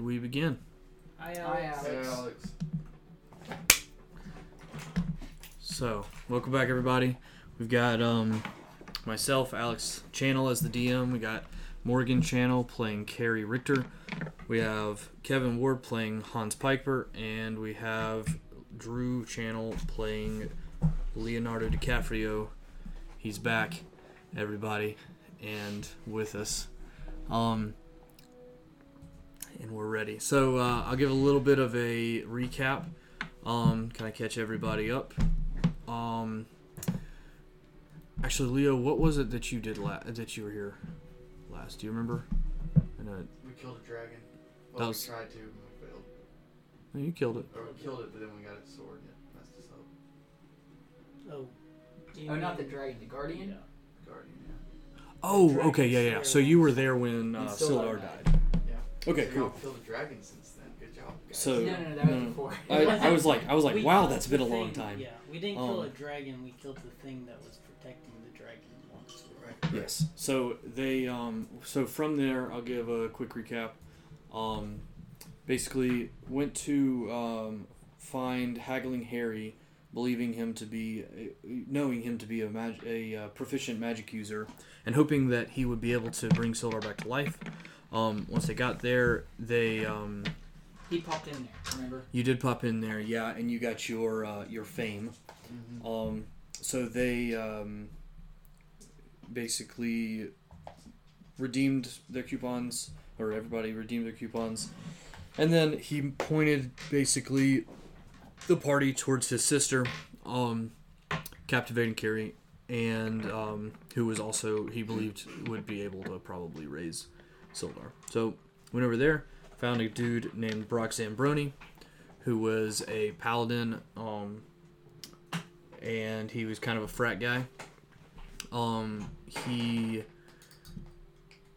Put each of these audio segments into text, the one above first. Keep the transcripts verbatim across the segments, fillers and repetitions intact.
And we begin. Hi, Alex. Hi, Alex. So, welcome back, everybody. We've got um, myself, Alex Channel, as the D M. We got Morgan Channel playing Carrie Richter. We have Kevin Ward playing Hans Piper. And we have Drew Channel playing Leonardo DiCaprio. He's back, everybody, and with us. Um... And we're ready. So uh, I'll give a little bit of a recap, um, kind of catch everybody up. Um, actually, Leo, what was it that you did la- that you were here last? Do you remember? I know it... We killed a dragon. Well, that was... we tried to, but we failed. No, you killed it. Or we killed it, but then we got its sword and it messed us up. Oh. Oh, not the dragon, the guardian? Yeah. Guardian, yeah. Oh, okay, yeah, yeah. So you were there when uh, Sildar died. died. Okay, so cool. Killed a dragon since then. Good job, guys. So, no, no, no, that was no, before. I, I was like, I was like, we wow, that's been a thing, long time. Yeah, we didn't um, kill a dragon. We killed the thing that was protecting the dragon once, right? Yes. So they, um, so from there, I'll give a quick recap. Um, basically, went to um, find Haggling Harry, believing him to be, knowing him to be a mag- a uh, proficient magic user, and hoping that he would be able to bring Sildar back to life. Um, once they got there, they, um... He popped in there, remember? You did pop in there, yeah, and you got your, uh, your fame. Mm-hmm. Um, so they, um, basically redeemed their coupons, or everybody redeemed their coupons, and then he pointed, basically, the party towards his sister, um, Captivating Carrie, and, um, who was also, he believed, would be able to probably raise Sildar. So, went over there, found a dude named Brock Zambroni, who was a paladin, um, and he was kind of a frat guy. Um, he,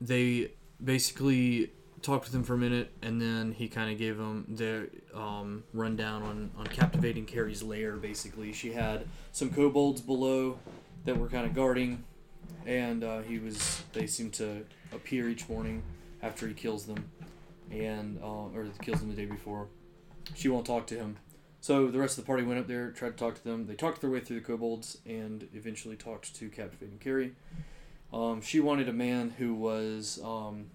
they basically talked with him for a minute, and then he kind of gave him the um, rundown on, on Captivating Carrie's lair, basically. She had some kobolds below that were kind of guarding, and uh, he was, they seemed to appear each morning after he kills them, and uh, or kills them the day before. She won't talk to him. So the rest of the party went up there, tried to talk to them. They talked their way through the kobolds and eventually talked to Captivating Carrie. Um, she wanted a man who was um,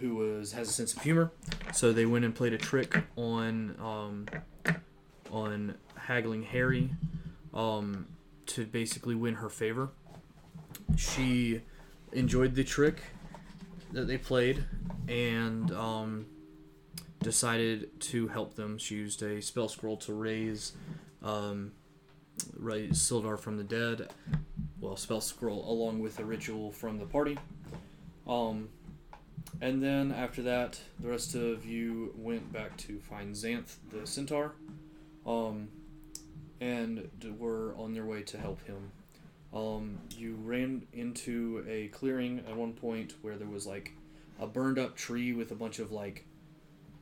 who was has a sense of humor. So they went and played a trick on um, on Haggling Harry um, to basically win her favor. She enjoyed the trick that they played and um, decided to help them. She used a spell scroll to raise um, raise Sildar from the dead. Well, spell scroll along with a ritual from the party. Um, and then after that, the rest of you went back to find Xanth, the centaur, um, and were on their way to help him. Um, you ran into a clearing at one point where there was like a burned up tree with a bunch of like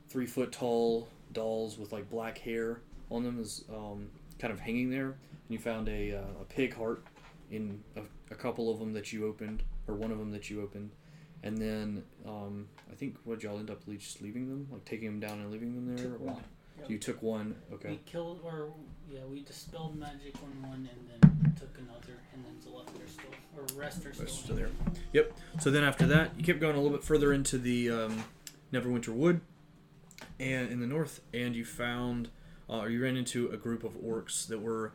three foot tall dolls with like black hair on them is um, kind of hanging there. And you found a, uh, a pig heart in a, a couple of them that you opened, or one of them that you opened. And then um, I think what y'all end up just leaving them, like taking them down and leaving them there. Took or one. Yep. You took one. Okay. We killed, or yeah, we dispelled magic on one and then took another, and then left her still, or rest her still there. Yep. So then after that, you kept going a little bit further into the um, Neverwinter Wood, and in the north, and you found, uh, or you ran into a group of orcs that were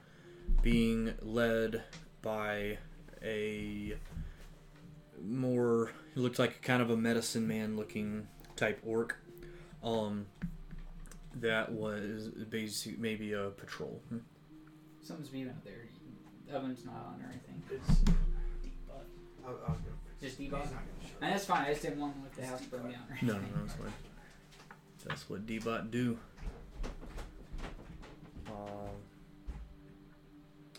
being led by a more, it looked like kind of a medicine man looking type orc. Um, that was basically maybe a patrol. Hmm? Something's being out there. Oven's not on or anything. It's debug. I'll, I'll go just debug? And that's fine. I just didn't want to let the house burn me out or anything. No, no, no. That's fine. That's what debug do. Uh,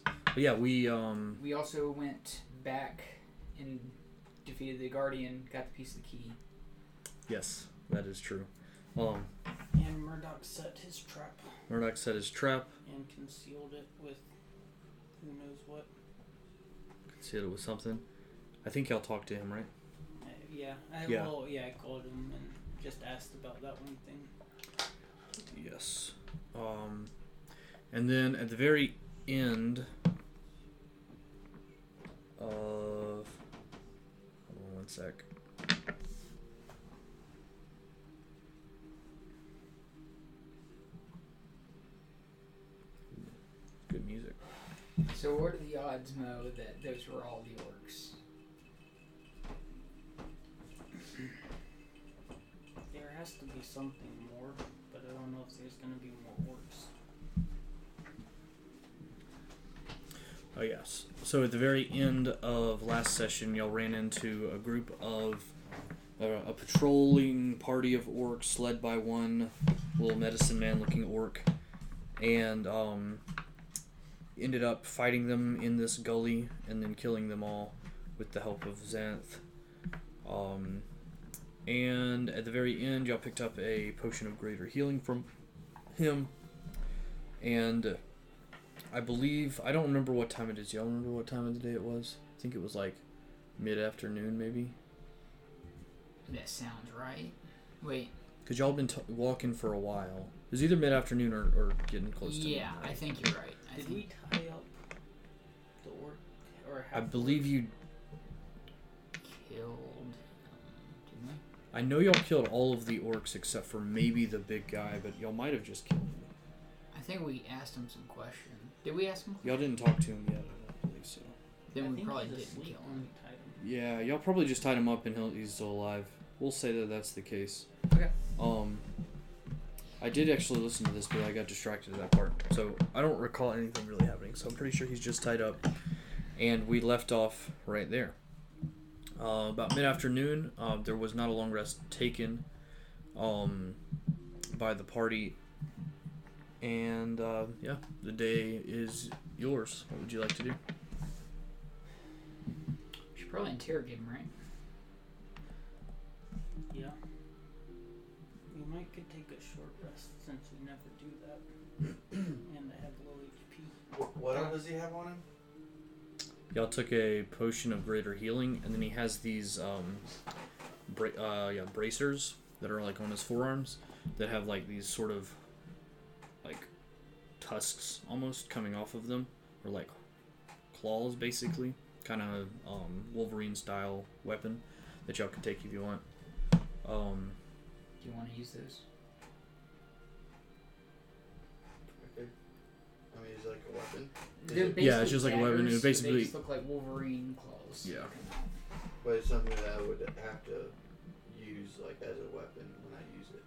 but yeah, we... Um, we also went back and defeated the Guardian, got the piece of the key. Yes, that is true. Um, and Murdoch set his trap. Murdoch set his trap. And concealed it with... Who knows what? Concealed it with something. I think y'all talked to him, right? Uh, yeah. I, yeah. Well, yeah, I called him and just asked about that one thing. Yes. Um, and then at the very end of... Hold on one sec. Good music. So what are the odds, Mo, that those were all the orcs? There has to be something more, but I don't know if there's going to be more orcs. Oh, yes. So at the very end of last session, y'all ran into a group of... Uh, a patrolling party of orcs led by one little medicine man-looking orc. And, um... ended up fighting them in this gully and then killing them all with the help of Xanth. Um, and at the very end, y'all picked up a potion of greater healing from him. And I believe, I don't remember what time it is. Y'all remember what time of the day it was? I think it was like mid-afternoon, maybe. That sounds right. Wait. Because y'all been t- walking for a while. It was either mid-afternoon or, or getting close to yeah, midnight. I think you're right. Did we tie up the orc? Or I believe you killed. Um, didn't I? I know y'all killed all of the orcs except for maybe the big guy, but y'all might have just killed him. I think we asked him some questions. Did we ask him? Y'all didn't talk to him yet. I don't believe so. Then I we probably didn't kill him. Yeah, y'all probably just tied him up and he'll, he's still alive. We'll say that that's the case. Okay. Um. I did actually listen to this, but I got distracted at that part. So I don't recall anything really happening. So I'm pretty sure he's just tied up. And we left off right there. Uh, about mid-afternoon, uh, there was not a long rest taken um, by the party. And uh, yeah, the day is yours. What would you like to do? We should probably interrogate him, right? Yeah. We might could take a short rest since we never do that. And I have low H P. What else does he have on him? Y'all took a potion of greater healing, and then he has these um, bra- uh, yeah, bracers that are like on his forearms that have like these sort of like tusks almost coming off of them, or like claws basically, kind of um, Wolverine style weapon that y'all can take if you want. Um... Do you want to use those? I mean, is it like a weapon? Yeah, it's just like a weapon. It basically they just look like Wolverine claws. Yeah. But it's something that I would have to use like as a weapon when I use it.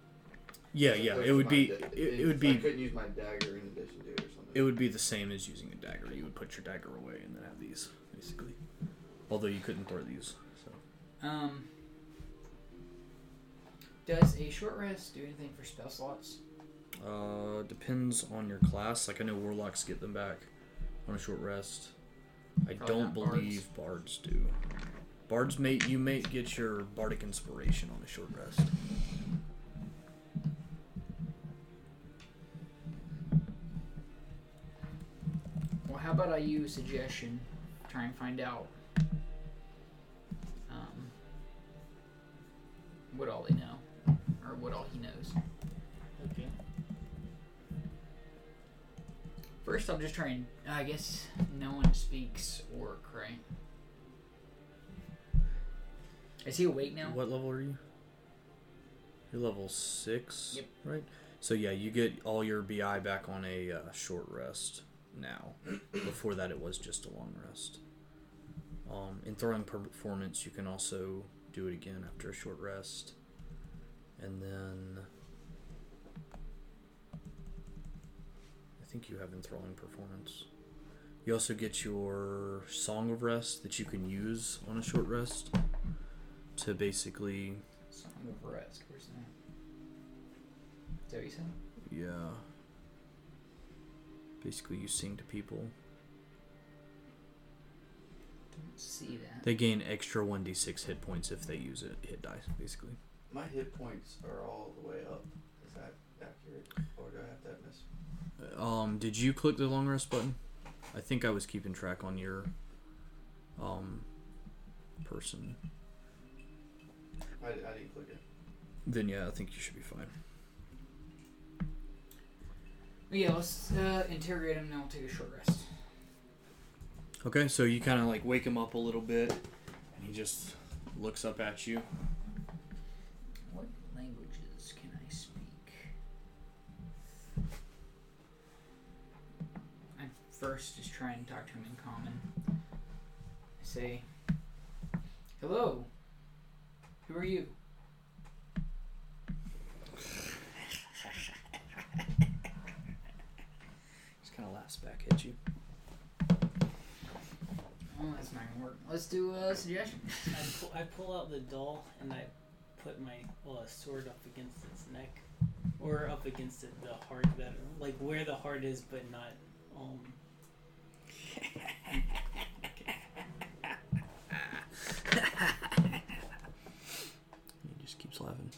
Yeah, so yeah. It would be. Da- it, it would be. I couldn't use my dagger in addition to it or something. It would be the same as using a dagger. You would put your dagger away and then have these basically. Although you couldn't throw these. So. Um. Does a short rest do anything for spell slots? Uh, depends on your class. Like, I know warlocks get them back on a short rest. I Probably don't believe bards. bards do. Bards, may you may get your bardic inspiration on a short rest. Well, how about I use suggestion? Try and find out um, what all they know. Or what all he knows. Okay. First, I'm just trying. I guess no one speaks orc, right? Is he awake now? What level are you? You're level six, yep. Right? So yeah, you get all your B I back on a uh, short rest now. Before that, it was just a long rest. Um, in throwing performance, you can also do it again after a short rest. And then I think you have enthralling performance. You also get your song of rest that you can use on a short rest to basically. Song of rest, where's that? Is that what you said? Yeah. Basically, you sing to people. Don't see that. They gain extra one d six hit points if they use it. Hit dice, basically. My hit points are all the way up. Is that accurate? Or do I have that miss? Um, did you click the long rest button? I think I was keeping track on your um person. I, I didn't click it. then yeah, I think you should be fine. Yeah, let's uh, interrogate him and then we'll take a short rest. Okay, so you kind of like wake him up a little bit and he just looks up at you. What languages can I speak? I first just try and talk to him in common. I say, hello, who are you? Back at you. Oh, that's not gonna work. Let's do a suggestion. I, pull, I pull out the doll and I put my well, sword up against its neck, or up against it, the heart that, like where the heart is, but not um. He just keeps laughing.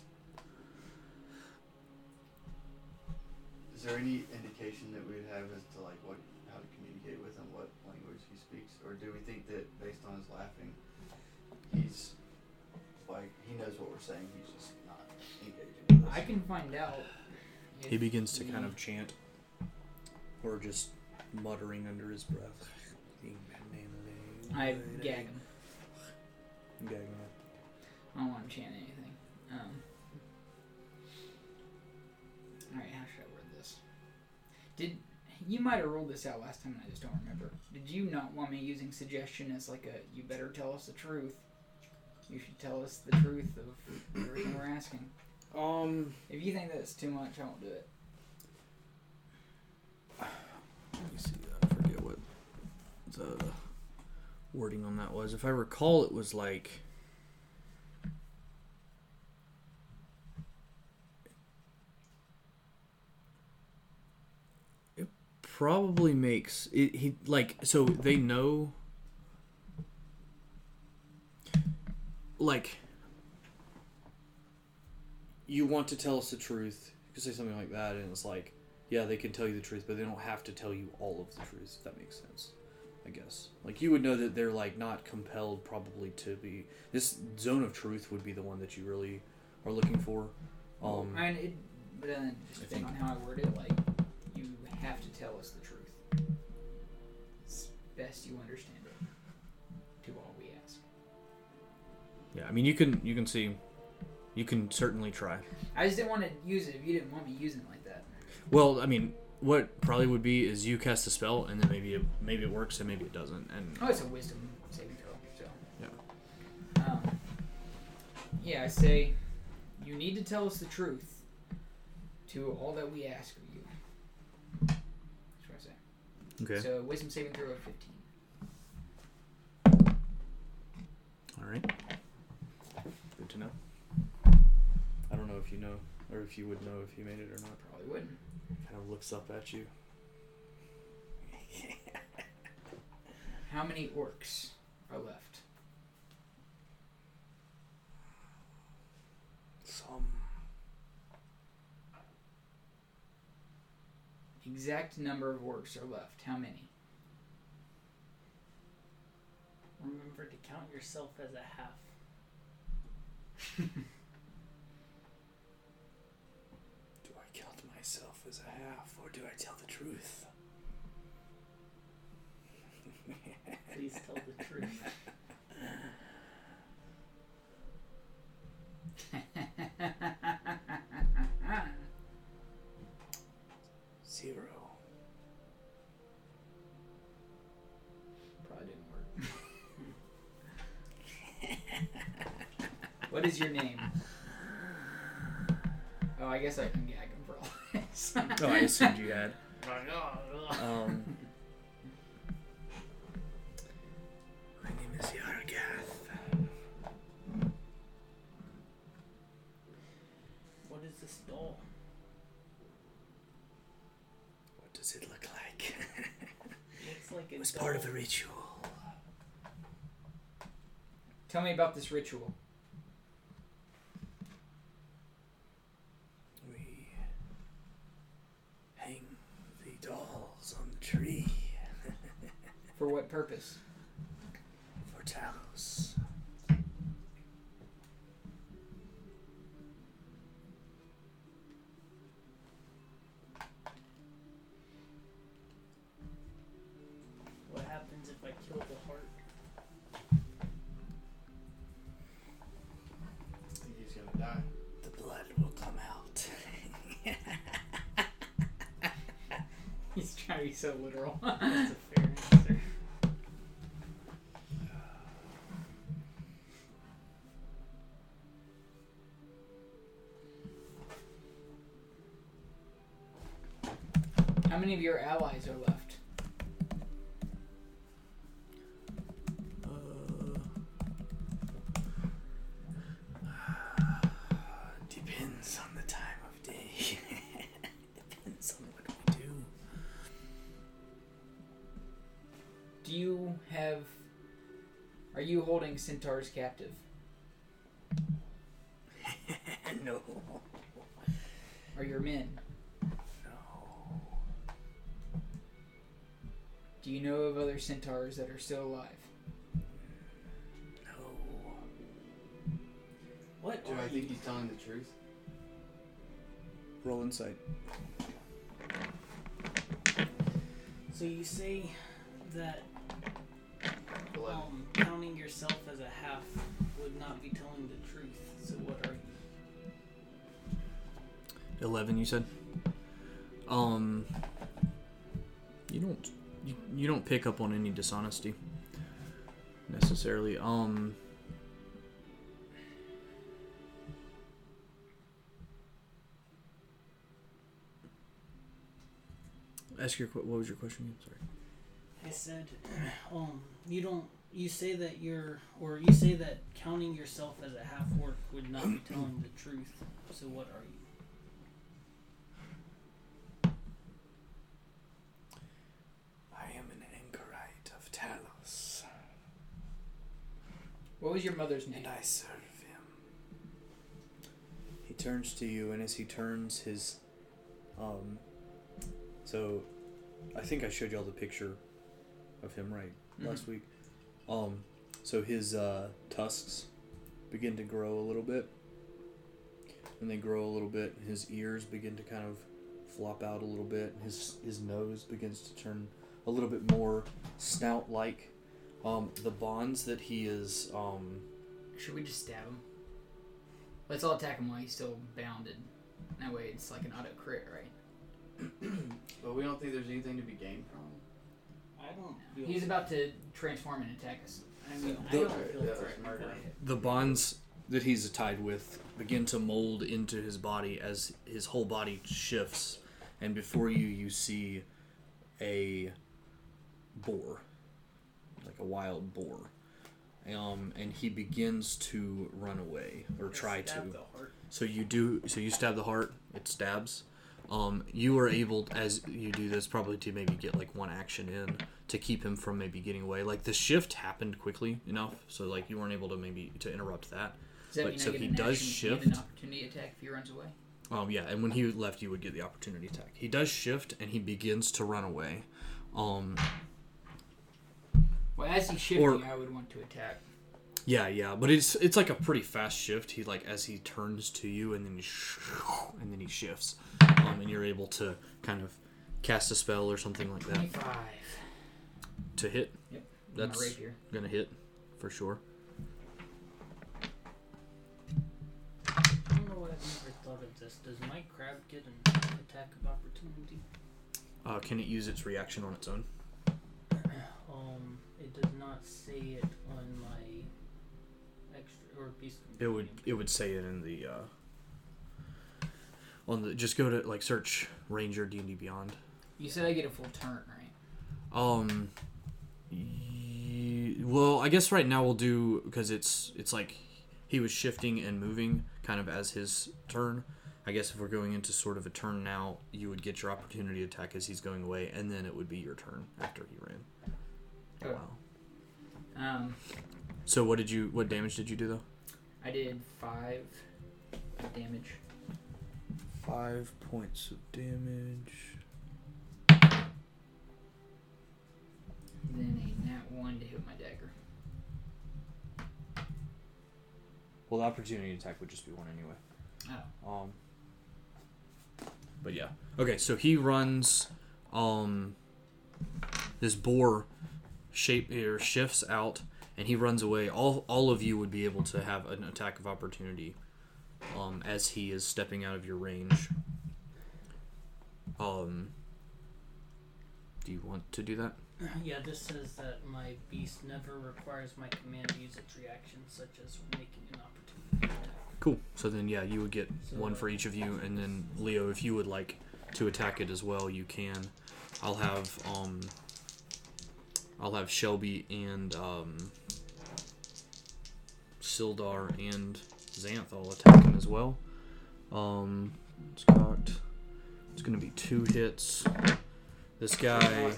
Is there any indication that we would have as to like what, how to communicate with him, what language he speaks, or do we think that based on his laughing, he's like he knows what we're saying, he's just not engaging with us? I can find out. He begins to kind of chant, or just muttering under his breath. I gag him. I'm gagging him. I don't want to chant anything. Um, all right, how should I? Did you might have rolled this out last time, and I just don't remember. Did you not want me using suggestion as like a, you better tell us the truth? You should tell us the truth of everything we're asking. Um, if you think that's too much, I won't do it. Let me see. I forget what the wording on that was. If I recall, it was like, probably makes it, he like, so they know, like, you want to tell us the truth, you could say something like that, and it's like, yeah, they can tell you the truth, but they don't have to tell you all of the truth, if that makes sense, I guess. Like, you would know that they're like not compelled probably to be, this zone of truth would be the one that you really are looking for. Um, I mean, it, but then just depending on how I word it, like, have to tell us the truth. It's best you understand it. To all we ask. Yeah, I mean, you can you can see, you can certainly try. I just didn't want to use it if you didn't want me using it like that. Well, I mean, what probably would be is you cast a spell and then maybe it, maybe it works and maybe it doesn't. And oh, it's a wisdom saving throw. So yeah, um, yeah, I say you need to tell us the truth to all that we ask of you. Okay. So, wisdom saving throw of fifteen. Alright. Good to know. I don't know if you know, or if you would know if you made it or not. Probably wouldn't. Kind of looks up at you. How many orcs are left? Some. Exact number of orcs are left. How many? Remember to count yourself as a half. Do I count myself as a half, or do I tell the truth? Please tell the truth. Zero. Probably didn't work. What is your name? Oh, I guess I can gag him for all this. Oh, I assumed you had. um, My name is Yaragath. What is this doll? Does it look like? It's like it was doll. Part of a ritual. Tell me about this ritual. We hang the dolls on the tree. For what purpose? For Talos. like sort of a heart. I think he's gonna die. The blood will come out. He's trying to be so literal. That's a fair answer. How many of your allies are left? Uh, depends on the time of day. Depends on what we do. Do you have... Are you holding centaurs captive? No. Are your men? Do you know of other centaurs that are still alive? No. What? Do I think he's telling the truth? Roll insight. So you say that um, counting yourself as a half would not be telling the truth. So what are you? Eleven, you said? Um, you don't... You, you don't pick up on any dishonesty necessarily. Um, ask your what was your question again? Sorry. I said, um, you don't. You say that you're, or you say that counting yourself as a half orc would not be telling the truth. So what are you? Talos. What was your mother's name? And I serve him. He turns to you, and as he turns his... Um, so, I think I showed y'all the picture of him, right? Mm-hmm. Last week. Um, so his uh, tusks begin to grow a little bit. And they grow a little bit. His ears begin to kind of flop out a little bit. His his nose begins to turn... a little bit more snout-like. Um, the bonds that he is... Um, Should we just stab him? Let's all attack him while he's still bounded. That way it's like an auto-crit, right? But we don't think there's anything to be gained from him. I don't feel... He's about to transform and attack us. I mean, the, I don't feel that right. Murder. The bonds that he's tied with begin to mold into his body as his whole body shifts. And before you, you see a... boar, like a wild boar, um, and he begins to run away or try to. So you do. So you stab the heart. It stabs. Um, you are able, as you do this, probably to maybe get like one action in to keep him from maybe getting away. Like the shift happened quickly enough, so like you weren't able to maybe to interrupt that. Does that but, mean so I get he an does action, shift. An opportunity attack if he runs away. Um, yeah, and when he left, you would get the opportunity attack. He does shift, and he begins to run away. Um. Well, as he's shifting, or, I would want to attack. Yeah, yeah, but it's it's like a pretty fast shift. He like as he turns to you, and then he sh- and then he shifts, um, and you're able to kind of cast a spell or something like that. twenty-five to hit. Yep, that's my rapier. Gonna hit for sure. I don't know what I've never thought of this. Does my crab get an attack of opportunity? Uh, can it use its reaction on its own? Um. It does not say it on my extra or piece of it would it would say it in the uh, on the just go to like search Ranger D and D Beyond. You said I get a full turn, right? Um, y- well, I guess right now we'll do because it's it's like he was shifting and moving kind of as his turn. I guess if we're going into sort of a turn now, you would get your opportunity attack as he's going away, and then it would be your turn after he ran. Oh, wow. Um, so what did you? What damage did you do though? I did five damage. Five points of damage. Then a nat one to hit my dagger. Well, the opportunity attack would just be one anyway. Oh. Um. But yeah. Okay, so he runs. Um. This boar shape or shifts out and he runs away, all all of you would be able to have an attack of opportunity um, as he is stepping out of your range. Um, do you want to do that? Yeah, this says that my beast never requires my command to use its reactions, such as when making an opportunity attack. Cool. So then, yeah, you would get so, one for each of you, and then, Leo, if you would like to attack it as well, you can. I'll have, um... I'll have Shelby and, um... Sildar and Xanth all attack him as well. Um, it's cocked. It's gonna be two hits. This guy...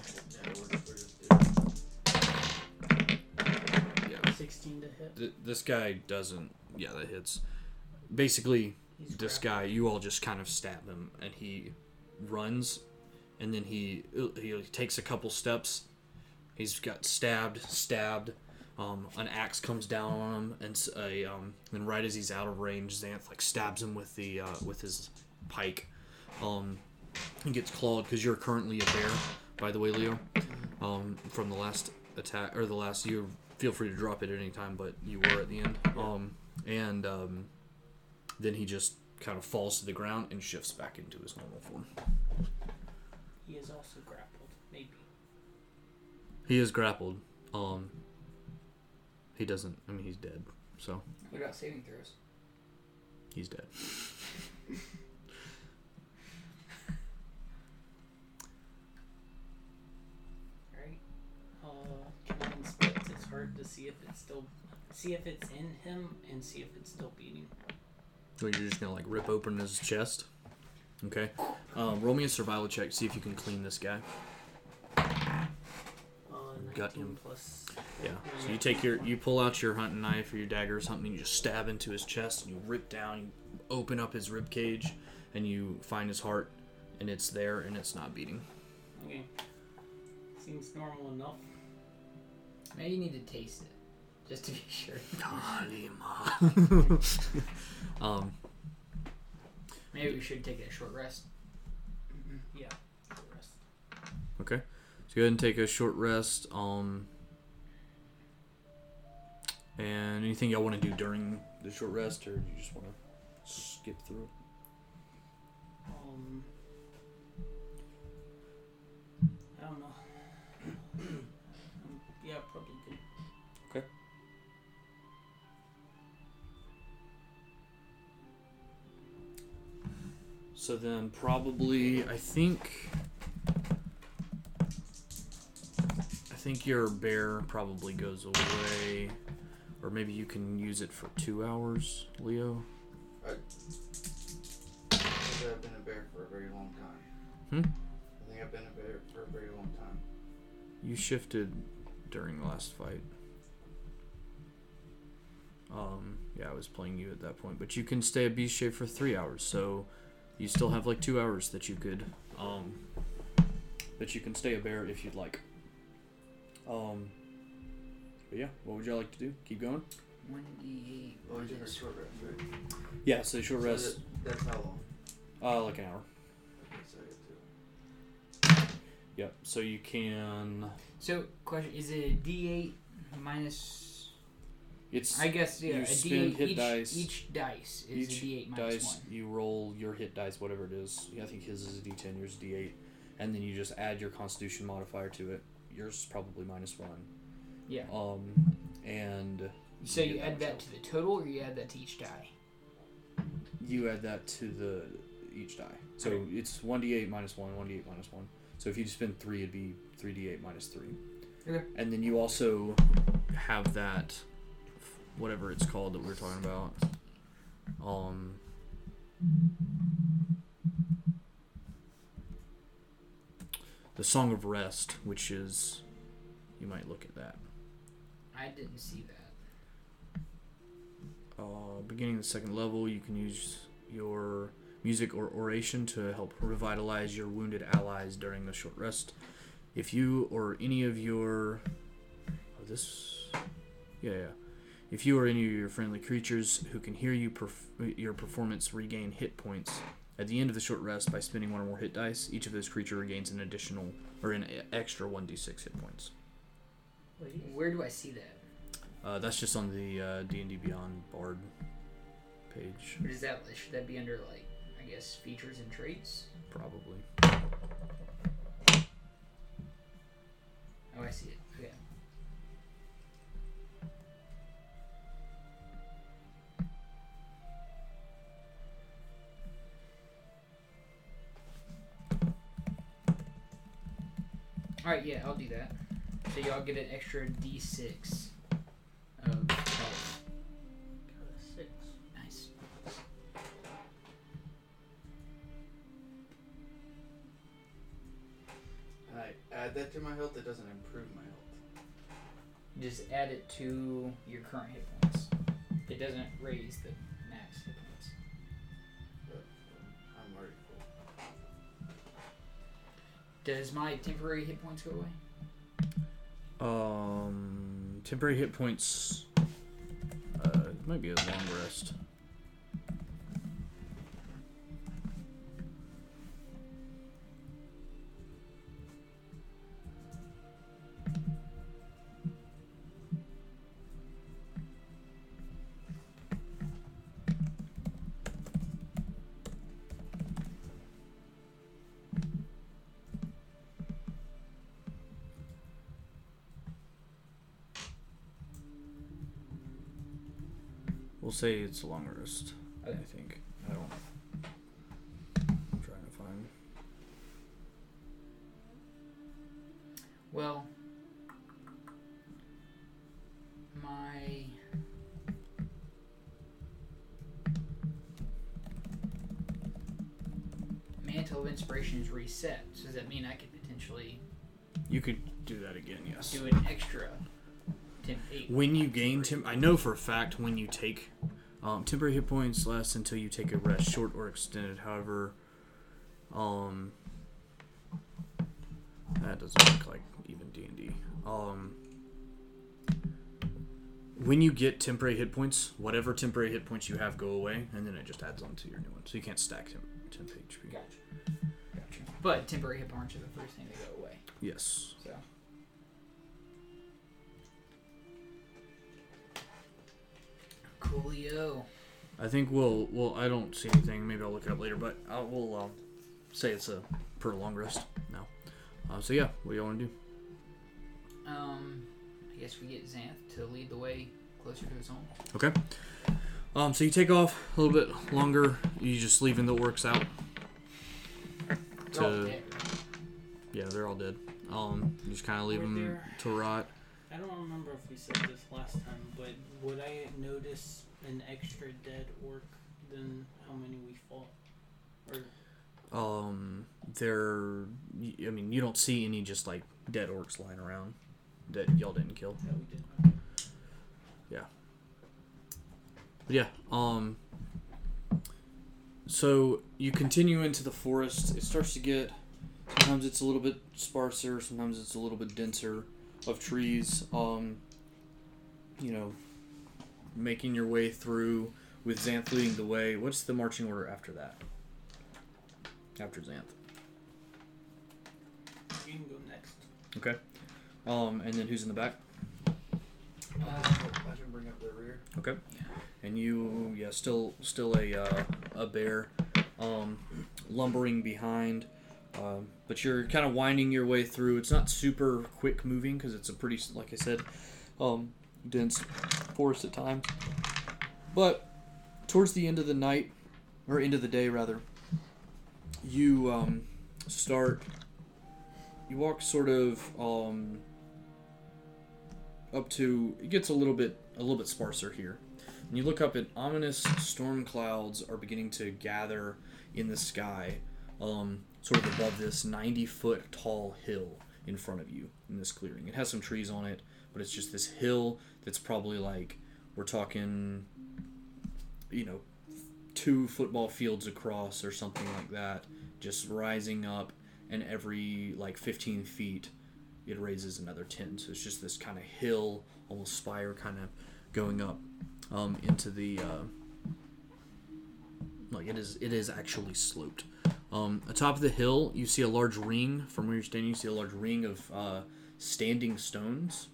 sixteen to hit. Th- this guy doesn't... Yeah, that hits. Basically, He's this guy, you all just kind of stab him, and he runs, and then he he takes a couple steps. He's got stabbed, stabbed. Um, an axe comes down on him, and a um, and right as he's out of range, Xanth like stabs him with the uh, with his pike. Um, he gets clawed because you're currently a bear, by the way, Leo. Um, from the last attack or the last year. Feel free to drop it at any time, but you were at the end. Um, and um, then he just kind of falls to the ground and shifts back into his normal form. He is also grappled, maybe. He is grappled. Um, he doesn't... I mean, he's dead, so... What about saving throws? He's dead. To see if it's still, see if it's in him, and see if it's still beating. So you're just gonna like rip open his chest, okay? Um, roll me a survival check. See if you can clean this guy. Got him. Plus yeah. So you take your, you pull out your hunting knife or your dagger or something. You just stab into his chest, and you rip down. You open up his rib cage, and you find his heart, and it's there, and it's not beating. Okay. Seems normal enough. Maybe you need to taste it, just to be sure. um, Maybe we should take a short rest. Yeah, short rest. Okay, so go ahead and take a short rest. Um, and anything y'all want to do during the short rest, or do you just want to skip through? Um, I don't know. Yeah, probably good. Okay. So then probably, I think... I think your bear probably goes away. Or maybe you can use it for two hours, Leo. I, I think I've been a bear for a very long time. Hmm? I think I've been a bear for a very long time. You shifted... during the last fight. Um, yeah, I was playing you at that point. But you can stay at Beast Shape for three hours, so you still have like two hours that you could, um, that you can stay a bear if you'd like. Um, but yeah, what would y'all like to do? Keep going? one d eight Oh, you a short rest, right? Yeah, so short so rest. That, that's how long? Uh, like an hour. Yep, so you can... So, question, is it a d eight minus... It's... I guess, yeah, you a spend d eight, hit each, dice. Each dice is each a d eight minus dice, one. You roll your hit dice, whatever it is. I think his is a d ten, yours is a d eight. And then you just add your constitution modifier to it. Yours is probably minus one. Yeah. Um, and... So you, you add that to the total, or you add that to each die? You add that to the each die. So okay. It's one d eight minus one, one d eight minus one. So if you spend three, it'd be three d eight minus three. Okay. And then you also have that, whatever it's called that we were talking about. Um, the Song of Rest, which is, you might look at that. I didn't see that. Uh, beginning the second level, you can use your... music or oration to help revitalize your wounded allies during the short rest. If you or any of your oh, this yeah, yeah if you or any of your friendly creatures who can hear you perf- your performance regain hit points at the end of the short rest by spending one or more hit dice. Each of those creatures regains an additional or an extra one d six hit points. Ladies? Where do I see that? Uh, that's just on the uh, D and D Beyond Bard page. What is that? Should that be under, like, I guess, features and traits? Probably. Oh, I see it. Okay. Alright, yeah, I'll do that. So y'all get an extra D six of health. Got a six. Nice. Alright, add that to my health. It doesn't improve my health. Just add it to your current hit points. It doesn't raise the max hit points. But I'm already full. Does my temporary hit points go away? Um, temporary hit points. Uh, it might be a long rest. We'll say it's a long rest, okay. I think. I don't know. I'm trying to find. Well, my... Mantle of Inspiration is reset, so does that mean I could potentially... You could do that again, yes. Do an extra... When you gain temp, I know for a fact when you take um, temporary hit points less until you take a rest, short or extended. However, um, that doesn't look like even D and D. Um, when you get temporary hit points, whatever temporary hit points you have go away, and then it just adds on to your new one. So you can't stack temp, temp H P. Gotcha. Gotcha. But temporary hit points are the first thing to go away. Yes. So. Coolio. I think we'll, well, I don't see anything. Maybe I'll look it up later, but I will uh, say it's a per long rest now. Uh, so, yeah, what do y'all want to do? Um, I guess we get Xanth to lead the way closer to his home. Okay. Um, so you take off a little bit longer. You just leaving the orcs out. To, they're all dead. Yeah, they're all dead. Um, you just kind of leave We're them there. To rot. I don't remember if we said this last time, but would I notice an extra dead orc than how many we fought? Or... Um, there. I mean, you don't see any just like dead orcs lying around that y'all didn't kill. Yeah, we did. Okay. Yeah. But yeah. Um. So you continue into the forest. It starts to get. Sometimes it's a little bit sparser. Sometimes it's a little bit denser. Of trees, um, you know, making your way through with Xanth leading the way. What's the marching order after that? After Xanth. You can go next. Okay. Um, and then who's in the back? Uh, I can bring up the rear. Okay. And you, yeah, still, still a uh, a bear, um, lumbering behind. Um, but you're kind of winding your way through. It's not super quick moving because it's a pretty, like I said, um, dense forest at times. But towards the end of the night, or end of the day rather, you um, start, you walk sort of um, up to, it gets a little bit, a little bit sparser here. And you look up and ominous storm clouds are beginning to gather in the sky. Um, sort of above this ninety-foot tall hill in front of you in this clearing. It has some trees on it, but it's just this hill that's probably like, we're talking, you know, two football fields across or something like that, just rising up, and every, like, fifteen feet, it raises another ten. So it's just this kind of hill, almost spire kind of going up um, into the... Uh, like, it is, it is actually sloped. Um, atop the hill, you see a large ring. From where you're standing, you see a large ring of uh, standing stones.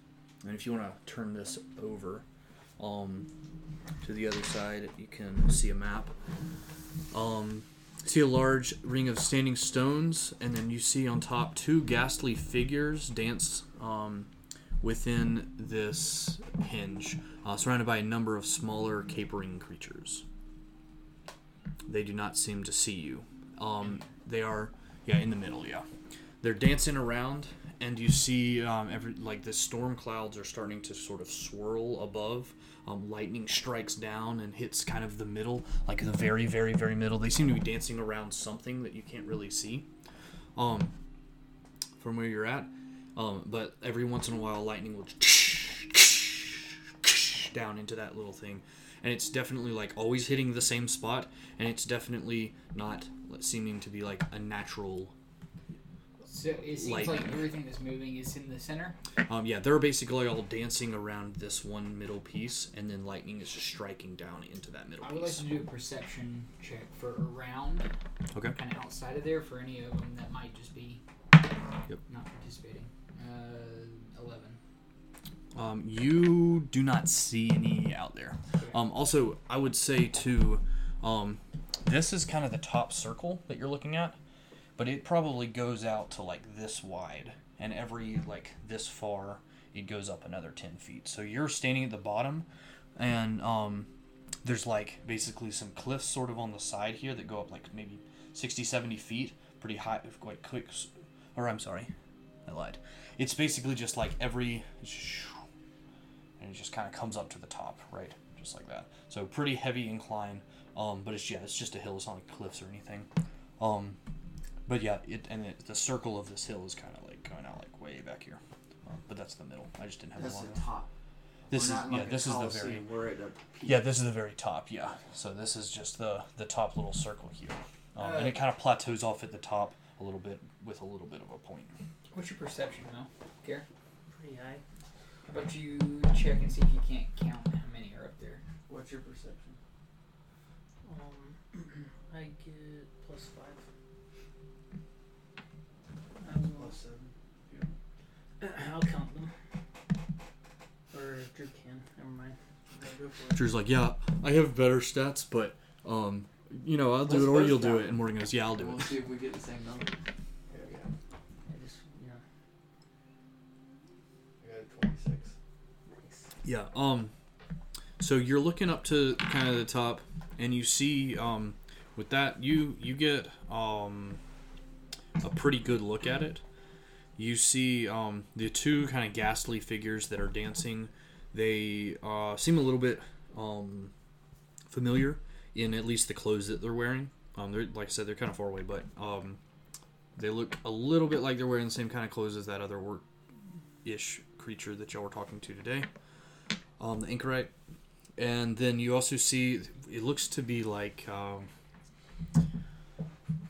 And if you want to turn this over um, to the other side, you can see a map. Um, see a large ring of standing stones, and then you see on top two ghastly figures dance um, within this hinge, uh, surrounded by a number of smaller capering creatures. They do not seem to see you. Um, they are, yeah, in the middle, yeah. They're dancing around, and you see um, every like the storm clouds are starting to sort of swirl above. Um, lightning strikes down and hits kind of the middle, like the very, very, very middle. They seem to be dancing around something that you can't really see um, from where you're at. Um, but every once in a while, lightning will down into that little thing. And it's definitely like always hitting the same spot, and it's definitely not seeming to be like a natural. So it seems lightning. Like everything that's moving is in the center? Um, yeah, they're basically all dancing around this one middle piece, and then lightning is just striking down into that middle piece. I would piece. like to do a perception check for around, okay. Kind of outside of there, for any of them that might just be yep. not participating. Uh, eleven. Um, you do not see any out there. Um, also, I would say, too, um, this is kind of the top circle that you're looking at, but it probably goes out to, like, this wide. And every, like, this far, it goes up another ten feet. So you're standing at the bottom, and um, there's, like, basically some cliffs sort of on the side here that go up, like, maybe sixty, seventy feet. Pretty high, quite quick. Or, I'm sorry, I lied. It's basically just, like, every... And it just kind of comes up to the top, right? Just like that. So pretty heavy incline, um, but it's yeah, it's just a hill. It's not like cliffs or anything. Um, but yeah, it and it, the circle of this hill is kind of like going out like way back here. Um, but that's the middle. I just didn't have that's the top. This We're is yeah, like this is the very we're at a yeah, this is the very top. Yeah, so this is just the the top little circle here, um, uh, and it kind of plateaus off at the top a little bit with a little bit of a point. What's your perception, Mel? Gary? Pretty high. How about you check and see if you can't count how many are up there? What's your perception? Um, I get plus five. I was plus seven. Yeah. I'll count them. Or Drew can. Never mind. Go for it. Drew's like, yeah, I have better stats, but um, you know, I'll Let's do it or you'll down. do it. And Morgan goes, yeah, I'll do we'll it. We'll see if we get the same number. Yeah, um, so you're looking up to kind of the top, and you see, um, with that, you, you get, um, a pretty good look at it. You see, um, the two kind of ghastly figures that are dancing. They, uh, seem a little bit, um, familiar in at least the clothes that they're wearing. Um, they're, like I said, they're kind of far away, but, um, they look a little bit like they're wearing the same kind of clothes as that other work-ish creature that y'all were talking to today. Um, the anchorite, and then you also see it looks to be like um,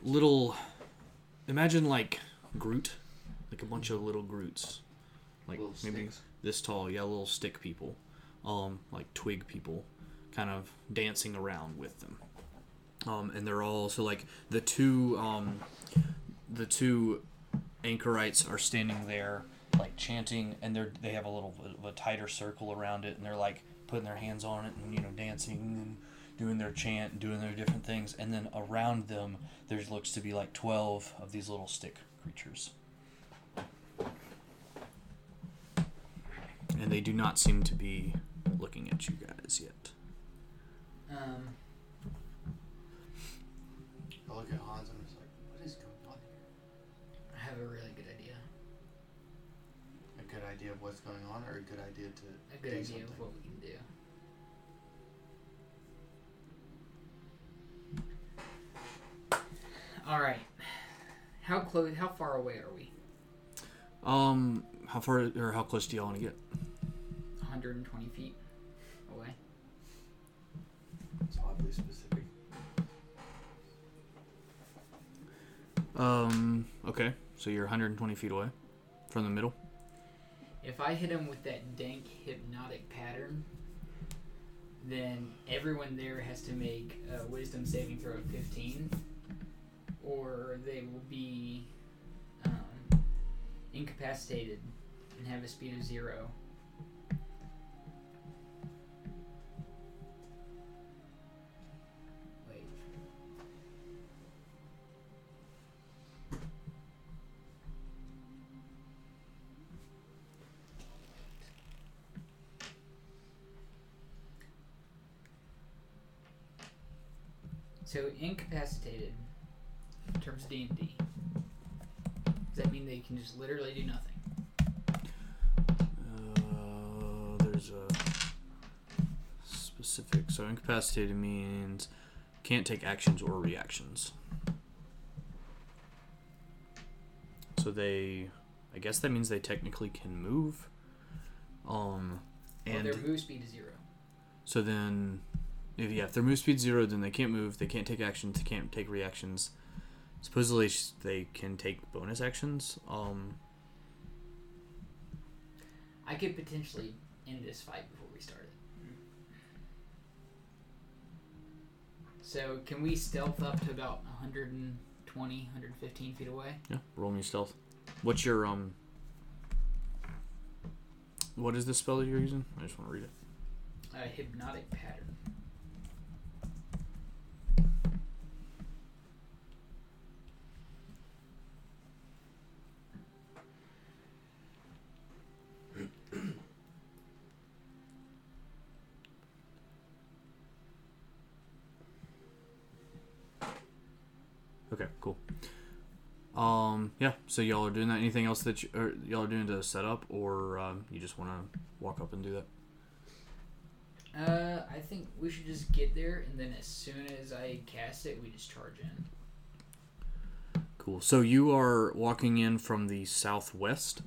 little. Imagine like Groot, like a bunch of little Groots, like little maybe sticks. This tall. Yeah, little stick people, um, like twig people, kind of dancing around with them, um, and they're all so like the two, um, the two anchorites are standing there. Like chanting, and they're they have a little bit of a tighter circle around it, and they're like putting their hands on it, and you know dancing and doing their chant, and doing their different things, and then around them there looks to be like twelve of these little stick creatures, and they do not seem to be looking at you guys yet. Um, I look at Hans and I'm just like, what is going on here? I have a really good idea. Good idea of what's going on, or a good idea to a good do idea something? Of what we can do. All right, how close? How far away are we? Um, how far or how close do y'all want to get? one hundred twenty feet away. It's oddly specific. Um. Okay, so you're one hundred twenty feet away from the middle. If I hit him with that dank hypnotic pattern, then everyone there has to make a wisdom saving throw of fifteen, or they will be um, incapacitated and have a speed of zero So incapacitated. In terms of D and D. Does that mean they can just literally do nothing? Uh, there's a specific. So incapacitated means can't take actions or reactions. So they, I guess that means they technically can move. Um, and well, their move speed is zero. So then, if, yeah, if their move speed's zero, then they can't move, they can't take actions, they can't take reactions. Supposedly, they can take bonus actions. Um, I could potentially end this fight before we start it. So, can we stealth up to about one hundred twenty, one hundred fifteen feet away? Yeah, roll me stealth. What's your, um... what is the spell that you're using? I just want to read it. A hypnotic pattern. Okay, cool. Um, yeah, so y'all are doing that. Anything else that you, or y'all are doing to set up, or um, you just want to walk up and do that? Uh, I think we should just get there, and then as soon as I cast it, we just charge in. Cool. So you are walking in from the southwest,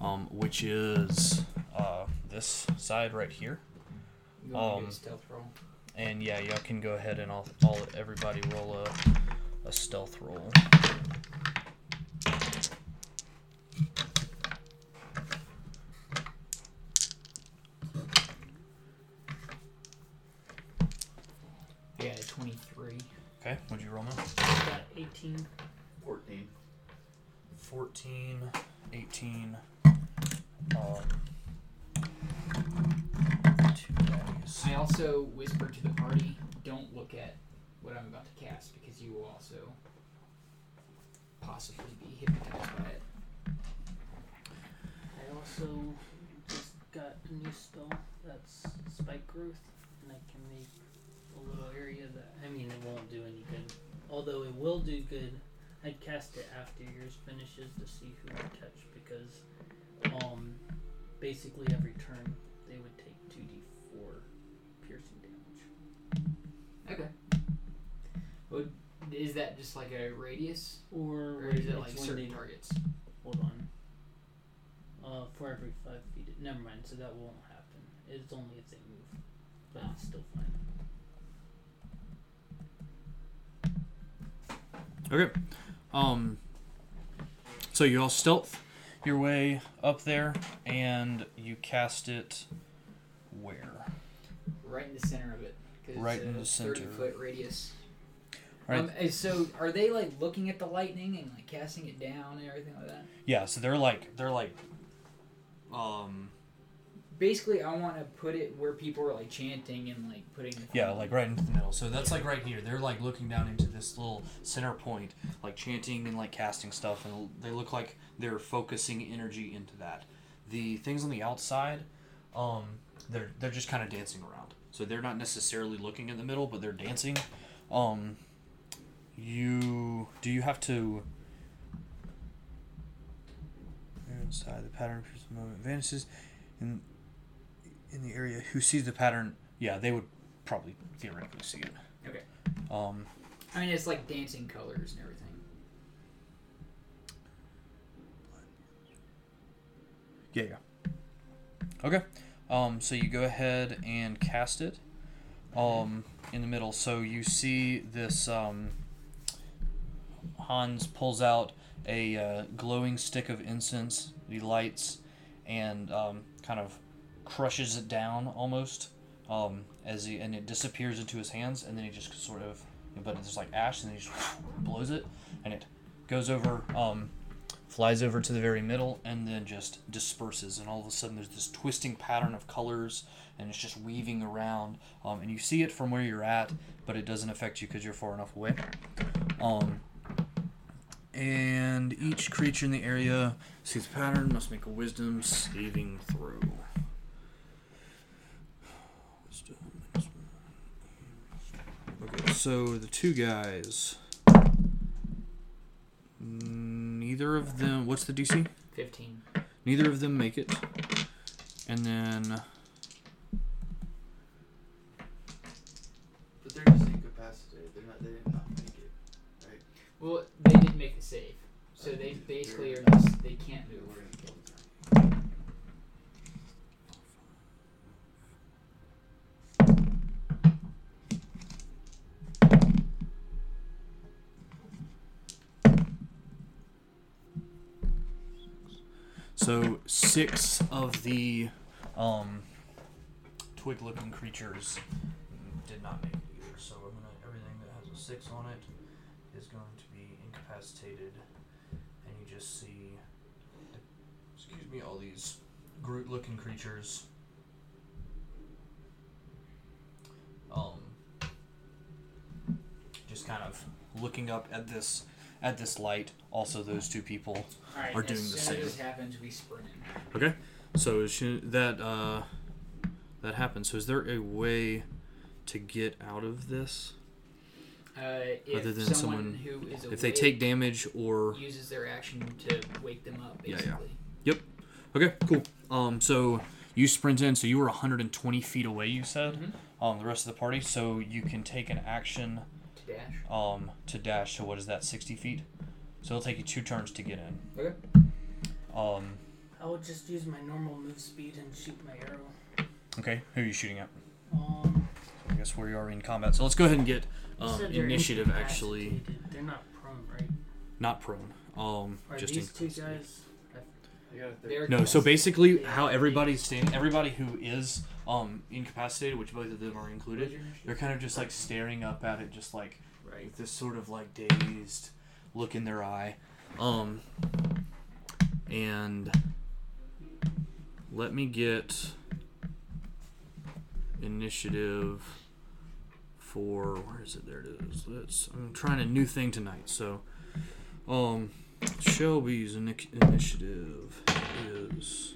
um, which is uh, this side right here. You want um, to do a stealth roll? And yeah, y'all can go ahead and I'll, I'll everybody roll up. A stealth roll. Yeah, twenty-three. Okay, what'd you roll now? Got eighteen. fourteen. fourteen, eighteen. Um, two dice. I also whisper to the party, don't look at what I'm about to cast, because you will also possibly be hypnotized by it. I also just got a new spell that's spike growth, and I can make a little area that, I mean, it won't do any good. Although it will do good, I'd cast it after yours finishes to see who would touch, because um, basically every turn they would take two d four piercing damage. Okay. Would, is that just like a radius, or, or is it like certain targets? Hold on. Uh, for every five feet. Never mind. So that won't happen. It's only if they move, but it's still fine. Okay. Um. So you all stealth your way up there, and you cast it where? Right in the center of it. Right in the center. Thirty foot radius. Right. Um, so are they like looking at the lightning and like casting it down and everything like that? Yeah, so they're like they're like um basically I want to put it where people are like chanting and like putting the yeah, like right into the middle. So that's like right here. They're like looking down into this little center point, like chanting and like casting stuff, and they look like they're focusing energy into that. The things on the outside, um they're they're just kind of dancing around. So they're not necessarily looking in the middle, but they're dancing. Um You do you have to inside the pattern appears the moment vanishes in in the area who sees the pattern, yeah, they would probably theoretically see it. Okay. Um I mean, it's like dancing colors and everything. Yeah, yeah. Okay. Um so you go ahead and cast it um in the middle. So you see this um Hans pulls out a uh, glowing stick of incense, he lights, and um, kind of crushes it down almost, um, as he, and it disappears into his hands, and then he just sort of, but it's like ash, and then he just blows it, and it goes over, um, flies over to the very middle, and then just disperses, and all of a sudden there's this twisting pattern of colors, and it's just weaving around, um, and you see it from where you're at, but it doesn't affect you because you're far enough away. Um... And each creature in the area sees the pattern, must make a wisdom saving throw. Wisdom. Okay, So the two guys. Neither of them. What's the D C? fifteen. Neither of them make it. And then. But they're just incapacitated. They're not. They did not make it, right? Well, they did make the save, so they basically are. Just, they can't move. So six of the um, twig-looking creatures did not make it either. So we're gonna everything that has a six on it is going to be incapacitated, and you just see, excuse me, all these Groot-looking creatures um, just kind of looking up at this. At this light, also those two people right, are doing the same. As soon as this happens, we sprint in. Okay, so is she, that uh, that happens. So is there a way to get out of this? Uh, if Other than someone, someone who is awake, if they take damage or uses their action to wake them up, basically. Yeah, yeah. Yep. Okay, cool. Um, so you sprint in. So you were one hundred twenty feet away. You said. Mm-hmm. Um, the rest of the party. So you can take an action. Dash. Um, to dash, so what is that, sixty feet? So it'll take you two turns to get in. Okay. Um, I will just use my normal move speed and shoot my arrow. Okay, who are you shooting at? Um, I guess where you are in combat. So let's go ahead and get um, initiative, actually. They're not prone, right? Not prone. Um, are just these in- two guys... No, so basically how everybody's standing, everybody who is um, incapacitated, which both of them are included, they're kind of just like staring up at it, just like right. with this sort of like dazed look in their eye. Um, and let me get initiative for, where is it? There it is. Let's, I'm trying a new thing tonight, so... um. Shelby's initiative is.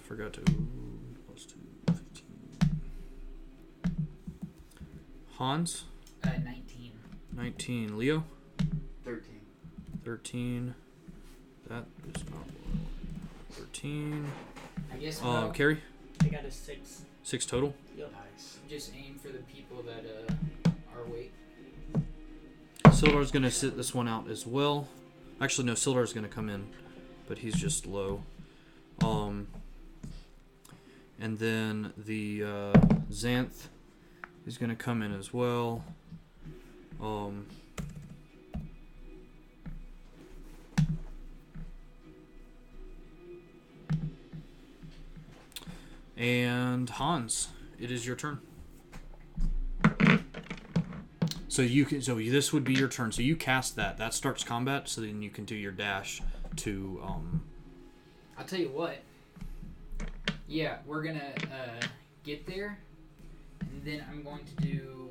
Forgot to. Plus two, fifteen. Hans? Uh, nineteen. nineteen. Leo? thirteen. thirteen. That is not one. thirteen. I guess. Um, no. Carrie? I got a six. six total? Yep. Nice. Just aim for the people that uh, are awake. Sildar's going to sit this one out as well. Actually, no, Sildar's going to come in, but he's just low. Um, and then the uh, Xanth is going to come in as well. Um, and Hans, it is your turn. So you can. So this would be your turn. So you cast that. That starts combat. So then you can do your dash to. Um... I'll tell you what. Yeah, we're gonna uh, get there, and then I'm going to do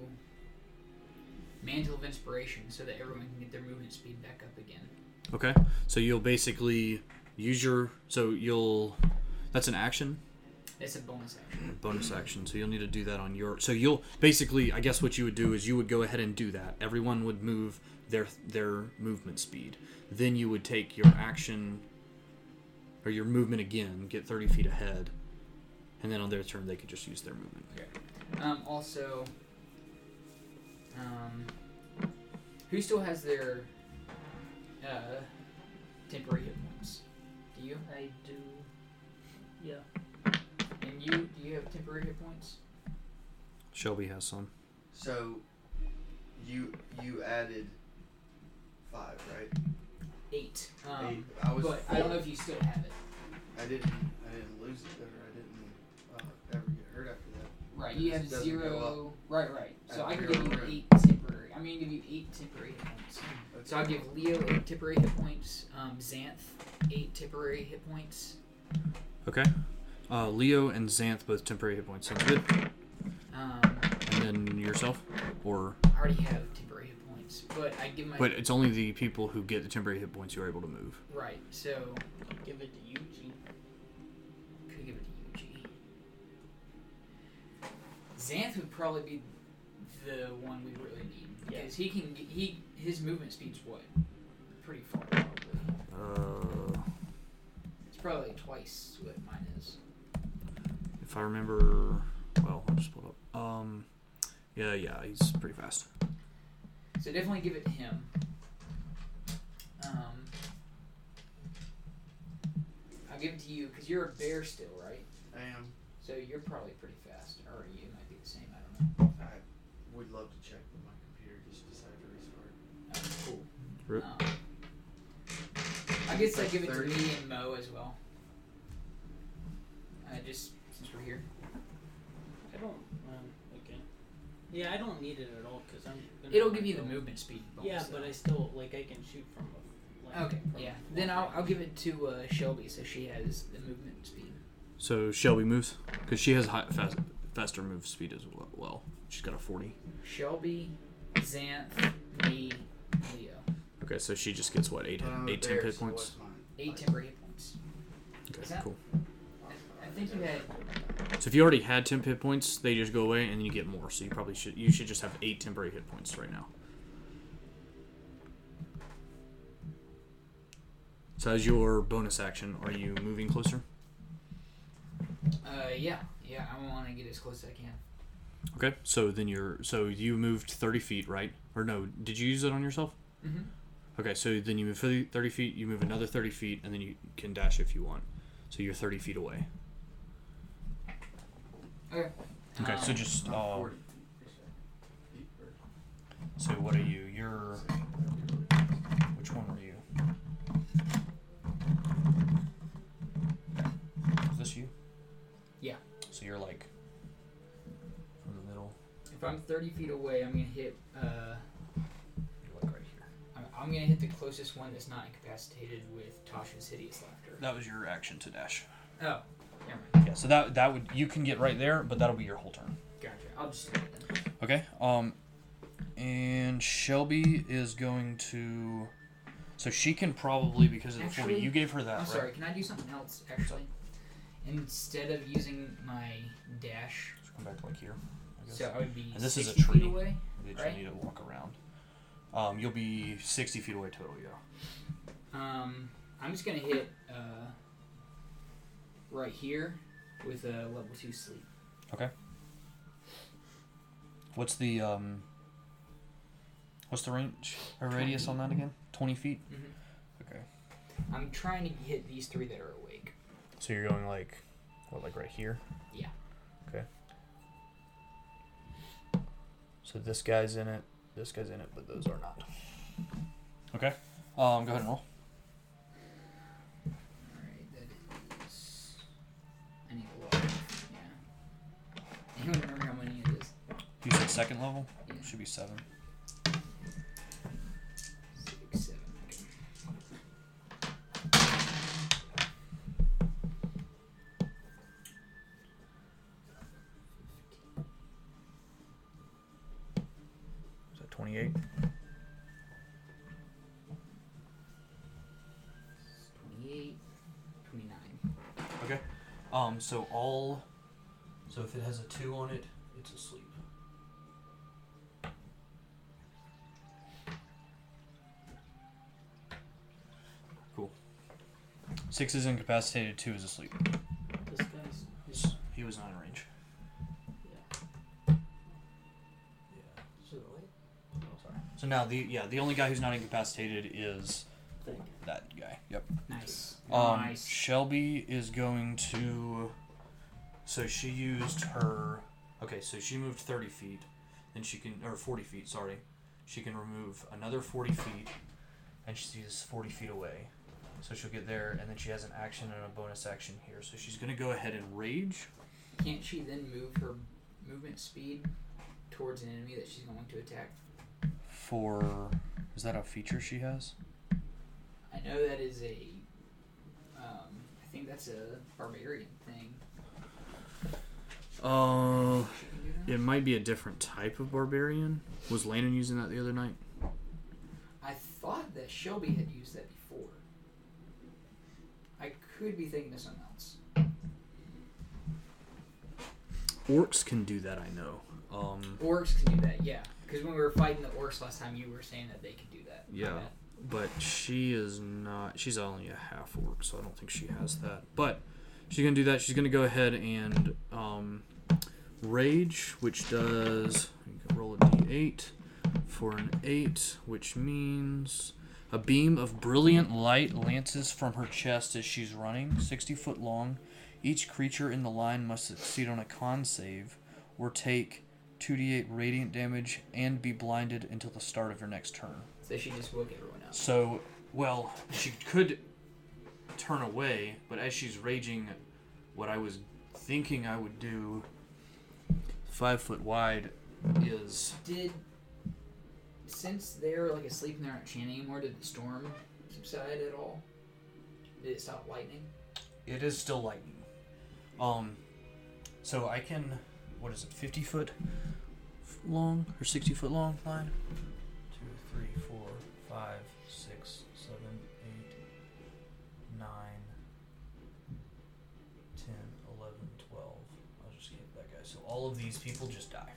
Mantle of Inspiration so that everyone can get their movement speed back up again. Okay. So you'll basically use your. So you'll. That's an action. It's a bonus action. Bonus action. So you'll need to do that on your... So you'll... Basically, I guess what you would do is you would go ahead and do that. Everyone would move their their movement speed. Then you would take your action... Or your movement again. Get thirty feet ahead. And then on their turn, they could just use their movement. Okay. Um, also... Um, who still has their... Uh, temporary hit points? Do you? I do. Yeah. And you, do you have temporary hit points? Shelby has some. So, you you added five, right? Eight. Um, Eight. I was but four. I don't know if you still have it. I didn't. I didn't lose it ever. I didn't uh, ever get hurt after that. Right. You have zero. Right. Right. So I can give you eight temporary. I'm going to give you eight temporary hit points. That's so I'll give Leo eight temporary hit points. Um, Xanth eight temporary hit points. Okay. Uh, Leo and Xanth both temporary hit points. Sounds good. Um, and then yourself, or I already have temporary hit points, but I give my. But it's only the people who get the temporary hit points who are able to move. Right. So I'll give it to Yuji. Could give it to Yuji. Xanth would probably be the one we really need because yeah. he can he his movement speed's what pretty far probably. Uh, it's probably twice what mine is. If I remember, well, I'll just pull it up. Um, yeah, yeah, he's pretty fast. So definitely give it to him. Um, I'll give it to you because you're a bear still, right? I am. So you're probably pretty fast, or you might be the same. I don't know. I would love to check, but my computer just decided to restart. Oh, cool. Rip. Um, I guess I like give thirty. It to me and Mo as well. Uh, just since we're here. I don't. Um, okay. Yeah, I don't need it at all because I'm. It'll give you the movement speed. Bonus, yeah, but though. I still like I can shoot from. A, like, okay. From yeah. Then I'll I'll give it to uh, Shelby so she has the movement speed. So Shelby moves because she has high, fast, faster move speed as well. She's got a forty. Shelby, Xanth, me, Leo. Okay, so she just gets what eight, um, eight temp hit points. Eight temporary hit points. Okay, that, cool. I, I think you had. So if you already had temp hit points, they just go away and you get more. So you probably should you should just have eight temporary hit points right now. So as your bonus action, are you moving closer? Uh, yeah, yeah, I want to get as close as I can. Okay, so then you're, so you moved thirty feet, right? Or no, did you use it on yourself? Mm-hmm. Okay, so then you move thirty feet, you move another thirty feet, and then you can dash if you want. So you're thirty feet away. Okay. Okay, um, so just, uh, so what are you, you're, which one were you? Is this you? Yeah. So you're like from the middle. If I'm thirty feet away, I'm gonna hit. Uh, like right here. I'm, I'm gonna hit the closest one that's not incapacitated with Tasha's hideous laughter. That was your action to dash. Oh, never mind. Yeah. So that that would you can get right there, but that'll be your whole turn. Gotcha. I'll just. Do it then. Okay. Um, and Shelby is going to. So she can probably because of actually, the forty. You gave her that. I'm right? Sorry. Can I do something else actually? Instead of using my dash, just come back like here. I guess. So I would be. And this sixty is a tree. Feet away, that you right? need to walk around. Um, you'll be sixty feet away total. Yeah. Um, I'm just gonna hit uh, right here with a level two sleep. Okay. What's the um? What's the range or radius on that again? Twenty feet. Mm-hmm. Okay. I'm trying to hit these three that are awake. So you're going like, what, like right here? Yeah. Okay. So this guy's in it, this guy's in it, but those are not. Okay. Um, go ahead and roll. Alright, that is... I need a level. Yeah. I don't remember how many it is. You said second level? Yeah. It should be seven. twenty-eight. twenty-eight, twenty-nine. Okay. Um, so all... So if it has a two on it, it's asleep. Cool. six is incapacitated, two is asleep. This guy's... He was not in range. So now the yeah the only guy who's not incapacitated is that guy. Yep. Nice. Um, nice. Shelby is going to. So she used her. Okay, so she moved thirty feet, then she can or forty feet. Sorry, she can remove another forty feet, and she's forty feet away. So she'll get there, and then she has an action and a bonus action here. So she's going to go ahead and rage. Can't she then move her movement speed towards an enemy that she's going to attack? For is that a feature she has? I know that is a. Um, I think that's a barbarian thing. Uh, it might be a different type of barbarian. Was Landon using that the other night? I thought that Shelby had used that before. I could be thinking of something else. Orcs can do that, I know. Um, orcs can do that, yeah. Because when we were fighting the orcs last time, you were saying that they could do that. Yeah, but she is not... She's only a half-orc, so I don't think she has that. But she's going to do that. She's going to go ahead and um, rage, which does... You can roll a d eight for an eight, which means... A beam of brilliant light lances from her chest as she's running, sixty foot long. Each creature in the line must succeed on a con save or take two d eight radiant damage and be blinded until the start of her next turn. So she just woke everyone up. So, well, she could turn away, but as she's raging, what I was thinking I would do, five foot wide, is... Did... Since they're like asleep and they're not chanting anymore, did the storm subside at all? Did it stop lightning? It is still lightning. Um, so I can, what is it, fifty foot long or sixty foot long line? Two, three, four, five, six, seven, eight, nine, ten, eleven, twelve. I'll just get that guy. So all of these people just die.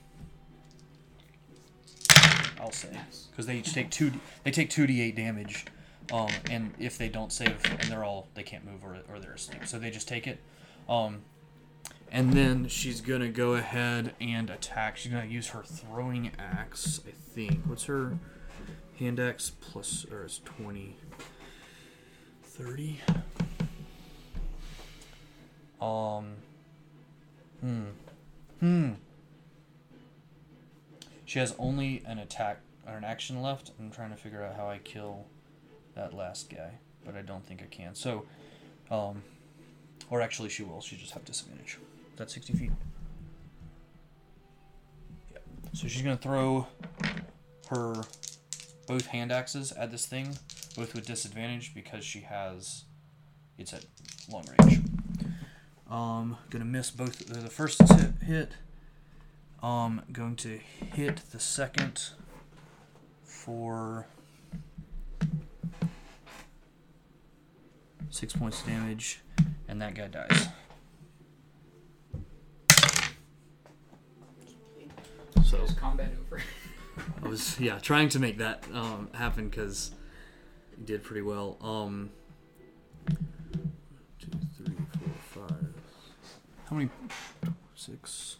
I'll say, because they each take two. They take two d eight damage, um, and if they don't save, and they're all they can't move or or they're asleep, so they just take it. Um, and then she's gonna go ahead and attack. She's gonna use her throwing axe. I think what's her hand axe plus or it's twenty, thirty. Um. Hmm. Hmm. She has only an attack or an action left. I'm trying to figure out how I kill that last guy, but I don't think I can. So, um, or actually she will. She just have disadvantage. That's sixty feet. Yeah. So she's going to throw her both hand axes at this thing, both with disadvantage because she has, it's at long range. Um, going to miss both. The first hit. Um, going to hit the second for six points of damage, and that guy dies. So it was combat over. I was yeah trying to make that um, happen because he did pretty well. Um, two, three, four, five. How many? Six.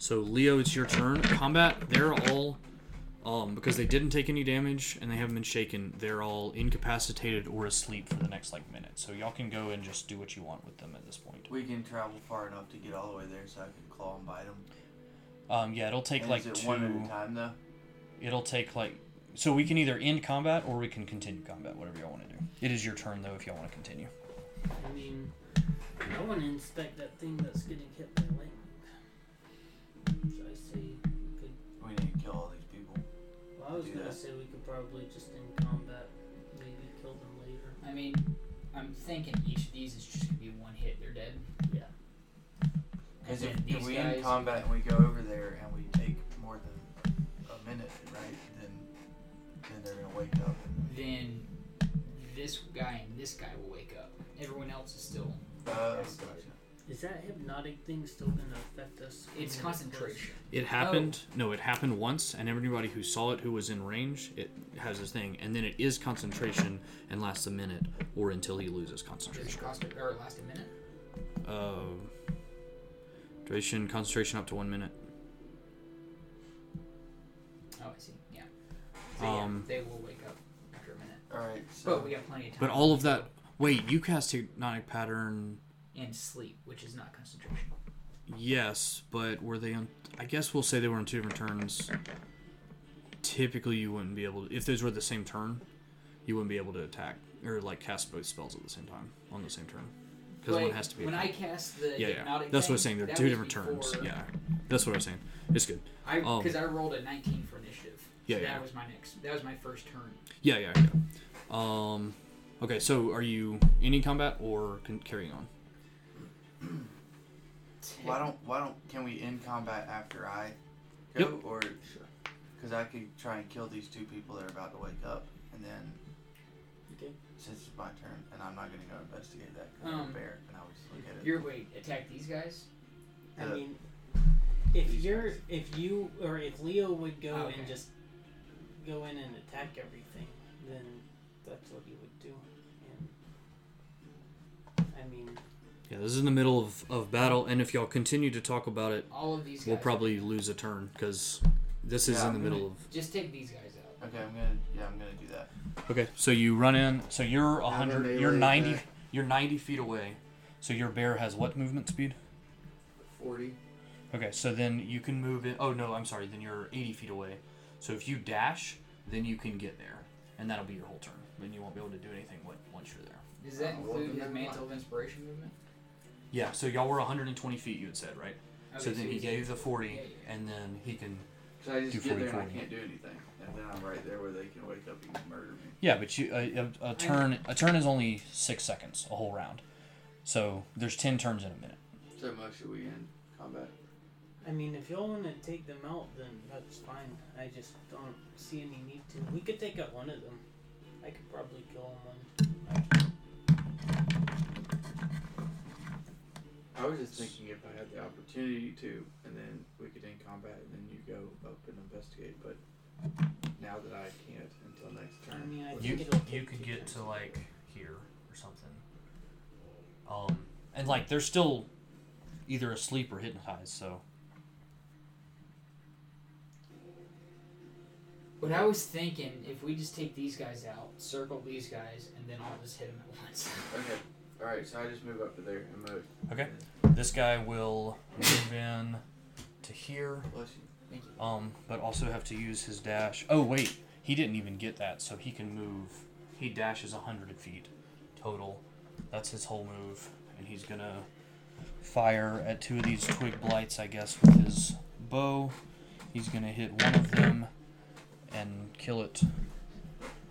So, Leo, it's your turn. Combat, they're all, um, because they didn't take any damage and they haven't been shaken, they're all incapacitated or asleep for the next, like, minute. So y'all can go and just do what you want with them at this point. We can travel far enough to get all the way there so I can claw and bite them. Um, yeah, it'll take, and like, is it two... one at a time, though? It'll take, like... So we can either end combat or we can continue combat, whatever y'all want to do. It is your turn, though, if y'all want to continue. I mean, I want to inspect that thing that's getting hit by lightning. I say we could... We need to kill all these people. Well, I was going to say we could probably just in combat maybe kill them later. I mean, I'm thinking each of these is just going to be one hit. They're dead. Yeah. Because if, if we guys... in combat and we go over there and we take more than a minute, right, then, then they're going to wake up. Then this guy and this guy will wake up. Everyone else is still... Uh, Is that hypnotic thing still going to affect us? It's concentration. It happened. Oh. No, it happened once, and everybody who saw it who was in range, it has this thing. And then it is concentration and lasts a minute or until he loses concentration. Does it cost, or last a minute? Uh, duration, concentration up to one minute. Oh, I see. Yeah. So, yeah um, they will wake up after a minute. All right. So. But we got plenty of time. But all of that... Wait, you cast hypnotic pattern... And sleep, which is not concentration. Yes, but were they on... I guess we'll say they were on two different turns. Typically, you wouldn't be able to... If those were the same turn, you wouldn't be able to attack... Or, like, cast both spells at the same time. On the same turn. Because one has to be... When I cast the yeah, hypnotic yeah. That's thing, what I was saying. They're two different turns. Yeah. That's what I was saying. It's good. Because I, um, I rolled a nineteen for initiative. Yeah, so yeah. That was my next... That was my first turn. Yeah, yeah, yeah. Um, okay, so are you ending combat or con- carrying on? Why don't why don't can we end combat after I go yep. or because I could try and kill these two people that are about to wake up and then okay since it's my turn and I'm not going to go investigate that because um, I'm a bear and I would just look at it. Your wait attack these guys I uh, mean, if you're, guys. if you, or if Leo would go okay. and just go in and attack everything, then that's what he would do. And I mean, yeah, this is in the middle of, of battle, and if y'all continue to talk about it, all of these guys, we'll probably lose a turn because this yeah, is in I'm the middle gonna, of. Just take these guys out. Okay, I'm gonna. Yeah, I'm gonna do that. Okay, so you run in. So you're a hundred. You're ninety. Back. You're ninety feet away. So your bear has what movement speed? forty. Okay, so then you can move it. Oh, no, I'm sorry. Then you're eighty feet away. So if you dash, then you can get there. And that'll be your whole turn. Then you won't be able to do anything once you're there. Does that include his Mantle of Inspiration movement? Yeah, so y'all were one hundred twenty feet, you had said, right? Okay, so then so he gave the forty, yeah, yeah. and then he can do forty-four. So I just get there and I can't do anything. And then I'm right there where they can wake up and murder me. Yeah, but you a, a, a turn a turn is only six seconds, a whole round. So there's ten turns in a minute. So much should we end combat? I mean, if y'all want to take them out, then that's fine. I just don't see any need to. We could take out one of them. I could probably kill one. I was just thinking if I had the opportunity to, and then we could end combat, and then you go up and investigate. But now that I can't until next turn, I mean, I think you, it'll you could get times. to like here or something. Um, and like they're still either asleep or hypnotized, so. What I was thinking, if we just take these guys out, circle these guys, and then I'll just hit them at once. Okay. All right. So I just move up to there and move. Okay. This guy will move in to here. Bless you. Thank you. Um, but also have to use his dash. Oh wait, he didn't even get that, so he can move. He dashes a hundred feet total. That's his whole move, and he's gonna fire at two of these twig blights, I guess, with his bow. He's gonna hit one of them and kill it.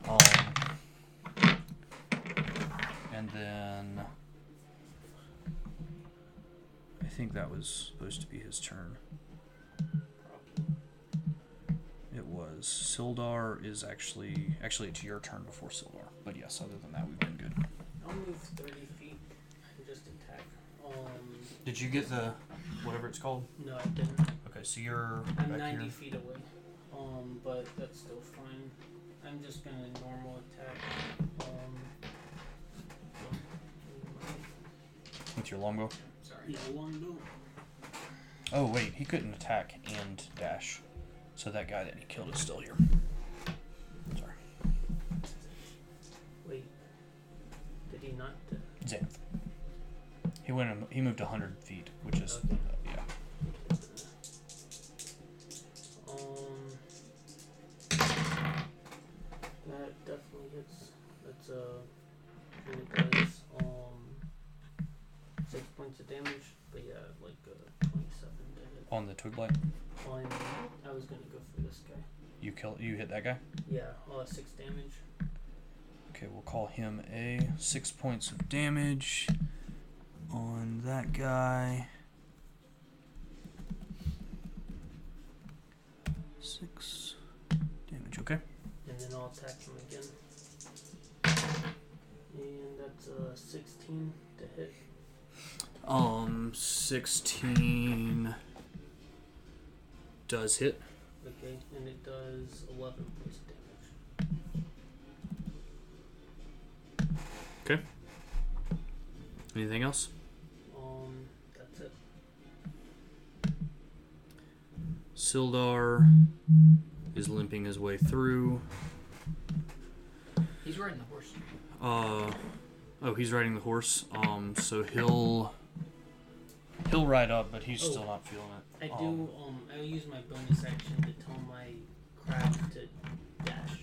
Um, and then I think that was supposed to be his turn. It was. Sildar is actually actually it's your turn before Sildar, but yes, other than that, we've been good. I'll move thirty feet and just attack. Um, Did you get the whatever it's called? No, I didn't. Okay, so you're I'm back ninety here. feet away. Um, but that's still fine. I'm just gonna normal attack. Um, With your longbow? Sorry. Yeah, longbow. Oh wait, he couldn't attack and dash, so that guy that he killed is still here. Not Xanth. He went. And, he moved a hundred feet, which is okay. uh, yeah. Um, that definitely gets. That's a. Uh, it does um six points of damage, but yeah, like uh, twenty-seven to hit. On the twig blade. On. I was gonna go for this guy. You kill. You hit that guy. Yeah. Uh, six damage. Okay, we'll call him a six points of damage on that guy. Six damage, okay. And then I'll attack him again. And that's a sixteen to hit. Um, sixteen does hit. Okay, and it does eleven points of damage. Okay. Anything else? Um, that's it. Sildar is limping his way through. He's riding the horse. Uh, oh, he's riding the horse. Um, so he'll he'll ride up, but he's oh, still not feeling it. I um, do. Um, I use my bonus action to tell my crab to dash.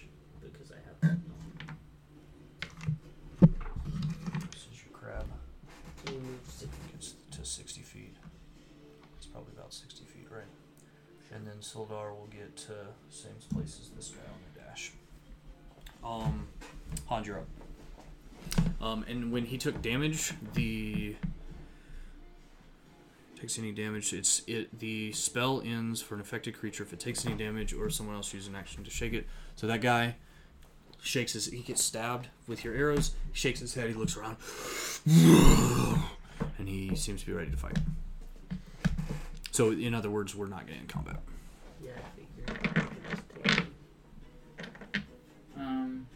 sixty feet. It's probably about sixty feet, right? And then Sildar will get to the same place as this guy on the dash. Um, Hans, you're up. Um, and when he took damage, the... Takes any damage, it's it. the spell ends for an affected creature if it takes any damage or someone else uses an action to shake it. So that guy shakes his... He gets stabbed with your arrows. He shakes his head. He looks around. And he seems to be ready to fight. So, in other words, we're not getting in combat. Yeah, I figure. Um.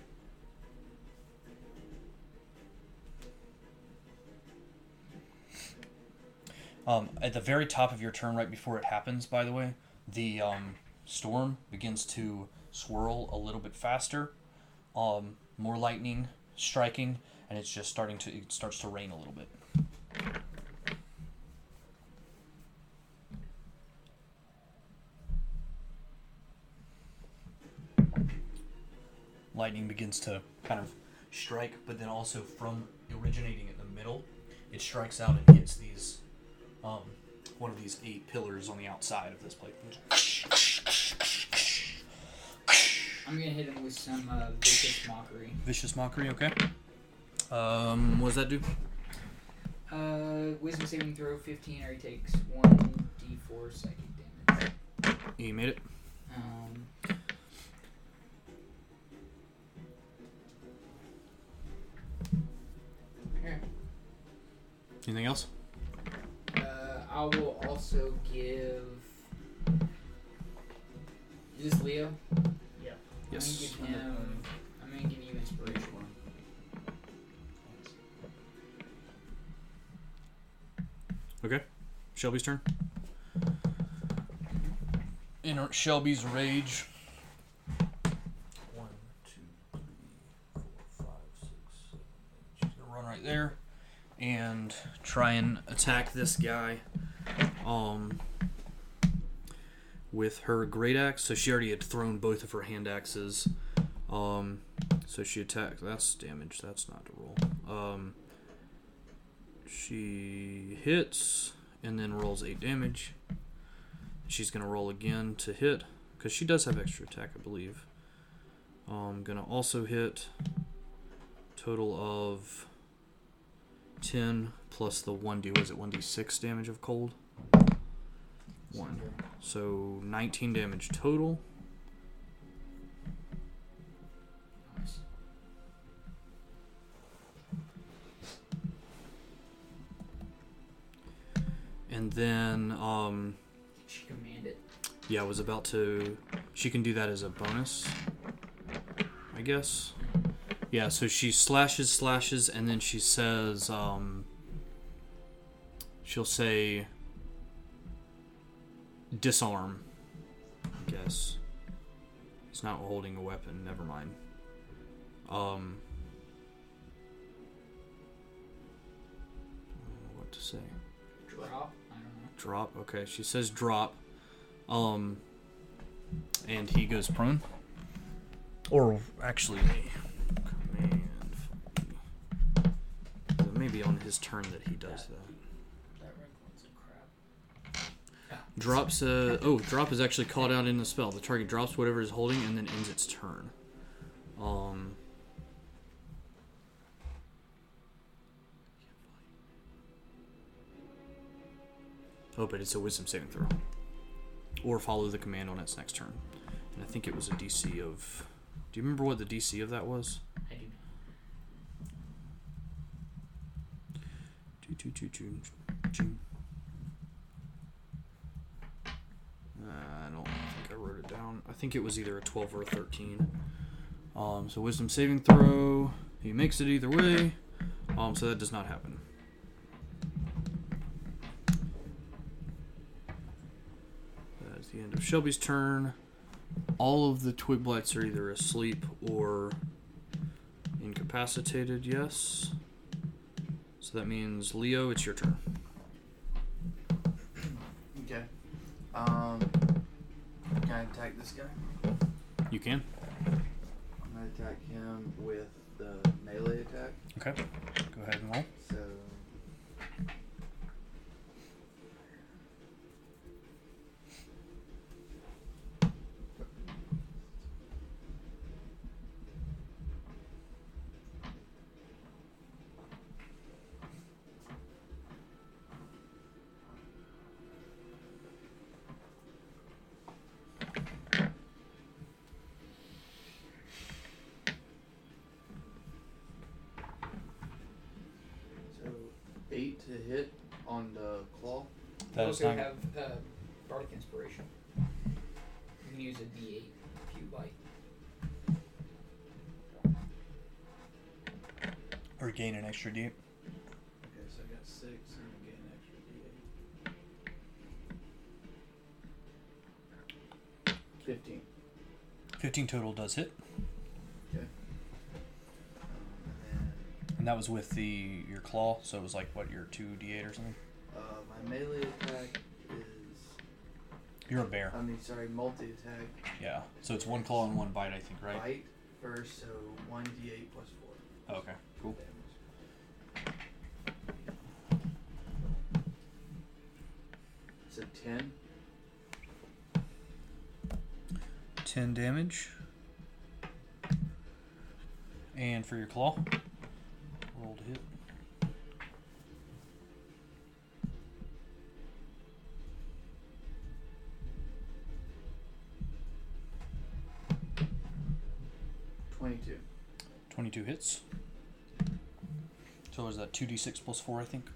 Um, at the very top of your turn, right before it happens, by the way, the um, storm begins to swirl a little bit faster. Um, more lightning striking, and it's just starting to it starts to rain a little bit. Lightning begins to kind of strike, but then also from originating in the middle, it strikes out and hits these um, one of these eight pillars on the outside of this plate. I'm gonna hit him with some uh, vicious mockery. Vicious mockery, okay. Um, what does that do? Uh, wisdom saving throw fifteen, or he takes one d four psychic damage. You made it. Um. Anything else? Uh, I will also give. Is this Leo? Yeah. Yes. I'm gonna give him. I'm gonna give you inspiration. Okay. Shelby's turn. Enter Shelby's rage. One, two, three, four, five, six, seven, eight. She's gonna run right there and try and attack this guy um, with her great axe. So she already had thrown both of her hand axes. Um, so she attacked. That's damage. That's not to roll. Um, she hits and then rolls eight damage. She's going to roll again to hit because she does have extra attack, I believe. Um, going to also hit total of ten plus the one d, was it one d six damage of cold? one. So nineteen damage total. Nice. And then um she commanded. Yeah, I was about to she can do that as a bonus, I guess. Yeah, so she slashes, slashes, and then she says, um, she'll say, disarm, I guess. It's not holding a weapon, never mind. Um, I don't know what to say. Drop? I don't know. Drop, okay. She says drop, um, and he goes prone. Or actually... Maybe on his turn that he does that. That, that wrinkle's a crap. Yeah. Drops a... Oh, drop is actually called out in the spell. The target drops whatever it's holding and then ends its turn. Um... Oh, but it's a wisdom saving throw. Or follow the command on its next turn. And I think it was a D C of... Do you remember what the D C of that was? I do. I don't think I wrote it down. I think it was either a twelve or a thirteen. Um, so wisdom saving throw. He makes it either way. Um, so that does not happen. That is the end of Shelby's turn. All of the twig blights are either asleep or incapacitated, yes. So that means, Leo, it's your turn. Okay. Um, can I attack this guy? You can. I'm going to attack him with the melee attack. Okay. Go ahead and roll. So... to hit on the claw. That is not... have uh, Bardic Inspiration. You can use a D eight if you like. Or gain an extra D eight. Okay, so I got six and I gain an extra D eight. fifteen. fifteen total does hit. Okay. And that was with the your claw, so it was like, what, your two D eight or something? Uh, my melee attack is... You're a bear. I mean, sorry, multi-attack. Yeah, so it's one claw and one bite, I think, right? Bite first, so one D eight plus four. Okay, cool. It's a ten. ten damage. And for your claw, roll to hit. twenty-two. twenty-two hits. So is that two D six plus four, I think?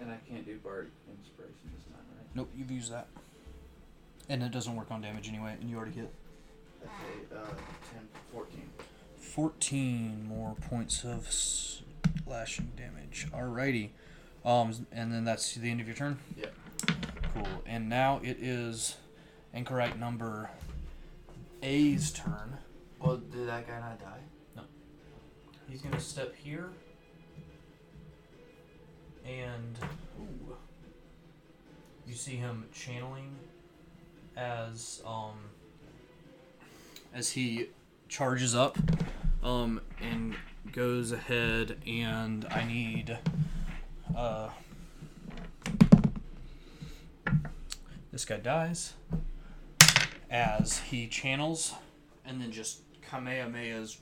And I can't do Bard Inspiration this time, right? Nope, you've used that. And it doesn't work on damage anyway, and you already hit. Okay, uh, ten, fourteen. fourteen more points of slashing damage. Alrighty. Um, and then that's the end of your turn? Yeah. Cool. And now it is Anchorite number A's turn. Well, did that guy not die? No. He's going to step here. And ooh, you see him channeling as um as he charges up um and goes ahead, and I need uh this guy dies as he channels, and then just Kamehameha's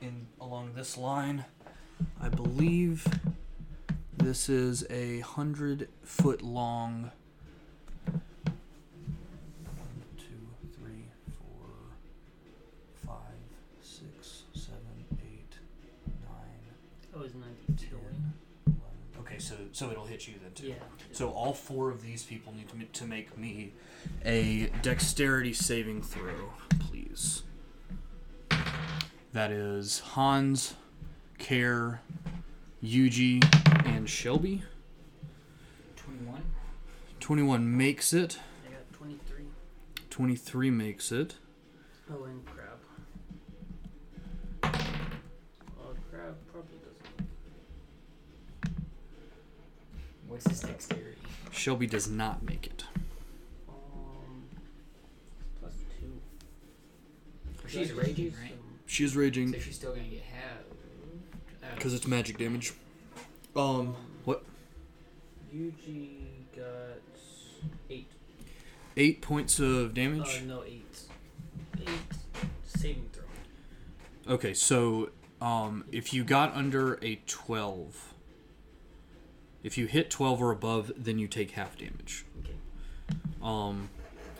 in along this line. I believe this is a hundred foot long. One, two, three, four, five, six, seven, eight, nine. Oh, isn't that ten, eleven. Okay, so so it'll hit you then too. Yeah. So all four of these people need to to make me a dexterity saving throw, please. That is Hans, Care, Yuji, and Shelby. twenty-one. twenty-one makes it. I got twenty-three. twenty-three makes it. Oh, and crab. Well, crab probably doesn't. What's his dexterity? Shelby does not make it. Um, plus two. She's, she's raging, raging, right? She is raging. So she's still going to get halved. Because it's magic damage. Um, what? U G got eight. Eight points of damage? Uh, no, eight. Eight saving throw. Okay, so um, if you got under a twelve, if you hit twelve or above, then you take half damage. Okay. Um,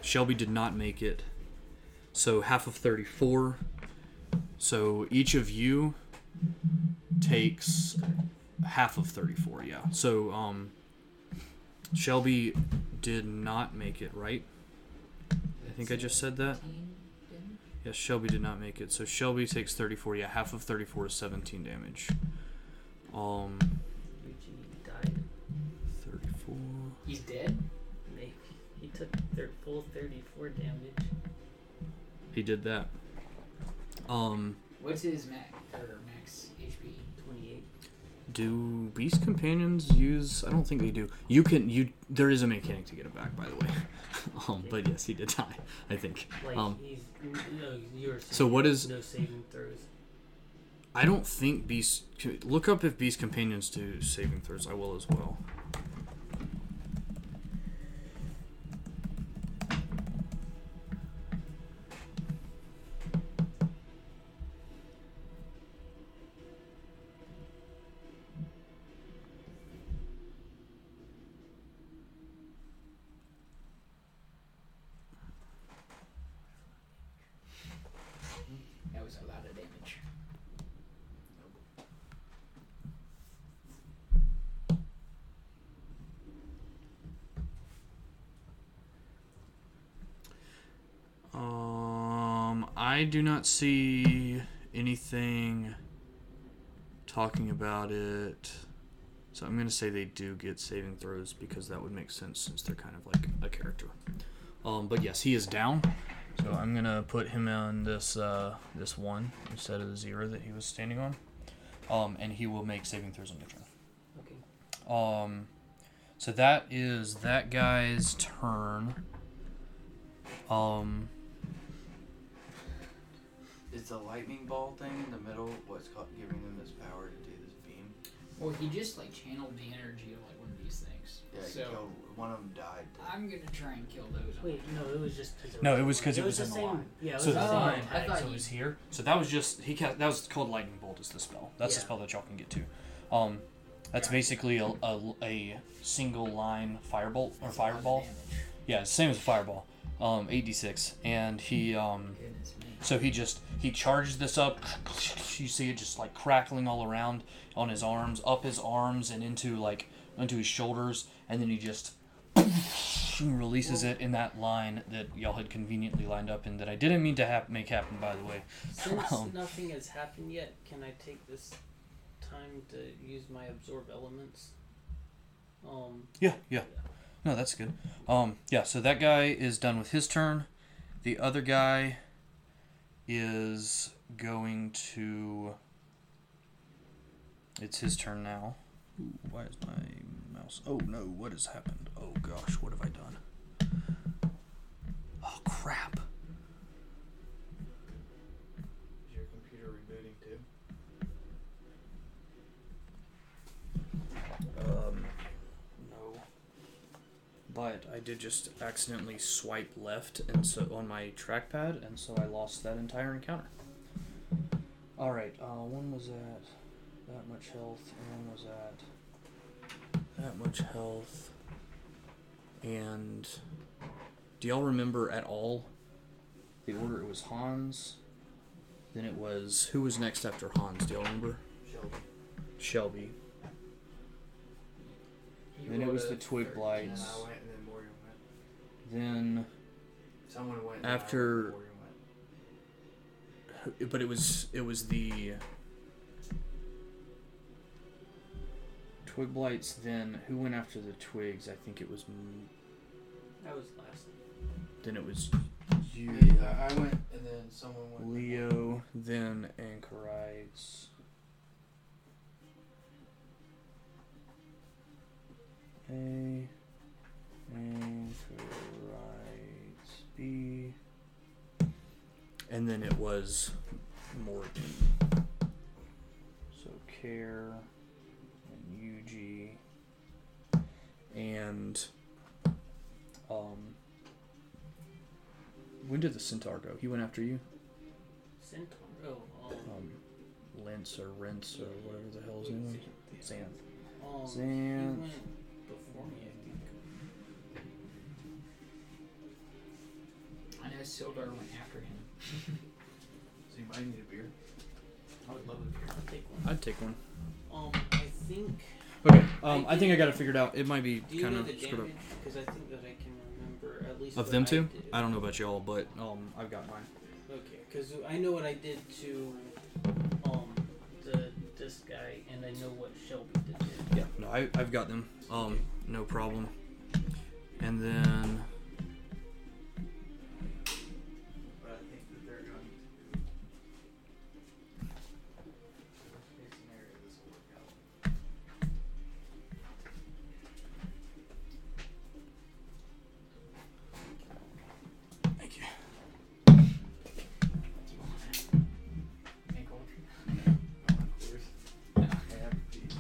Shelby did not make it. So half of thirty-four. So each of you takes half of thirty-four, yeah. So, um, Shelby did not make it, right? I think I just said that. Yeah, Shelby did not make it. So Shelby takes thirty-four, yeah. Half of thirty-four is seventeen damage. Um, thirty-four. He's dead? He took full thirty-four damage. He did that. Um... What's his max, or max H P? twenty-eight. Do beast companions use? I don't think they do. You can you. There is a mechanic to get it back, by the way. Um, but yes, he did die. I think. Like um, he's no. You're so what is no saving throws? I don't think beast. Look up if beast companions do saving throws. I will as well. That was a lot of damage. I do not see anything talking about it. So I'm going to say they do get saving throws because that would make sense since they're kind of like a character. Um, but yes, he is down. So I'm going to put him on this uh, this one instead of the zero that he was standing on. Um, and he will make saving throws on your turn. Okay. Um, so that is that guy's turn. Um, is the lightning ball thing in the middle what's giving them this power to do this? Well, he just, like, channeled the energy of, like, one of these things. Yeah, so he killed, one of them died. I'm going to try and kill those. Wait, no, it was just... No, it was because it, it was, was in the line. Yeah, it was so the line. I thought so he was here. So that was just... He cast, that was called Lightning Bolt is the spell. That's yeah. the spell that y'all can get to. Um, That's basically a, a, a single line firebolt or that's fireball. Yeah, same as a fireball. Um, eight d six. And he... um. Goodness. So he just, he charges this up, you see it just like crackling all around on his arms, up his arms and into like, into his shoulders, and then he just releases it in that line that y'all had conveniently lined up and that I didn't mean to ha- make happen, by the way. Since um, nothing has happened yet, can I take this time to use my absorb elements? Um, yeah, yeah. No, that's good. Um, yeah, so that guy is done with his turn. The other guy... is going to... It's his turn now. Ooh, why is my mouse... Oh, no, what has happened? Oh, gosh, what have I done? Oh, crap. Is your computer rebooting, too? Um, no. But I did just accidentally swipe left and so on my trackpad, and so I lost that entire encounter. All right, uh, one was at that much health, and one was at that much health. And do y'all remember at all the order? It was Hans, then it was who was next after Hans? Do y'all remember? Shelby. Shelby. You then it was the Twig Blights. I went, and then Morgan went. Then someone went after. Morgan went. But it was it was the Twig Blights. Then who went after the Twigs? I think it was. That was last. Then it was you. Yeah, I went, and then someone went. Leo, then Anchorites. A, Anchorites, B, and then it was Morgan. So Care and U G and um. When did the Centaur go? He went after you. Centaur. Oh. Um, um Lentz or Rentz or whatever the hell his name is. Xanth. Um, Xanth. Before me, I think. I know Sildar went after him. Does anybody need a beer? I would love a beer. I'd take one. I'd take one. Um, I think... Okay, um, I, I think I got it figured out. It might be kind of screwed up. Because I think that I can remember at least... Of them two? I, I don't know about y'all, but um, I've got mine. Okay, because I know what I did to um the this guy, and I know what Shelby did to. Yeah, no, I, I've got them. Um, no problem. And then... But I think that they're going to... This scenario, this will work out. Thank you. Do you want that? Make one? No, of course. No. I have a piece.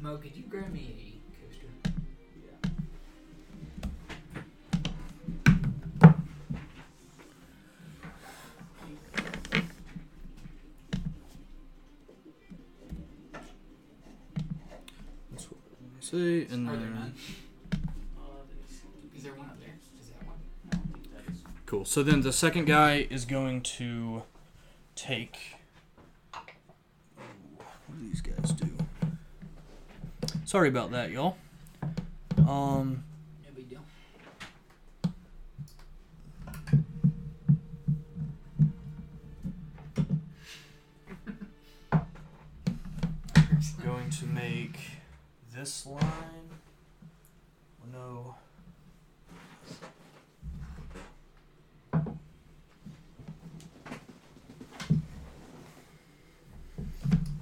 Mo, could you grab me a coaster? Yeah. That's what I say, and are there none? Is there one up there? Is that one? No, I don't think that is. Cool. So then the second guy is going to take. What do these guys do? Sorry about that, y'all. Um, no big deal. to make this line. No.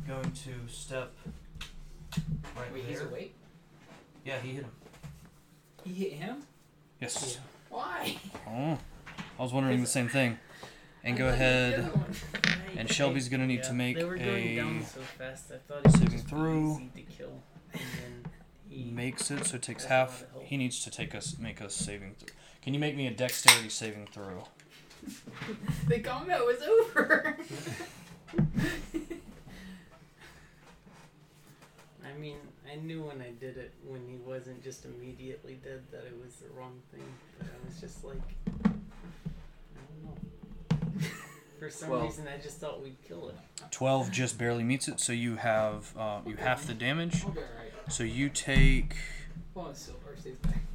Going to step right Wait, there. Wait, he's awake? Yeah, he hit him. He hit him? Yes. Yeah. Why? Oh, I was wondering the same thing. And go ahead. And Shelby's going to need yeah, to make they were going a down so fast. I thought it saving throw. Easy to kill. And then he makes it, so it takes half. He needs to take us, make us saving throw. Can you make me a dexterity saving throw? The combat was over. I mean, I knew when I did it, when he wasn't just immediately dead, that it was the wrong thing. But I was just like, I don't know. For some twelve reason, I just thought we'd kill it. twelve just barely meets it, so you have uh, you okay. half the damage. Okay, right. So you take well,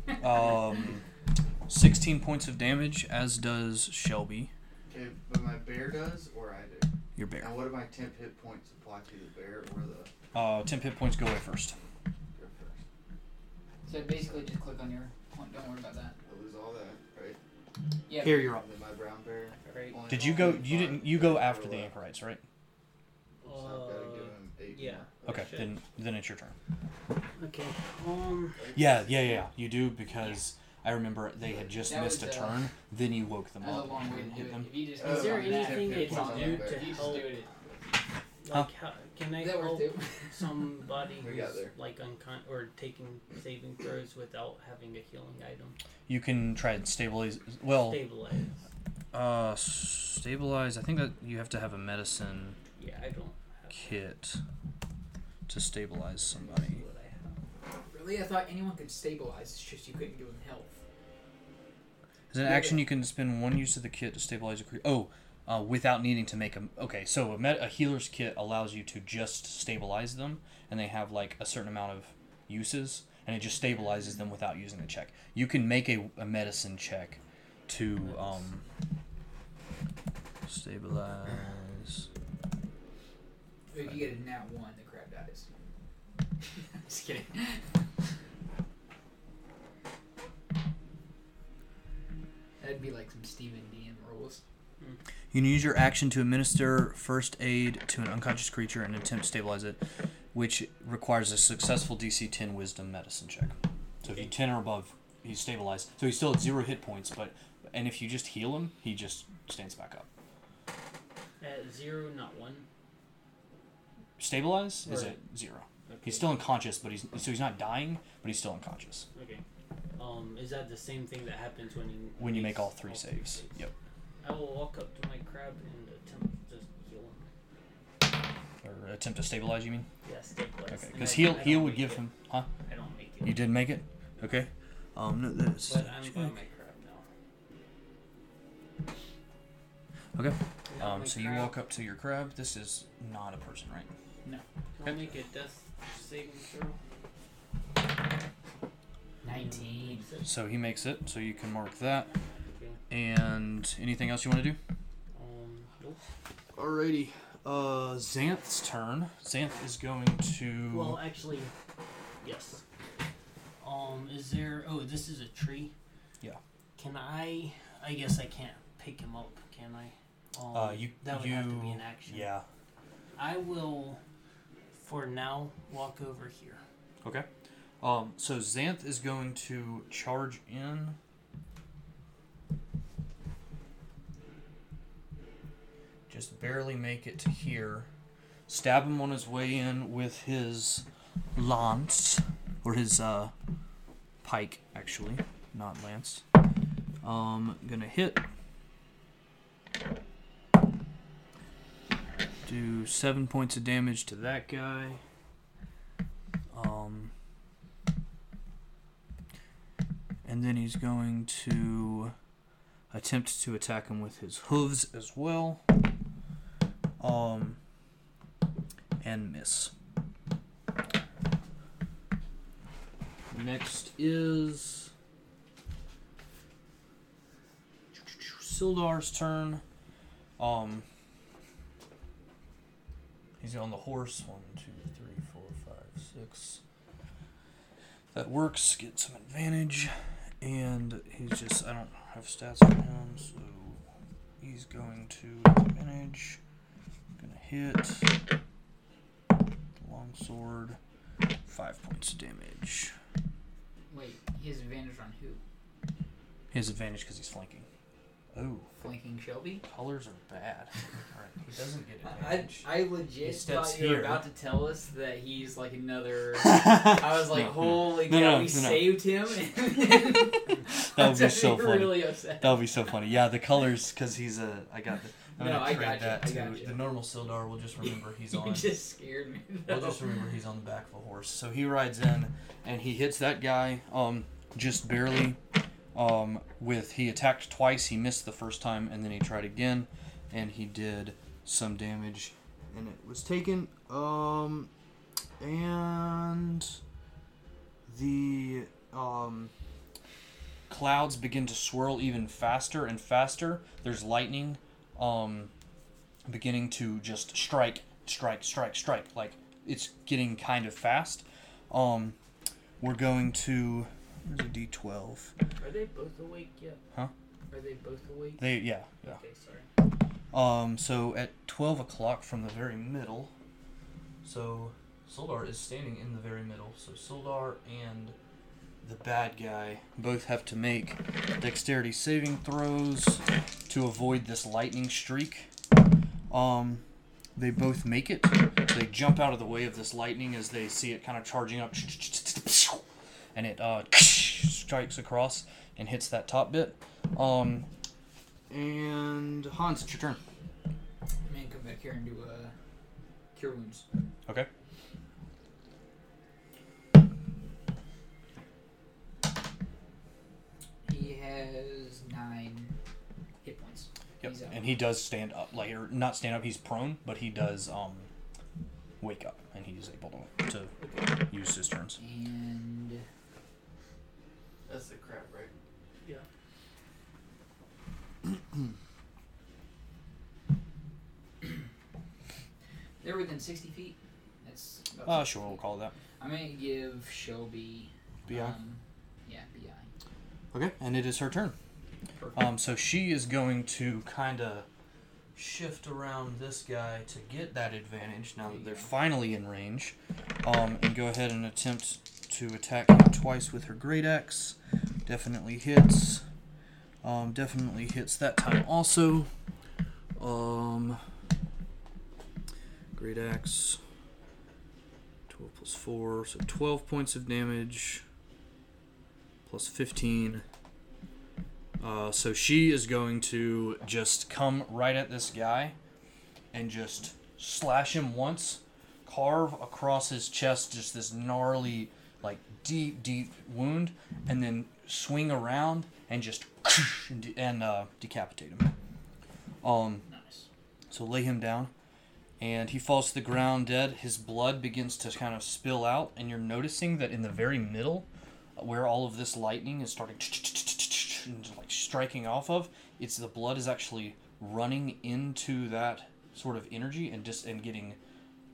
back. um, sixteen points of damage, as does Shelby. Okay, but my bear does, or I do? Your bear. Now, what do my temp hit points apply to the bear or the... Uh, temp hit points go away first. So basically just click on your point. Don't worry about that. I lose all that, right? Yeah. Here you're up. My brown bear. Right. Did you go? You didn't. You go after the anchorites, right? Uh, so I've got to give him eight yeah. More. Okay. Shit. Then then it's your turn. Okay. Um. Yeah. Yeah. Yeah. You do because. Yeah. I remember they had just that missed a turn. Uh, then you woke them up and hit them. Is there anything they can do to help? Like, huh? how, can I help somebody who's like uncon or taking saving throws without having a healing item? You can try and stabilize. Well, stabilize. Uh, stabilize. I think that you have to have a medicine. Yeah, I don't have kit that. To stabilize somebody. I thought anyone could stabilize. It's just you couldn't give them health. Is an action you can spend one use of the kit to stabilize a creature? Oh, uh, without needing to make them. Okay, so a, med- a healer's kit allows you to just stabilize them, and they have like a certain amount of uses, and it just stabilizes them without using a check. You can make a, a medicine check to um, stabilize. If you get a nat one, the crab dies. Just kidding. That'd be like some Stephen D M rules. Mm. You can use your action to administer first aid to an unconscious creature and attempt to stabilize it, which requires a successful D C ten wisdom medicine check. So if you ten or above, he's stabilized. So he's still at zero hit points, but and if you just heal him, he just stands back up. At zero, not one. Stabilize? Or is it zero? Okay. He's still unconscious, but he's so he's not dying, but he's still unconscious. Okay. Um, is that the same thing that happens when you when you make all three, all three saves. saves? Yep. I will walk up to my crab and attempt to heal him. Or attempt to stabilize, you mean? Yeah, stabilize. Okay, because heal heal would give it. him, huh? I don't make it. You didn't make it. Okay. Um, no, that's. But I'm by my crab now. Okay. Um, so crab. You walk up to your crab. This is not a person, right? No. Can I make a death saving throw? nineteen. So he makes it, so you can mark that. Okay. And anything else you want to do? Um, nope. Alrighty. Uh, Xanth's turn. Xanth is going to... Well, actually, yes. Um, is there... Oh, this is a tree? Yeah. Can I... I guess I can't pick him up, can I? Um, uh, you, that would you, have to be an action. Yeah. I will... For now, walk over here. Okay. Um, so Xanth is going to charge in. Just barely make it to here. Stab him on his way in with his lance. Or his uh, pike, actually. Not lance. Um, gonna hit. Do seven points of damage to that guy. Um, and then he's going to attempt to attack him with his hooves as well. Um, and miss. Next is Sildar's turn. Um... He's on the horse. One, two, three, four, five, six. That works. Get some advantage. And he's just, I don't have stats on him, so he's going to advantage. Going to hit. Longsword. Five points of damage. Wait, he has advantage on who? He has advantage because he's flanking. Oh. Flanking Shelby? Colors are bad. Alright, he doesn't get advantage. I, I legit thought you were about to tell us that he's like another... I was like, no, holy no, cow, no, no, we no, saved no. him? And then... That would be so funny. Really upset. That would be so funny. Yeah, the colors, because he's a... I got the... I'm no, I got that you. I got you. The normal Sildar will just remember he's on... You just scared me. Though. We'll just remember he's on the back of a horse. So he rides in, and he hits that guy um, just barely... Um, with he attacked twice, he missed the first time, and then he tried again, and he did some damage, and it was taken. Um, and the um, clouds begin to swirl even faster and faster. There's lightning, um, beginning to just strike, strike, strike, strike. Like it's getting kind of fast. Um, we're going to. There's a D twelve. Are they both awake yet? Huh? Are they both awake? They yeah, yeah. Okay, sorry. Um, so at twelve o'clock from the very middle, so Sildar is standing in the very middle, so Sildar and the bad guy both have to make dexterity saving throws to avoid this lightning streak. Um, they both make it. They jump out of the way of this lightning as they see it kind of charging up. And it uh, strikes across and hits that top bit. Um, and Hans, it's your turn. I'm going to come back here and do uh, Cure Wounds. Okay. He has nine hit points. Yep, he's and he does stand up. Like, or not stand up, he's prone, but he does um, wake up. And he's able to, to okay. use his turns. And... That's the crab, right? Yeah. They're within sixty feet. That's. Oh, uh, sure, feet. We'll call it that. I'm gonna give Shelby. B I. Um, yeah, B I. Okay, and it is her turn. Perfect. Um, so she is going to kind of shift around this guy to get that advantage now that they're finally in range, um, and go ahead and attempt to attack him twice with her great axe. Definitely hits. Um, definitely hits that time also. Um, great axe. twelve plus four, so twelve points of damage. Plus fifteen. Uh, so she is going to just come right at this guy and just slash him once. Carve across his chest just this gnarly... like deep, deep wound, and then swing around and just and, de- and uh, decapitate him. Um, nice. So lay him down, and he falls to the ground dead. His blood begins to kind of spill out, and you're noticing that in the very middle, where all of this lightning is starting and like striking off of, it's the blood is actually running into that sort of energy and just and getting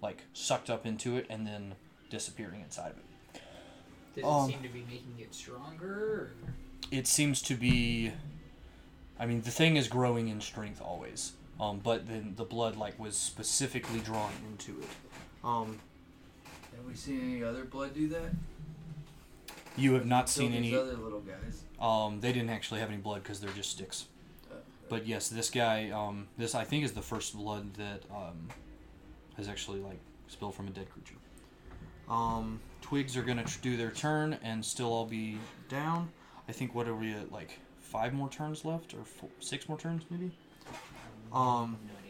like sucked up into it and then disappearing inside of it. Does it um, seem to be making it stronger? Or? It seems to be... I mean, the thing is growing in strength always. Um, but then the blood, like, was specifically drawn into it. Um, have we seen any other blood do that? You have not Still seen any... other little guys. Um, they didn't actually have any blood because they're just sticks. Uh, okay. But yes, this guy, um, this I think is the first blood that um, has actually, like, spilled from a dead creature. Um... Twigs are going to do their turn, and still I'll be down. I think, what are we at, like, five more turns left? Or four, six more turns, maybe? Um, no idea.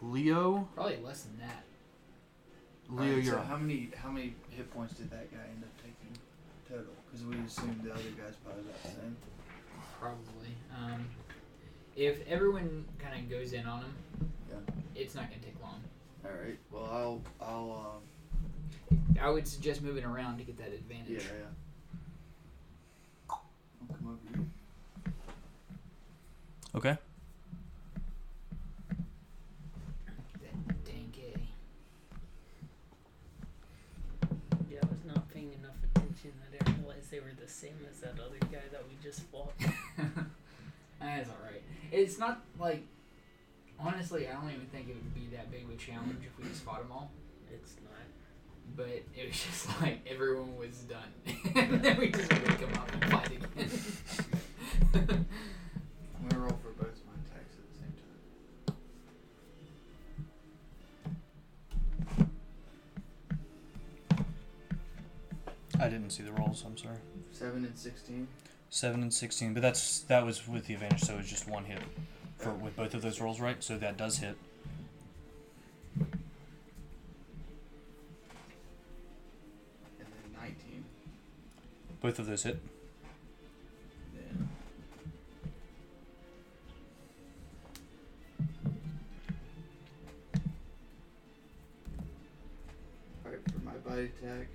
Leo? Probably less than that. Leo, right, you're so how many How many hit points did that guy end up taking total? Because we assumed the other guy's probably about the same. Probably. Um, if everyone kind of goes in on him, yeah. It's not going to take long. All right. Well, I'll... I'll um, I would suggest moving around to get that advantage. Yeah, yeah. I'll come over here. Okay. That dang gay. the same as that other guy that we just fought. That's alright. It's not, like... Honestly, I don't even think it would be that big of a challenge if we just fought them all. It's not. But it was just like, everyone was done. And then we just wake them up and fight again. I'm gonna roll for both of my attacks at the same time. I didn't see the rolls, I'm sorry. seven and sixteen seven and sixteen, but that's that was with the advantage, so it was just one hit for with both of those rolls, right? So that does hit. nineteen Both of those hit. Yeah. Alright, for my body attack.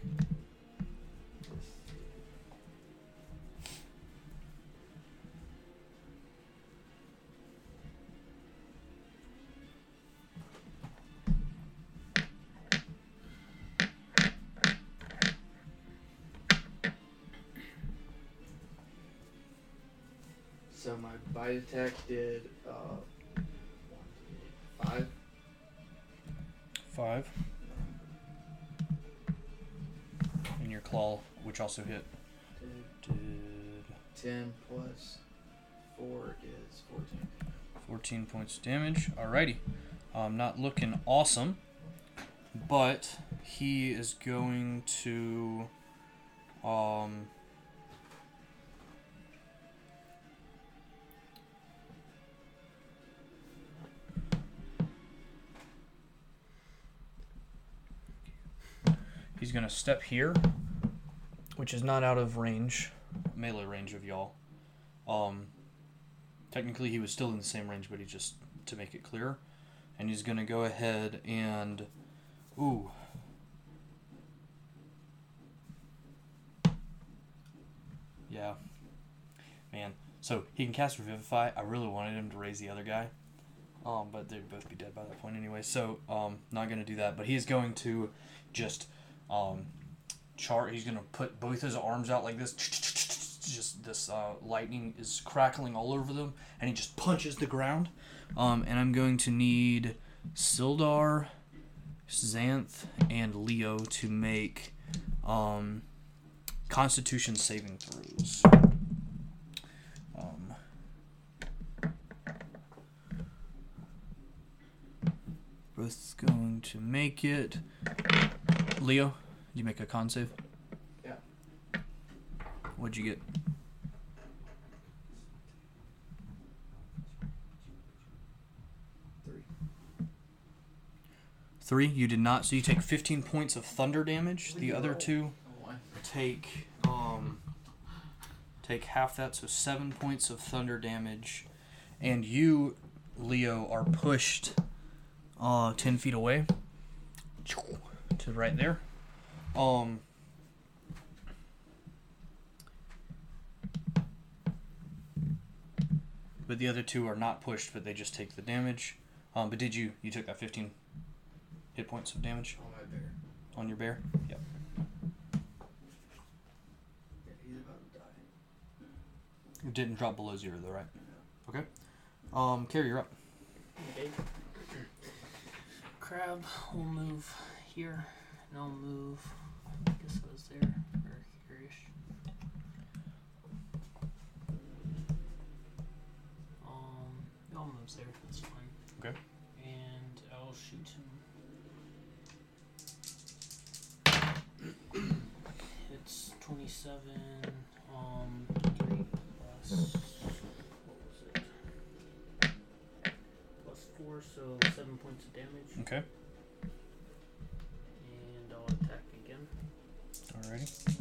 So my bite attack did uh, five. Five. And your claw, which also hit, did, did ten plus four is fourteen. Fourteen points of damage. Alrighty. Um, not looking awesome, but he is going to. Um, He's going to step here, which is not out of range, melee range of y'all. Um, technically, he was still in the same range, but he just, to make it clear. And he's going to go ahead and... Ooh. Yeah. Man. So, he can cast Revivify. I really wanted him to raise the other guy. Um, but they'd both be dead by that point anyway. So, um, not going to do that. But he's going to just... Um, char. He's gonna put both his arms out like this. Just this uh, lightning is crackling all over them, and he just punches the ground. Um, and I'm going to need Sildar, Xanth, and Leo to make um, Constitution saving throws. Um, both's going to make it. Leo, did you make a con save? Yeah. What'd you get? Three. Three? You did not. So you take fifteen points of thunder damage. The other two take um take half that, so seven points of thunder damage. And you, Leo, are pushed uh ten feet away. To right there. Um, but the other two are not pushed, but they just take the damage. Um, but did you, you took that fifteen hit points of damage? On my bear. On your bear? Yep. Yeah, he's about to die. You didn't drop below zero though, right? No. Okay. Um, Carrie, you're up. Okay. Crab will move here, and I'll move, I guess I was there, or here-ish. Um, it all moves there, that's fine. Okay. And I'll shoot him. It's twenty-seven, um, three plus, what was it? Plus four, so seven points of damage. Okay. Alrighty.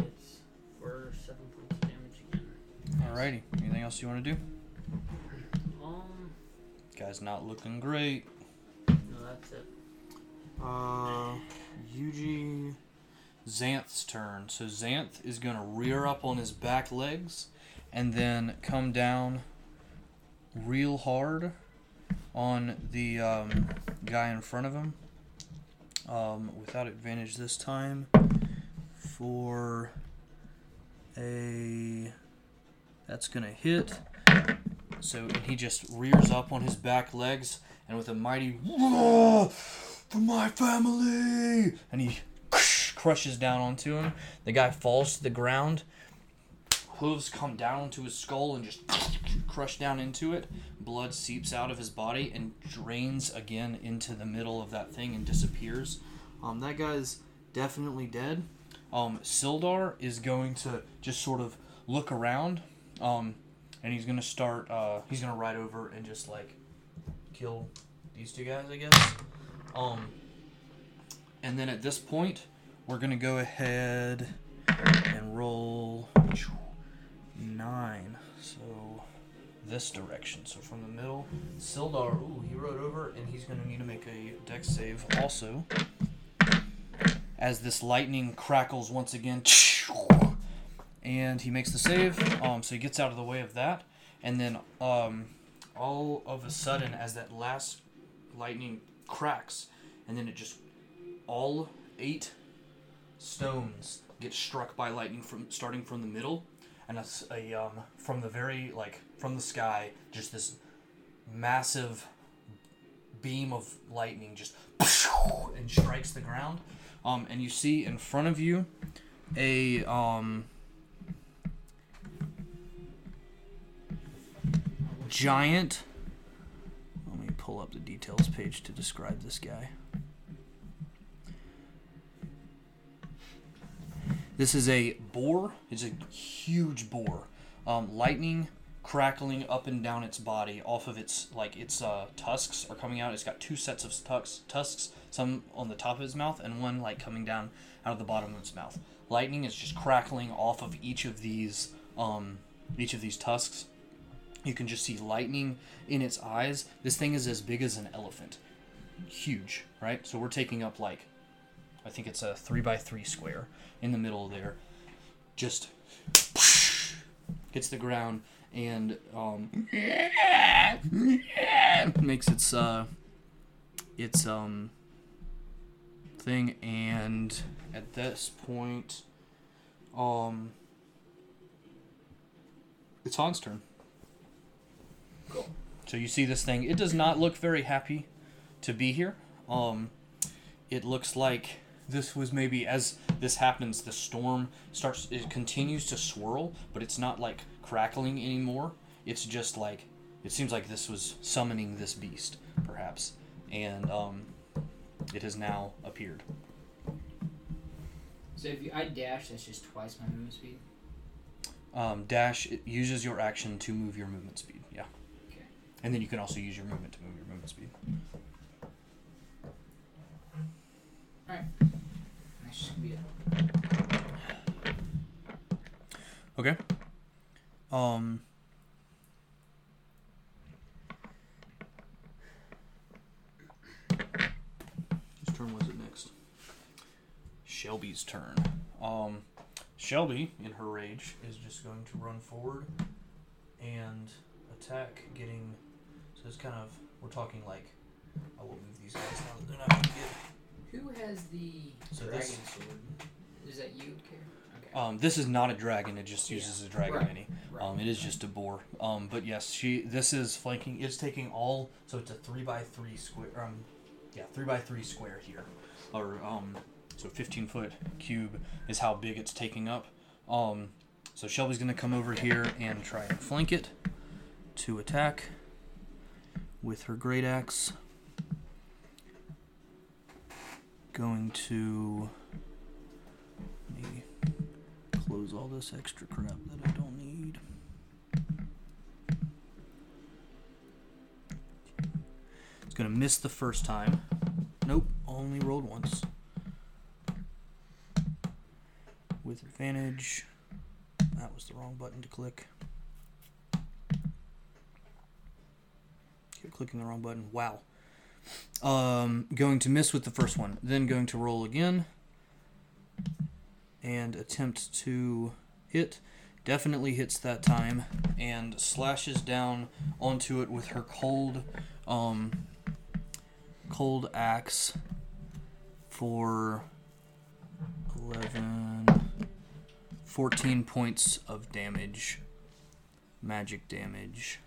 It's for seven points of damage again. Alrighty. Anything else you want to do? Um. Guy's not looking great. No, that's it. Uh, Yuji. Xanth's turn. So Xanth is going to rear up on his back legs and then come down real hard on the um, guy in front of him. Um, without advantage this time for a... That's going to hit. So he just rears up on his back legs, and with a mighty, "Whoa, for my family!" and he crushes down onto him. The guy falls to the ground. Hooves come down onto his skull and just crush down into it. Blood seeps out of his body and drains again into the middle of that thing and disappears. Um, that guy's definitely dead. Um, Sildar is going to just sort of look around, um, and he's going to start, uh, he's going to ride over and just, like, kill these two guys, I guess. Um, and then at this point, we're going to go ahead and roll nine. So, this direction. So, from the middle, Sildar, ooh, he rode over, and he's going to need to make a dex save also. As this lightning crackles once again, and he makes the save, um, so he gets out of the way of that, and then um, all of a sudden, as that last lightning cracks, and then it just, all eight stones get struck by lightning from starting from the middle, and it's a um, from the very, like, from the sky, just this massive beam of lightning just and strikes the ground. Um, and you see in front of you a, um, giant, let me pull up the details page to describe this guy. This is a boar, it's a huge boar, um, lightning crackling up and down its body off of its, like, its uh, tusks are coming out. It's got two sets of tux, tusks, some on the top of its mouth and one, like, coming down out of the bottom of its mouth. Lightning is just crackling off of each of these, um, each of these tusks. You can just see lightning in its eyes. This thing is as big as an elephant. Huge, right? So we're taking up, like, I think it's a three by three square in the middle there. Just hits the ground and um, makes its uh, its um thing, and at this point, um, it's Han's turn. Cool. So you see this thing. It does not look very happy to be here. Um, it looks like this was maybe, as this happens, the storm starts. It continues to swirl, but it's not like crackling anymore. It's just like, it seems like this was summoning this beast, perhaps, and um, it has now appeared. So if you, I dash, that's just twice my movement speed. Um, dash it uses your action to move your movement speed. Yeah. Okay. And then you can also use your movement to move your movement speed. All right. That should be it. Okay. Um. Whose turn was it next? Shelby's turn. Um, Shelby, in her rage, is just going to run forward and attack, getting. So it's kind of, we're talking like, I will move these guys now that they're not going to get. Who has the so dragon this, sword? Is that you, Karen? Okay. Um, this is not a dragon. It just uses yeah. a dragon right. mini. Right. Um, it is just a boar. Um, but yes, she. This is flanking. It's taking all. So it's a three by three square. Um, yeah, three by three square here, or um, so fifteen foot cube is how big it's taking up. Um, so Shelby's gonna come over here and try and flank it to attack with her great axe. Going to let me close all this extra crap that I don't need. It's gonna miss the first time. Nope, only rolled once. With advantage. That was the wrong button to click. Keep clicking the wrong button. Wow. Um, going to miss with the first one, then going to roll again and attempt to hit. Definitely hits that time and slashes down onto it with her cold, um, cold axe for eleven, fourteen points of damage. Magic damage.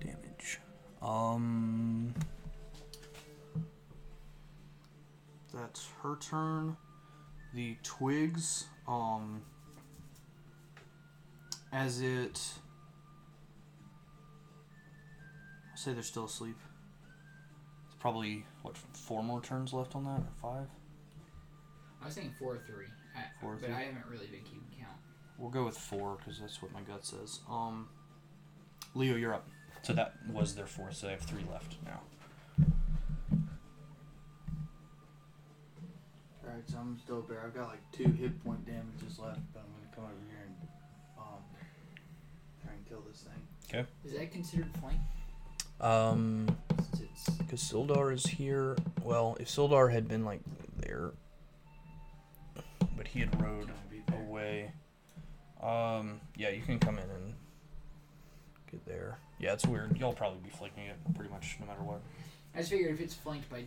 Damage. Um... That's her turn. The twigs, um... as it... I say they're still asleep. It's probably, what, four more turns left on that? Or five? I was saying four or three. I, four or but three? I haven't really been keeping count. We'll go with four, because that's what my gut says. Um, Leo, you're up. So that was their fourth, so they have three left now. Alright, so I'm still bare. I've got like two hit point damages left, but I'm going to come over here and um, try and kill this thing. Okay. Is that considered flank? Um, because Sildar is here. Well, if Sildar had been like there, but he had rode away. Um, yeah, you can come in and get there. Yeah, it's weird. You'll probably be flanking it pretty much no matter what. I just figured if it's flanked by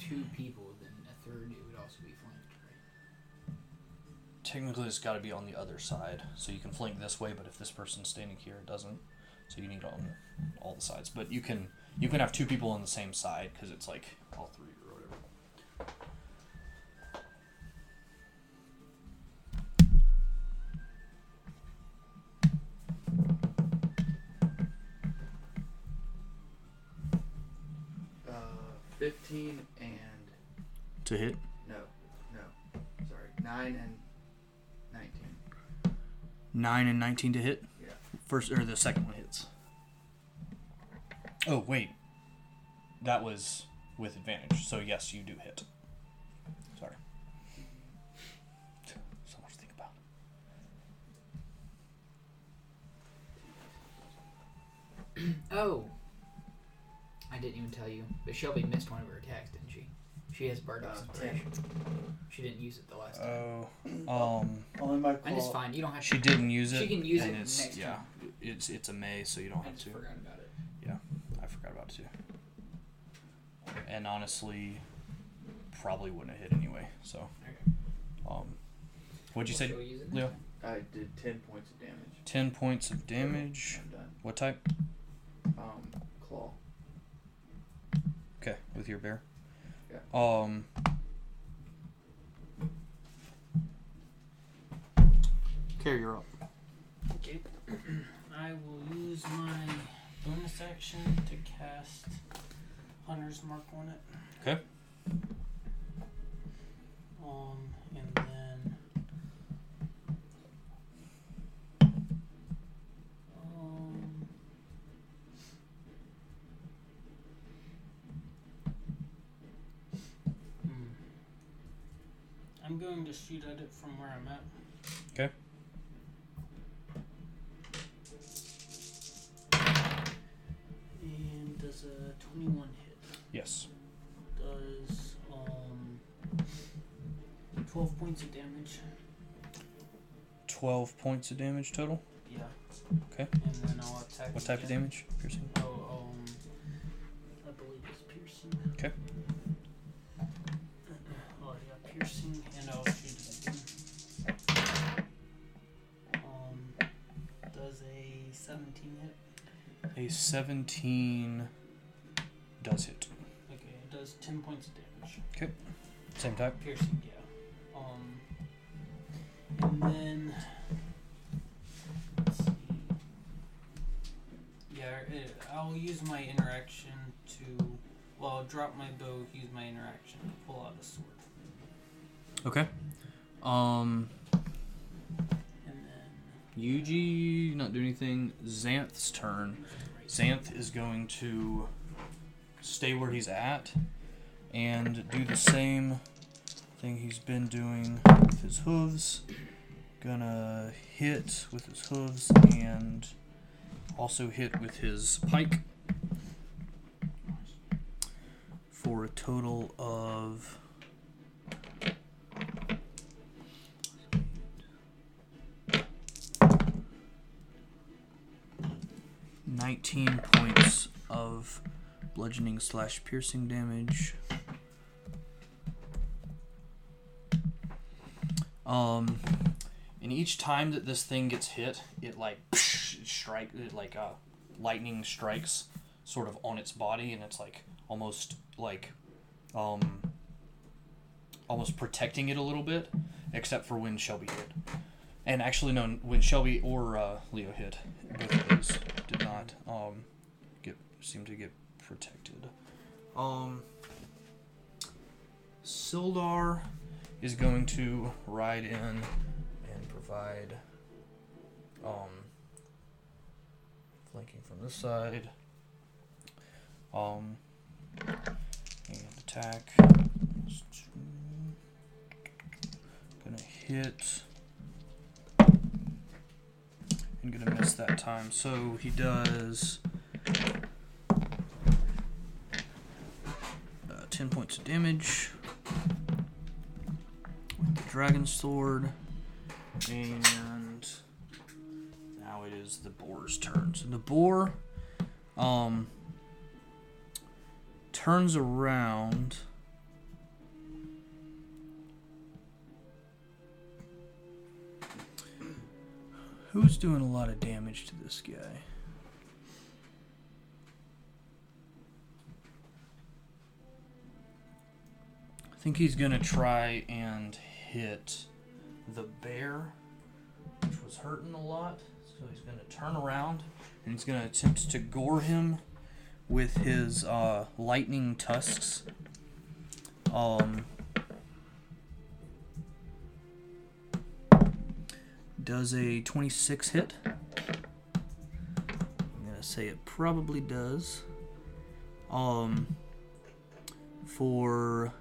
two people, then a third it would also be flanked. Right? Technically, it's got to be on the other side, so you can flank this way. But if this person's standing here, it doesn't. So you need on all the sides, but you can you can have two people on the same side because it's like all three or whatever. Uh, fifteen and to hit? No, no, sorry, nine and nineteen. Nine and nineteen to hit. First or the second one hits. Oh wait, that was with advantage. So yes, you do hit. Sorry, so much to think about. Oh, I didn't even tell you, but Shelby missed one of her attacks, didn't she? She has Bardock's uh, inspiration. She didn't use it the last time. Oh, um, only my call. And it's fine. You don't have to. She didn't use it. She can use it next yeah, time. Yeah, it's it's a May, so you don't I have to. I forgot about it. Yeah, I forgot about it too. And honestly, probably wouldn't have hit anyway. So, okay. um, what'd you well, say, Leo? I did ten points of damage. Ten points of damage. I'm done. What type? Um, claw. Okay, with your bear. Um, Carrie, you're up. Okay. I will use my bonus action to cast Hunter's Mark on it. Okay. Um, and then um. I'm going to shoot at it from where I'm at. Okay. And does a twenty-one hit? Yes. Does um twelve points of damage. twelve points of damage total? Yeah. Okay. And then I'll attack. What type again. Of damage? Piercing? Oh, um, I believe it's piercing. Okay. Piercing, and I'll shoot it again. Um, does a seventeen hit? A seventeen does hit. Okay, it does ten points of damage. Okay. Same type? Piercing, yeah. Um, and then, let's see. Yeah, it, I'll use my interaction to, well, I'll drop my bow, use my interaction to pull out a sword. Okay. Um, Yuji, not do anything. Xanth's turn. Xanth is going to stay where he's at and do the same thing he's been doing with his hooves. Gonna hit with his hooves and also hit with his pike for a total of... nineteen points of bludgeoning slash piercing damage. Um, and each time that this thing gets hit, it like strike it like uh, lightning strikes sort of on its body, and it's like almost like um almost protecting it a little bit, except for when Shelby hit. And actually, no, when Shelby or uh, Leo hit, both of those did not um get seem to get protected. Um, Sildar is going to ride in and provide um, flanking from this side. Um, and attack. Gonna hit and gonna miss that time. So he does uh, ten points of damage. Dragon sword, and now it is the boar's turn. So the boar um, turns around who's doing a lot of damage to this guy. I think he's gonna try and hit the bear, which was hurting a lot, so he's going to turn around and he's going to attempt to gore him with his uh, lightning tusks. Um, does a twenty-six hit? I'm going to say it probably does. Um, for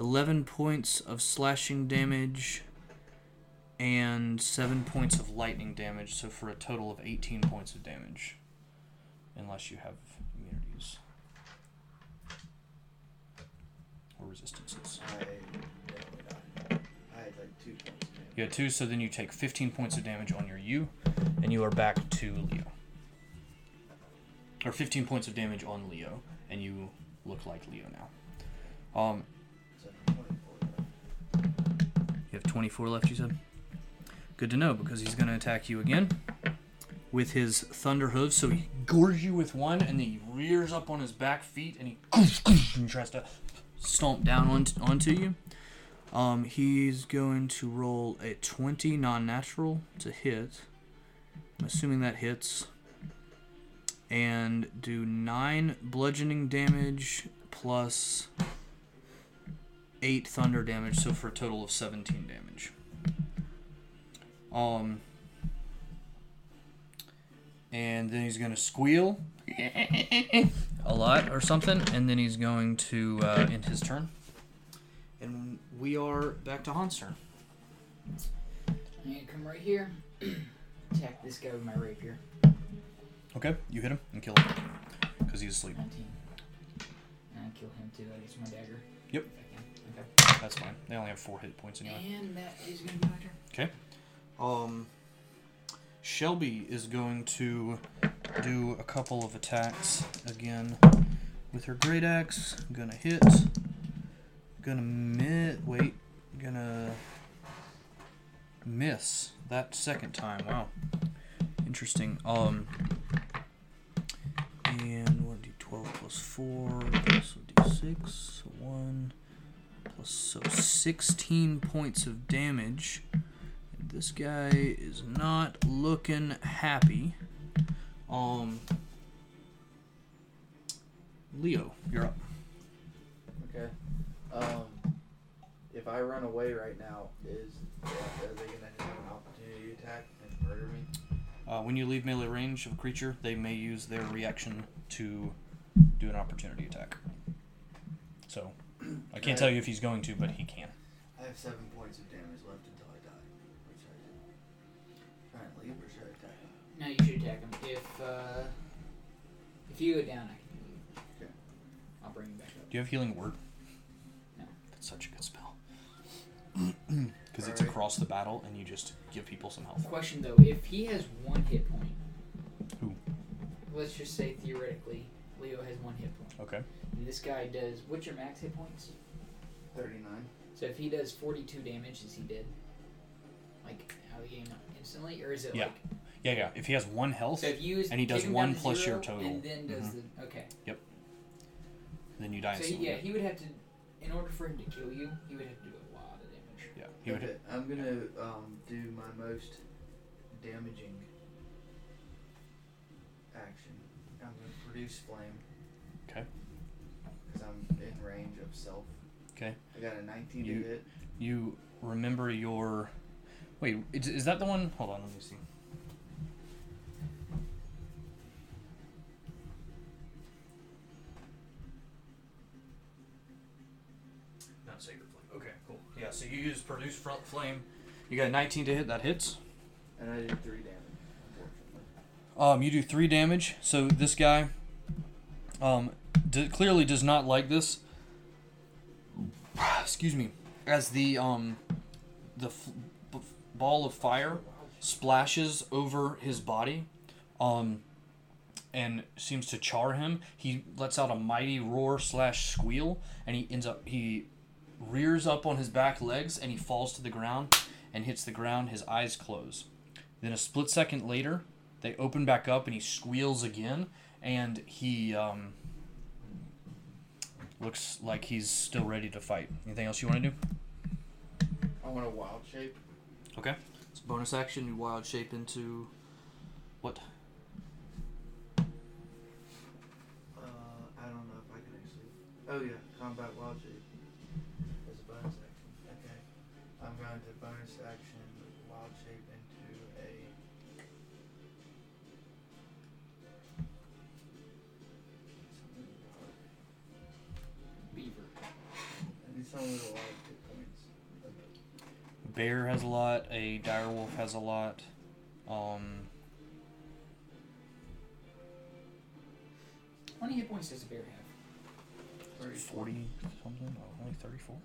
eleven points of slashing damage and seven points of lightning damage, so for a total of eighteen points of damage, unless you have immunities or resistances. I, no, I had like two points of damage. You had two, so then you take fifteen points of damage on your U, and you are back to Leo. Or fifteen points of damage on Leo, and you look like Leo now. Um... twenty-four left, you said? Good to know, because he's going to attack you again with his thunder hooves. So he gores you with one, and then he rears up on his back feet, and he and tries to stomp down on t- onto you. Um, he's going to roll a twenty non-natural to hit. I'm assuming that hits. And do nine bludgeoning damage plus eight thunder damage, so for a total of seventeen damage. Um, and then he's going to squeal a lot or something, and then he's going to uh, end his turn. And we are back to Han's turn. I'm going to come right here, attack this guy with my rapier. Okay, you hit him and kill him, because he's asleep. nineteen. And I kill him too, I use my dagger. Yep. That's fine. They only have four hit points anyway. And that is going to be my turn. Okay. Um, Shelby is going to do a couple of attacks again with her great axe. Gonna hit. Gonna miss. Wait. Gonna miss that second time. Wow. Interesting. Um, and one d twelve plus four plus d six. So one. So sixteen points of damage. This guy is not looking happy. Um, Leo, you're up. Okay. Um, if I run away right now, is uh, are they gonna have an opportunity to attack and murder me? Uh, when you leave melee range of a creature, they may use their reaction to do an opportunity attack. So. I can't tell you if he's going to, but he can. I have seven points of damage left until I die. Which I should try and leave, or should I attack him? No, you should attack him. If uh, if you go down, I can heal you. Okay. I'll bring you back up. Do you have healing word? No. That's such a good spell. Because it's right. Across the battle, and you just give people some health. Question though, if he has one hit point, who? Let's just say theoretically, Leo has one hit point. Okay. And this guy does, what's your max hit points? thirty-nine. So if he does forty-two damage, is he dead? Like, out of the game instantly? Or is it yeah. like... Yeah, yeah. If he has one health, so if you use, and he does one plus your total. And then does mm-hmm. the... Okay. Yep. And then you die. So instantly. Yeah, he would have to... In order for him to kill you, he would have to do a lot of damage. Yeah. He would. Okay. Have, I'm going to yeah. um, do my most damaging action. I'm going to produce flame. Okay. Because I'm in range of self. Okay. I got a nineteen you, to hit. You remember your... Wait, is, is that the one? Hold on, let me see. Not sacred flame. Okay, cool. Yeah, so you use produce front flame. You got a nineteen to hit. That hits. And I do three damage, unfortunately. Um, you do three damage. So this guy, um, d- clearly does not like this. Excuse me. As the um, the f- b- ball of fire splashes over his body, um, and seems to char him, he lets out a mighty roar slash squeal, and he ends up he rears up on his back legs and he falls to the ground and hits the ground. His eyes close. Then a split second later, they open back up and he squeals again, and he um. Looks like he's still ready to fight. Anything else you want to do? I want a wild shape. Okay. It's a bonus action. You wild shape into what? Uh, I don't know if I can actually... Oh, yeah. Combat wild shape. It's a bonus action. Okay. I'm going to bonus action wild shape into a... Bear has a lot. A direwolf has a lot. Um, How many hit points does a bear have? thirty, forty something? Oh, only thirty-four?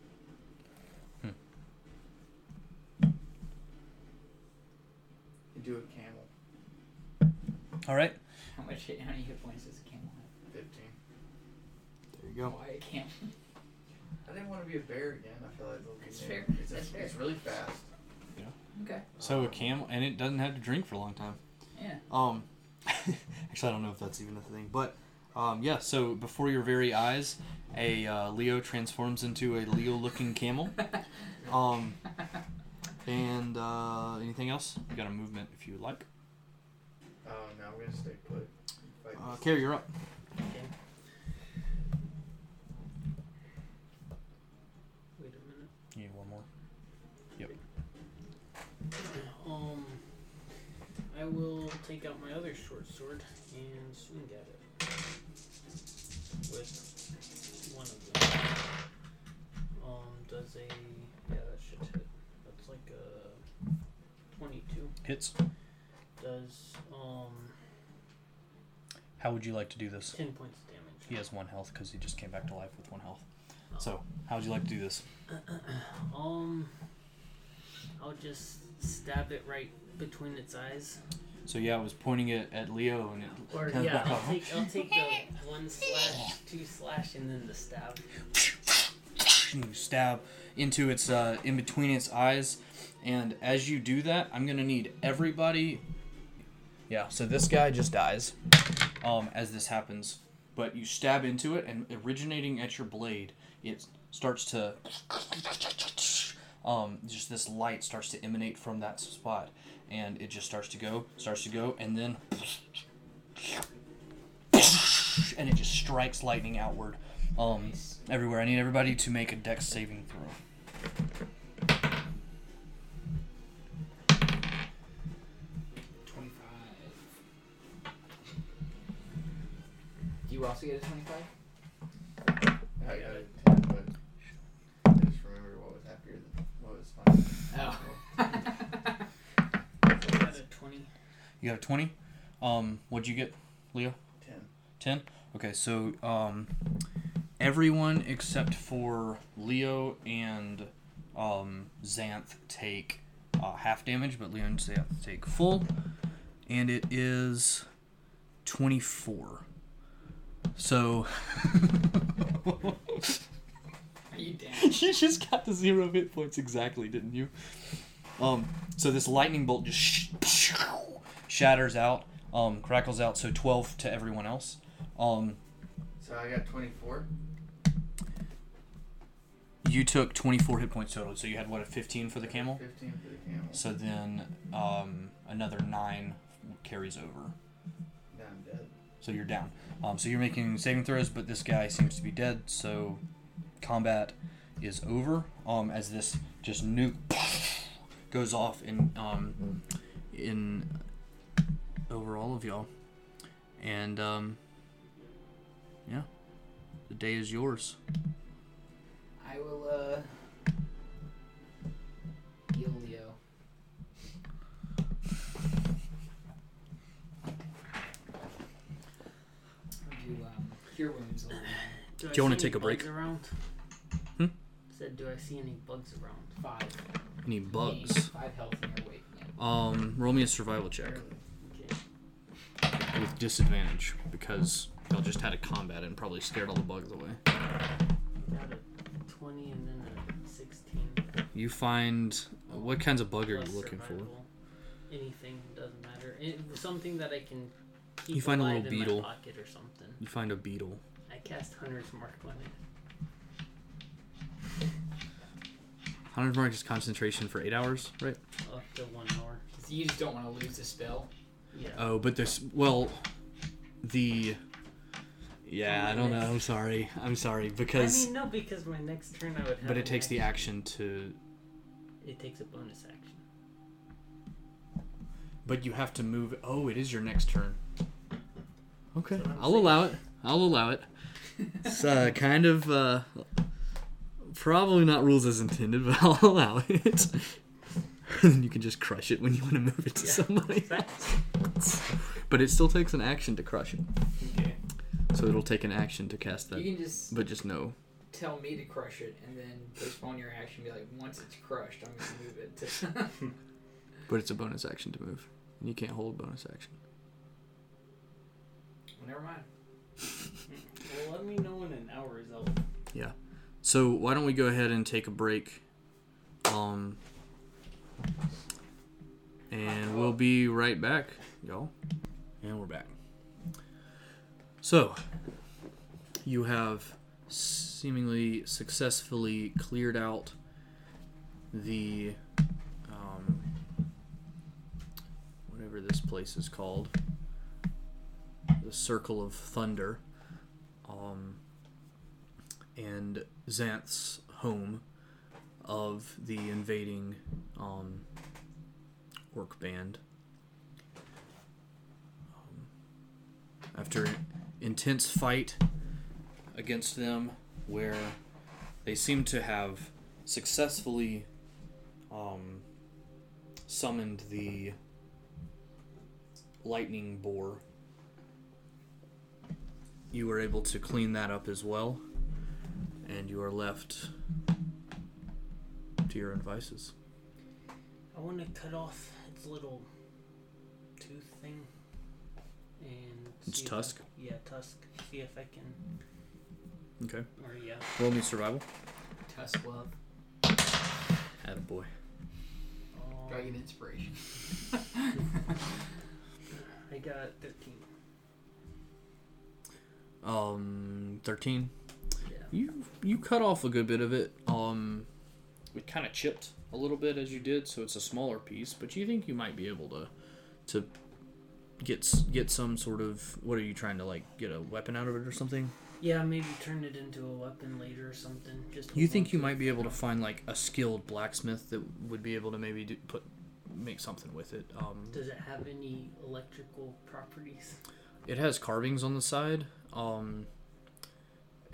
Hmm. You do a camel. All right. How much? How many hit points does a camel have? Fifteen. There you go. Why a camel? I didn't want to be a bear again. I feel like it's fair. It's, That's fair. It's really fast. Yeah. Okay. So a camel, and it doesn't have to drink for a long time. Yeah. Um, actually, I don't know if that's even a thing, but um, yeah. So before your very eyes, a uh, Leo transforms into a Leo-looking camel. um, and uh, anything else? You got a movement if you would like. Oh uh, no, I'm gonna stay put. Uh, Carrie, you're up. Okay. Um, I will take out my other short sword and swing at it with one of them. Um, does a yeah that should hit. That's like a twenty-two. Hits. Does um. How would you like to do this? Ten points of damage. He has one health because he just came back to life with one health. Oh. So how would you like to do this? um, I'll just. Stab it right between its eyes. So yeah, I was pointing it at Leo and it. Or comes yeah, back I'll off. take I'll take the one slash, two slash, and then the stab. And you stab into its uh, in between its eyes, and as you do that, I'm gonna need everybody. Yeah, so this guy just dies, um, as this happens. But you stab into it, and originating at your blade, it starts to. Um, just this light starts to emanate from that spot, and it just starts to go, starts to go, and then, and it just strikes lightning outward, um, nice. Everywhere. I need everybody to make a dex saving throw. twenty-five. Do you also get a twenty-five? I got it. Oh. You got a twenty? Um, what'd you get, Leo? ten. ten? Okay, so um, everyone except for Leo and um, Xanth take uh, half damage, but Leo and Xanth take full, and it is twenty-four. So... Are you dead? You just got the zero hit points exactly, didn't you? Um, so this lightning bolt just sh- sh- shatters out, um, crackles out, so twelve to everyone else. Um, so I got twenty-four? You took twenty-four hit points total, so you had, what, a fifteen for the camel? fifteen for the camel. So then um, another nine carries over. Now I'm dead. So you're down. Um, so you're making saving throws, but this guy seems to be dead, so combat is over. Um, as this just nuke goes off in, um, in over all of y'all. And, um, yeah, the day is yours. I will, uh, heal Leo. Do, um, cure wounds. Do, do you want to take a break? Around? Hmm? Said, do I see any bugs around? Five. Any bugs? Eight, five health in your weight. Um, roll me a survival check. Okay. With disadvantage, because y'all just had a combat and probably scared all the bugs away. twenty and then a sixteen. You find... What kinds of bug are you looking survival. For? Anything, doesn't matter. It, something that I can keep you find a little beetle. In my pocket or something. You find a beetle. I cast Hunter's Mark on it. Hunter's Mark is concentration for eight hours, right? Up to one hour. Because you just don't want to lose the spell. Yeah. Oh, but there's... Well, the... Yeah, I don't know. I'm sorry. I'm sorry because. I mean, no, because my next turn I would have. But it takes action. The action to. It takes a bonus action. But you have to move. Oh, it is your next turn. Okay, I'll saying. allow it. I'll allow it. It's uh, kind of uh, probably not rules as intended, but I'll allow it. And you can just crush it when you want to move it to yeah. somebody. But it still takes an action to crush it. Okay. So it'll take an action to cast that. You can just... But just no. Tell me to crush it, and then postpone your action and be like, once it's crushed, I'm going to move it to... But it's a bonus action to move. And you can't hold bonus action. Well, never mind. Well, let me know when an hour is out. Yeah. So why don't we go ahead and take a break. Um... And we'll be right back, y'all. And we're back. So, you have seemingly successfully cleared out the, um, whatever this place is called, the Circle of Thunder, um, and Xanth's home of the invading, um, orc band. Um, after... intense fight against them where they seem to have successfully um, summoned the lightning boar. You were able to clean that up as well, and you are left to your own devices. I want to cut off its little tooth thing. And it's Tusk? I, yeah, Tusk. See if I can... Okay. Or, yeah. Roll me survival. Tusk love. Attaboy. Um, Dragon inspiration. I got thirteen. Um, thirteen? Yeah. You, you cut off a good bit of it. Um, it kind of chipped a little bit as you did, so it's a smaller piece, but you think you might be able to... to Get get some sort of... What are you trying to, like, get a weapon out of it or something? Yeah, maybe turn it into a weapon later or something. Just you think you might be able to find, like, a skilled blacksmith that would be able to maybe do, put make something with it. Um, Does it have any electrical properties? It has carvings on the side. Um,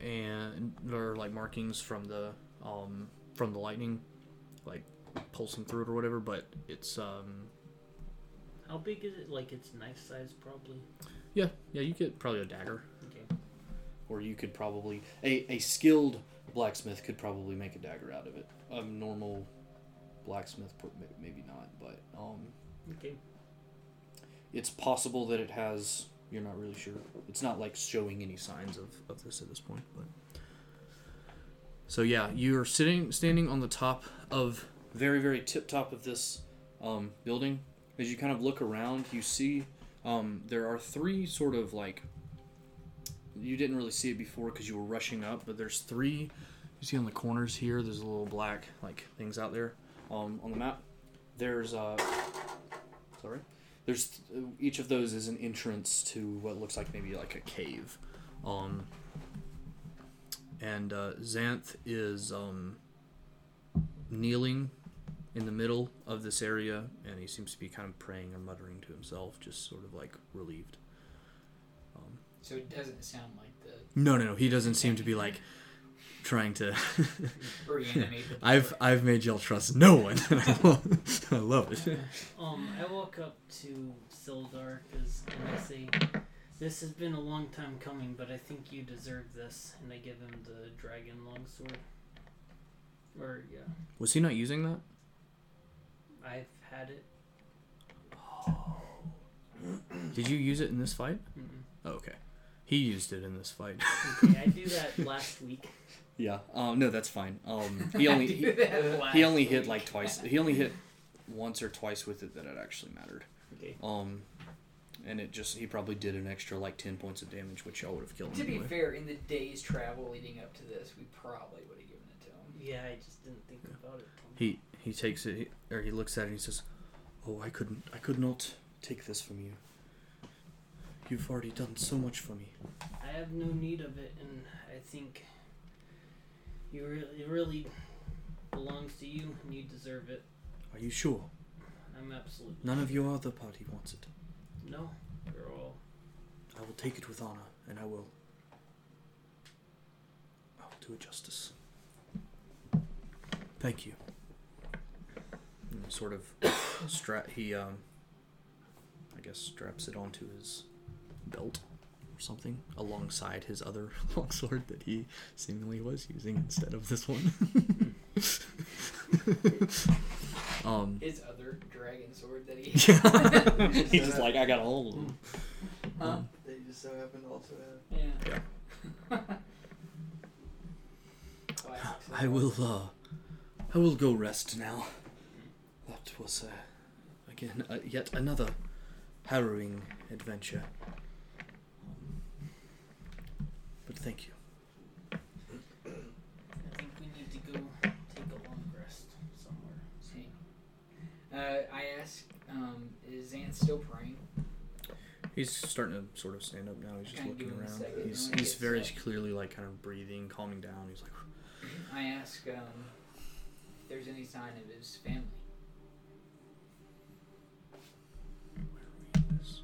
and or, like, markings from the um from the lightning. Like, pulsing through it or whatever, but it's... um. How big is it? Like, it's knife size, probably? Yeah, yeah, you could probably a dagger. Okay. Or you could probably... A, a skilled blacksmith could probably make a dagger out of it. A normal blacksmith, maybe not, but... um. Okay. It's possible that it has you're not really sure. It's not like showing any signs of, of this at this point. But so yeah, you're sitting standing on the top of very very tip top of this um, building. As you kind of look around, you see um, there are three sort of like, you didn't really see it before because you were rushing up, but there's three. You see on the corners here, there's a little black like things out there um, on the map. There's uh, sorry. There's each of those is an entrance to what looks like maybe like a cave, um, and uh, Xanth is um, kneeling in the middle of this area, and he seems to be kind of praying and muttering to himself, just sort of like relieved. Um, so it doesn't sound like the. No, no, no. He doesn't seem to be like trying to. Reanimate. I've I've made y'all trust no one. I love it. Um, I walk up to Sildar because I say, "This has been a long time coming, but I think you deserve this." And I give him the dragon longsword. Or yeah. Was he not using that? I've had it. Oh. Did you use it in this fight? Mm-mm. Oh, okay. He used it in this fight. Okay, I do that last week. Yeah. Um, no, that's fine. Um, he only he, he only hit like twice. He only hit once or twice with it that it actually mattered. Okay. Um, and it just he probably did an extra like ten points of damage, which y'all would have killed him. To be anyway. fair, in the day's travel leading up to this, we probably would have given it to him. Yeah, I just didn't think yeah. about it. He he takes it or he looks at it and he says, "Oh, I couldn't. I could not take this from you. You've already done so much for me. I have no need of it, and I think." You really, it really belongs to you, and you deserve it. Are you sure? I'm absolutely sure. None of your other party wants it. No, we're all. I will take it with honor, and I will. I will do it justice. Thank you. And sort of strap. He, um, I guess, straps it onto his belt. Something alongside his other longsword that he seemingly was using instead of this one. um, his other dragon sword that he yeah. He's so just like, I got a hold of him. Huh? Um, they just so happen to also have. Yeah. yeah. I will, uh, I will go rest now. That was, uh, again, uh, yet another harrowing adventure. But thank you. I think we need to go take a long rest somewhere. See. Uh, I ask, um, is Xanth still praying? He's starting to sort of stand up now. He's just looking around. He's he's very clearly like kind of breathing, calming down. He's like. I ask um, if there's any sign of his family. Where are we in this?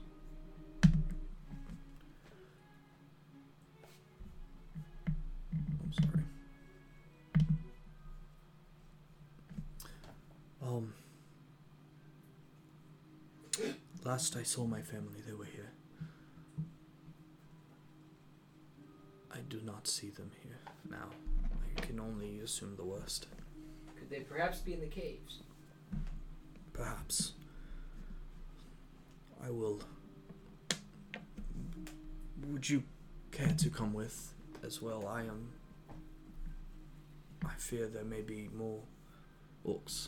Um, last I saw my family, they were here. I do not see them here now. I can only assume the worst. Could they perhaps be in the caves? Perhaps. I will. Would you care to come with as well? I am. I fear there may be more orcs.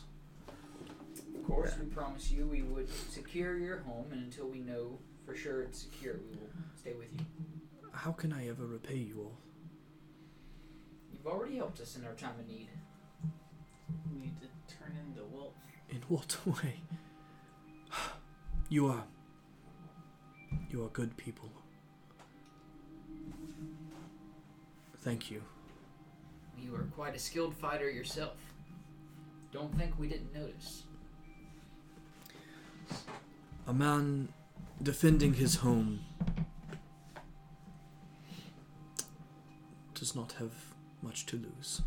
Of course, yeah. We promise you we would secure your home, and until we know for sure it's secure, we will stay with you. How can I ever repay you all? You've already helped us in our time of need. We need to turn into wolf. In what way? You are... You are good people. Thank you. You are quite a skilled fighter yourself. Don't think we didn't notice. A man defending his home does not have much to lose.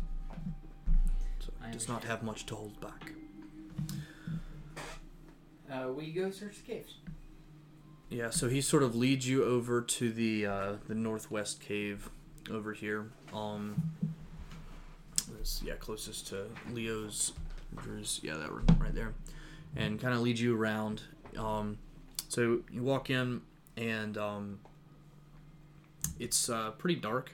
So does not have much to hold back. Uh, we go search the caves. Yeah, so he sort of leads you over to the uh, the northwest cave over here. Um, this, yeah, closest to Leo's. Drew's, yeah, that one right there. And kind of lead you around. Um, so you walk in, and um, it's uh, pretty dark.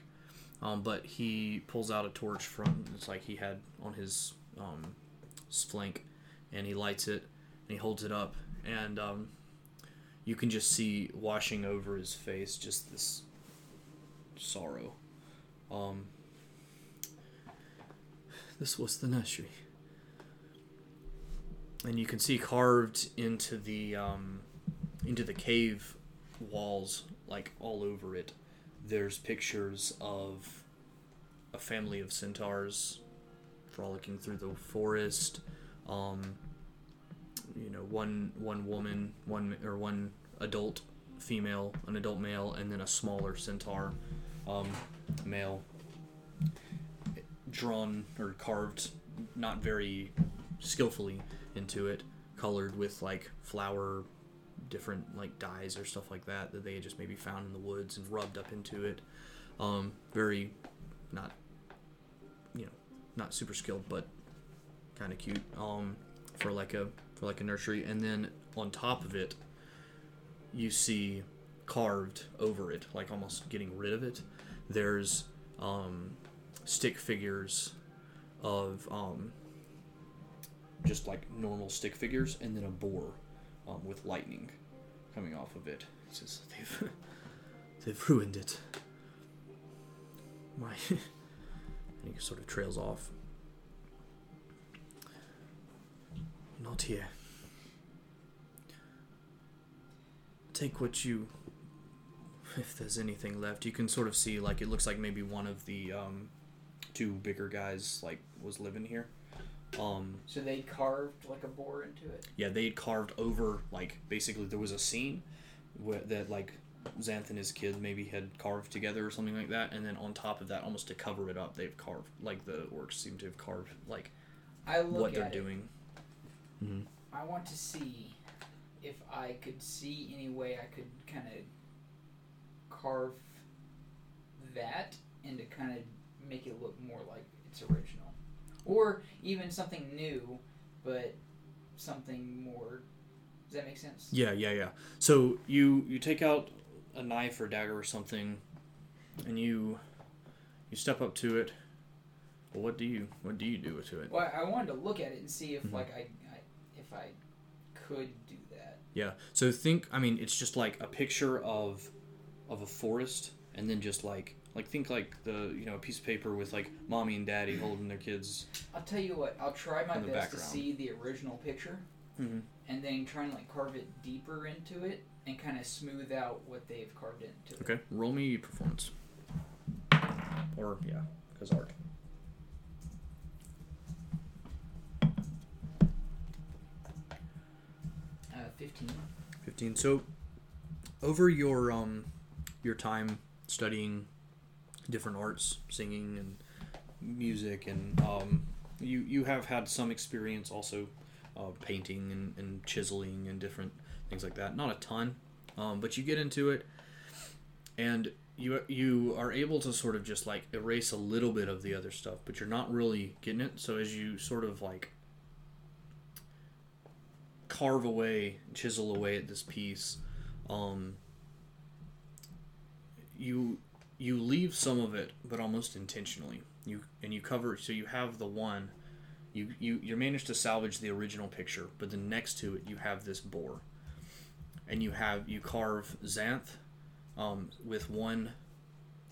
Um, but he pulls out a torch from, it's like he had on his, um, his flank, and he lights it, and he holds it up, and um, you can just see washing over his face just this sorrow. Um, this was the nursery. And you can see carved into the um, into the cave walls, like all over it, there's pictures of a family of centaurs frolicking through the forest. Um, you know, one one woman, one or one adult female, an adult male, and then a smaller centaur um, male, drawn or carved, not very skillfully into it, colored with like flower, different like dyes or stuff like that that they had just maybe found in the woods and rubbed up into it. Um, very not, you know, not super skilled, but kind of cute um, for like a for like a nursery. And then on top of it, you see carved over it, like almost getting rid of it, there's um, stick figures of um, just like normal stick figures, and then a boar um, with lightning coming off of it. It's just, they've they've ruined it. My, I think it sort of trails off. Not here. Take what you, if there's anything left. You can sort of see, like, it looks like maybe one of the um, two bigger guys, like, was living here. Um, so they carved, like, a boar into it? Yeah, they carved over, like, basically there was a scene where, that, like, Xanth and his kid maybe had carved together or something like that, and then on top of that, almost to cover it up, they've carved, like, the orcs seem to have carved, like, I look what they're at doing. Mm-hmm. I want to see if I could see any way I could kind of carve that and to kind of make it look more like it's original. Or even something new, but something more. Does that make sense? Yeah, yeah, yeah. So you, you take out a knife or dagger or something, and you you step up to it. Well, what do you what do you do to it? Well, I wanted to look at it and see if mm-hmm. like I, I if I could do that. Yeah. So think. I mean, it's just like a picture of of a forest, and then just like. Like, think like the, you know, a piece of paper with, like, mommy and daddy holding their kids. I'll tell you what. I'll try my best background. to see the original picture. Mm-hmm. And then try and, like, carve it deeper into it and kind of smooth out what they've carved into okay. it. Okay. Roll me performance. Or, yeah, because art. Uh, fifteen. fifteen. So, over your, um, your time studying different arts, singing and music, and um, you you have had some experience also uh, painting and, and chiseling and different things like that. Not a ton, um, but you get into it, and you you are able to sort of just like erase a little bit of the other stuff, but you're not really getting it. So as you sort of like carve away, chisel away at this piece, um, you. You leave some of it, but almost intentionally. You and you cover, so you have the one, you you you manage to salvage the original picture, but then next to it you have this boar, and you have you carve Xanth, um, with one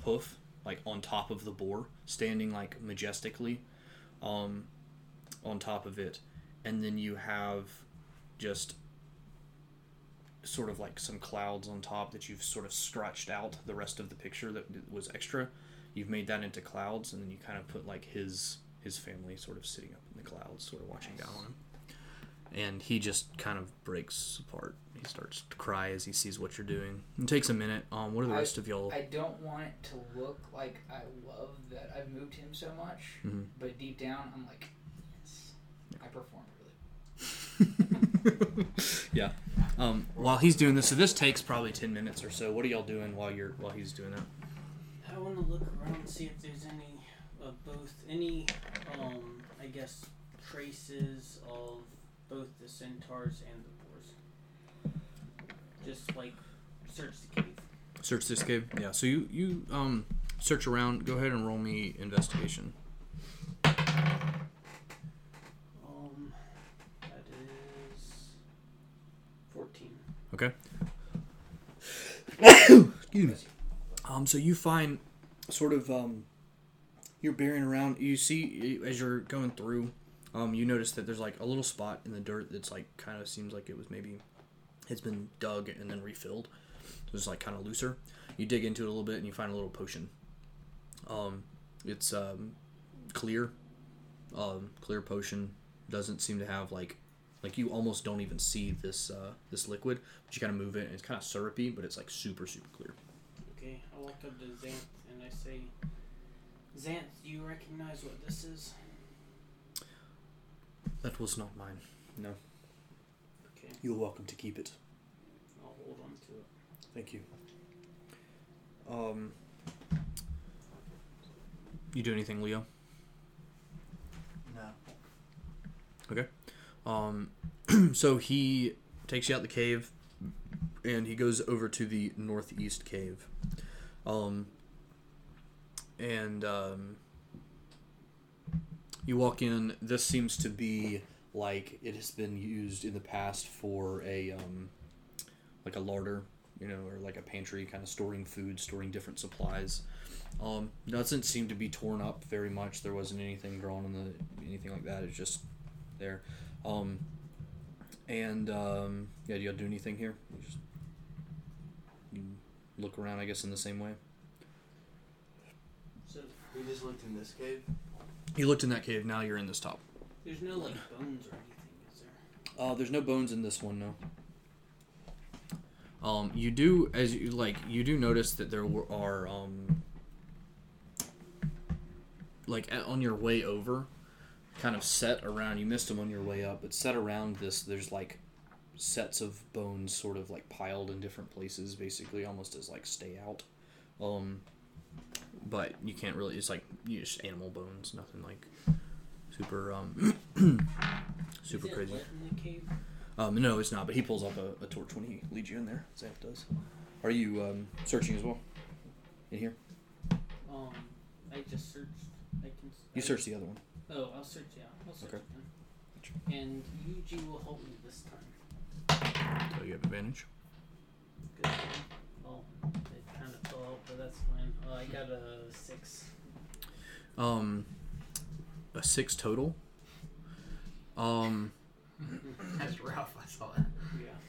hoof like on top of the boar, standing like majestically, um, on top of it, and then you have just sort of like some clouds on top that you've sort of scratched out the rest of the picture that was extra. You've made that into clouds, and then you kind of put like his his family sort of sitting up in the clouds, sort of watching nice. down on him. And he just kind of breaks apart. He starts to cry as he sees what you're doing. It takes a minute. Um, what are the I, rest of y'all? I don't want it to look like I love that I've moved him so much, mm-hmm. but deep down I'm like, yes, yeah. I performed really well. Yeah. Um, while he's doing this, so this takes probably ten minutes or so. What are y'all doing while you're while he's doing that? I want to look around and see if there's any of uh, both any, um, I guess, traces of both the centaurs and the boars. Just like search the cave. Search this cave. Yeah. So you you um search around. Go ahead and roll me investigation. Um, that is fourteen. Okay. Excuse me. Um, so you find sort of um, you're burying around. You see as you're going through, um, you notice that there's like a little spot in the dirt that's like kind of seems like it was maybe it's been dug and then refilled. So it's like kind of looser. You dig into it a little bit and you find a little potion. Um, it's um, clear, um, clear potion. Doesn't seem to have like, like you almost don't even see this uh, this liquid. But you kind of move it and it's kind of syrupy, but it's like super super clear. Okay, I walk up to Xanth and I say, "Xanth, do you recognize what this is?" That was not mine. No. Okay. You're welcome to keep it. I'll hold on to it. Thank you. Um, you do anything, Leo? No. Okay. Um, so he takes you out the cave, and he goes over to the northeast cave. Um, and um, you walk in. This seems to be like it has been used in the past for a um, like a larder. You know, or like a pantry, kind of storing food, storing different supplies. Um, doesn't seem to be torn up very much. There wasn't anything drawn on the, anything like that. It's just there. Um, and, um, yeah, do y'all do anything here? You just you look around, I guess, in the same way. So we just looked in this cave? You looked in that cave, now you're in this top. There's no, like, bones or anything, is there? Uh, there's no bones in this one, no. Um, you do as you like. You do notice that there are um, like on your way over, kind of set around. You missed them on your way up, but set around this, there's like sets of bones, sort of like piled in different places, basically almost as like stay out. Um, but you can't really. It's like you just animal bones, nothing like super um, super Is it crazy. Wet in the cave? Um, no, it's not, but he pulls up a, a torch when he leads you in there. Xanth does. Are you um, searching as well? In here? Um, I just searched. I can. You searched the other one. Oh, I'll search, yeah. I'll search okay. It then. And Yuji will help me this time. So you have advantage? Good. Oh, it kind of fell out, but that's fine. Uh, I got a six. Um, a six total? Um... That's rough, I saw it. Yeah.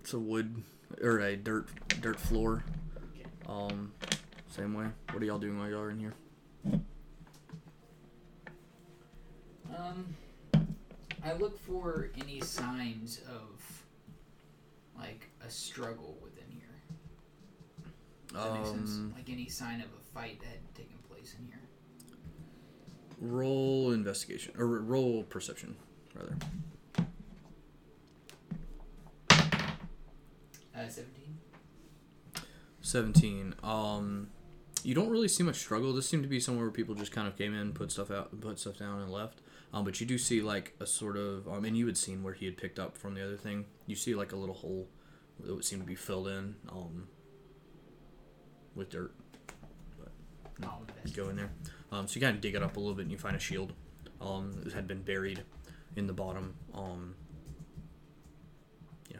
It's a wood, or a dirt dirt floor. Okay. Um, same way. What are y'all doing while y'all are in here? Um, I look for any signs of, like, a struggle within here. Does that um, make sense? Like any sign of a fight that had taken place in here. Roll investigation, or roll perception, rather. Uh, seventeen. Seventeen. Um, you don't really see much struggle. This seemed to be somewhere where people just kind of came in, put stuff out, put stuff down, and left. Um, but you do see like a sort of, um, and you had seen where he had picked up from the other thing. You see like a little hole that would seem to be filled in, um, with dirt. But no, go in there. Um, so you kind of dig it up a little bit and you find a shield um, that had been buried in the bottom. Um, yeah,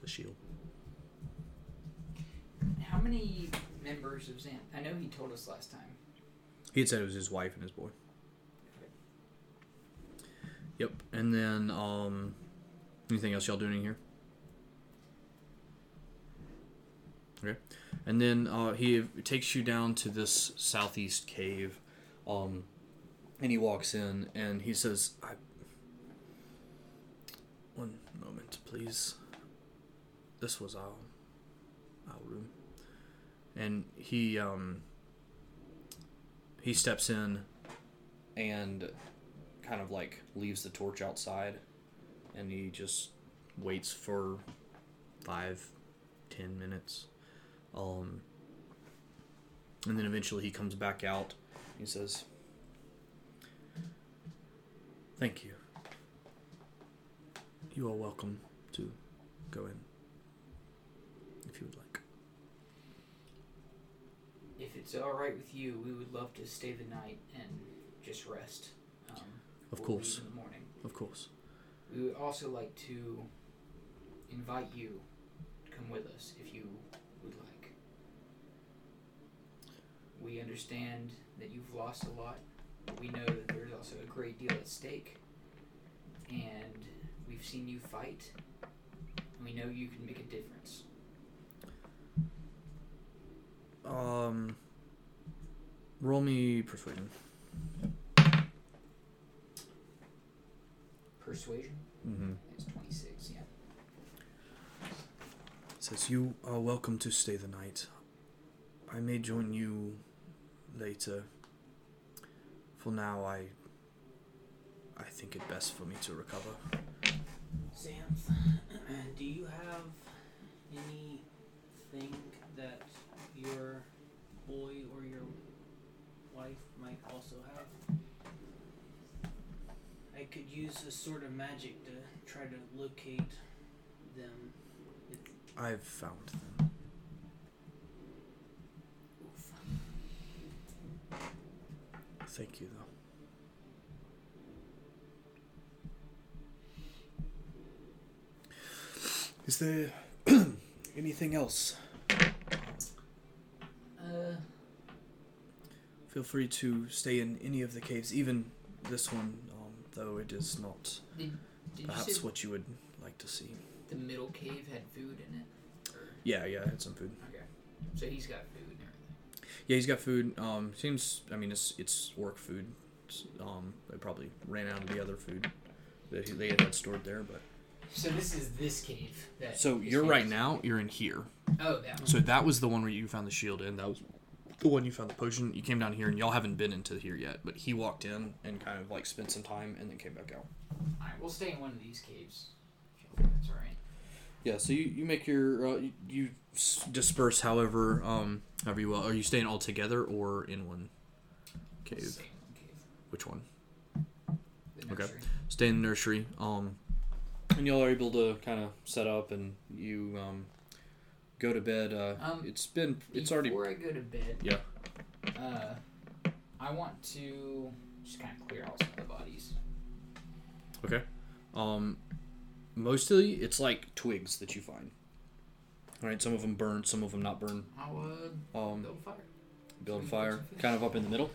the shield. How many members of Xanth? I know he told us last time. He had said it was his wife and his boy. Yep, and then um, anything else y'all doing in here? Okay. And then uh, he takes you down to this southeast cave, um, and he walks in, and he says, I... one moment, please. This was our, our room. And he, um, he steps in and kind of, like, leaves the torch outside, and he just waits for five, ten minutes. Um, and then eventually he comes back out. He says, "Thank you. You are welcome to go in, if you would like. If it's all right with you, we would love to stay the night and just rest. Um, of course. In the morning. Of course. We would also like to invite you to come with us, if you would like. We understand that you've lost a lot. We know that there's also a great deal at stake. And we've seen you fight. And we know you can make a difference. Um, roll me persuasion. Persuasion? Mm-hmm. It's twenty-six, yeah. It says, you are welcome to stay the night. I may join you later. For now, I I think it best for me to recover. Xanth, do you have anything that your boy or your wife might also have? I could use a sort of magic to try to locate them. It's I've found them. Oof. Thank you, though. Is there anything else? Uh. Feel free to stay in any of the caves, even this one, um, though it is not did, did perhaps you what you would like to see. The middle cave had food in it? Or? Yeah, yeah, it had some food. Okay. So he's got food and everything? Yeah, he's got food. Um, seems, I mean, it's it's orc food. It's, um, they probably ran out of the other food that they had stored there, but... So this is this cave. That so you're cave right now, you're in here. Oh, that one. So that was the one where you found the shield in. That was the one you found the potion. You came down here, and y'all haven't been into here yet, but he walked in and kind of, like, spent some time and then came back out. All right, we'll stay in one of these caves. That's all right. Yeah, so you, you make your, uh, you, you disperse however, um, however you will. Are you staying all together or in one cave? Stay in one cave. Which one? The nursery. Okay. Stay in the nursery. Um... And y'all are able to kind of set up, and you um, go to bed. Uh, um, it's been, it's before already. Before I go to bed, yeah. Uh, I want to just kind of clear out some of the bodies. Okay. Um, mostly it's like twigs that you find. All right, some of them burned, some of them not burned. I would um, build a fire. Build a fire, kind of up in the middle.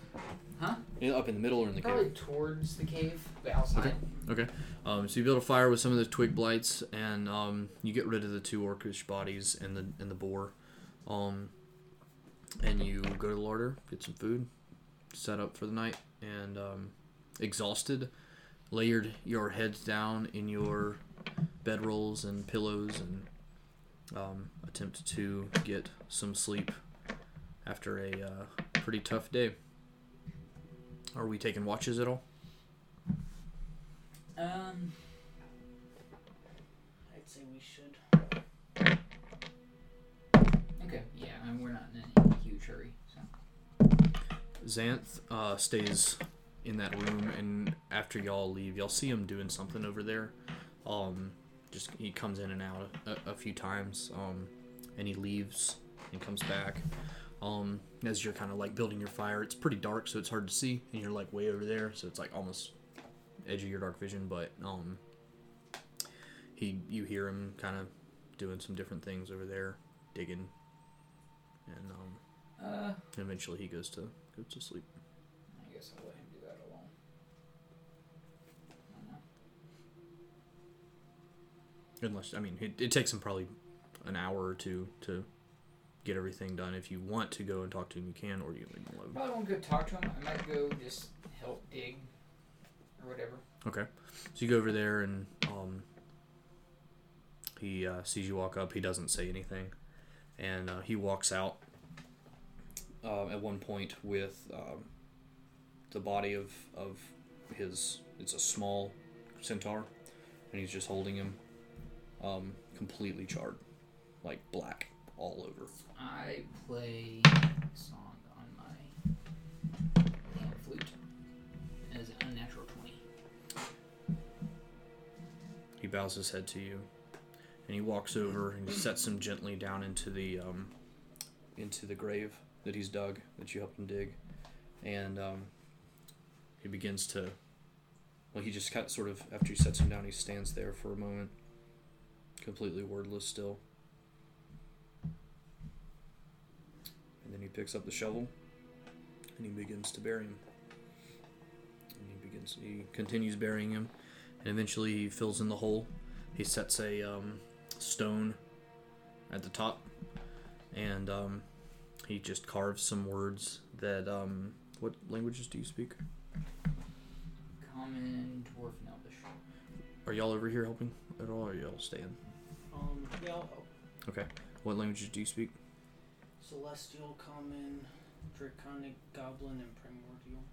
Huh? Yeah, up in the middle or in the Probably cave? Probably towards the cave, but outside. Okay. okay. Um, so you build a fire with some of the twig blights, and um, you get rid of the two orcish bodies and the and the boar. Um, and you go to the larder, get some food, set up for the night, and um, exhausted, layered your heads down in your bedrolls and pillows, and um, attempt to get some sleep after a uh, pretty tough day. Are we taking watches at all? Um, I'd say we should. Okay, yeah, I mean, we're not in a huge hurry, so. Xanth uh, stays in that room, and after y'all leave, y'all see him doing something over there. Um, just he comes in and out a, a few times, um, and he leaves and comes back. Um, as you're kind of like building your fire, it's pretty dark, so it's hard to see, and you're like way over there, so it's like almost edge of your dark vision, but, um, he, you hear him kind of doing some different things over there, digging, and, um, uh, and eventually he goes to, goes to sleep. I guess I'll let him do that alone. I don't know. Unless, I mean, it, it takes him probably an hour or two to... get everything done. If you want to go and talk to him, you can, or you can leave him alone. I probably won't go talk to him. I might go just help dig or whatever. Okay. So you go over there, and um, he uh, sees you walk up. He doesn't say anything. And uh, he walks out uh, at one point with um, the body of, of his... It's a small centaur, and he's just holding him um, completely charred, like black. All over. I play a song on my flute as an unnatural twenty. He bows his head to you and he walks over and sets him gently down into the um, into the grave that he's dug, that you helped him dig, and um, he begins to. Well, he just cut sort of after he sets him down, he stands there for a moment, completely wordless still, and then he picks up the shovel and he begins to bury him. And he begins, he continues burying him, and eventually he fills in the hole. He sets a um, stone at the top, and um, he just carves some words that. Um, what languages do you speak? Common, Dwarf, and Elvish. Are y'all over here helping at all, or are y'all staying? Um, yeah, I'll help. Okay. What languages do you speak? Celestial, Common, Draconic, Goblin, and Primordial.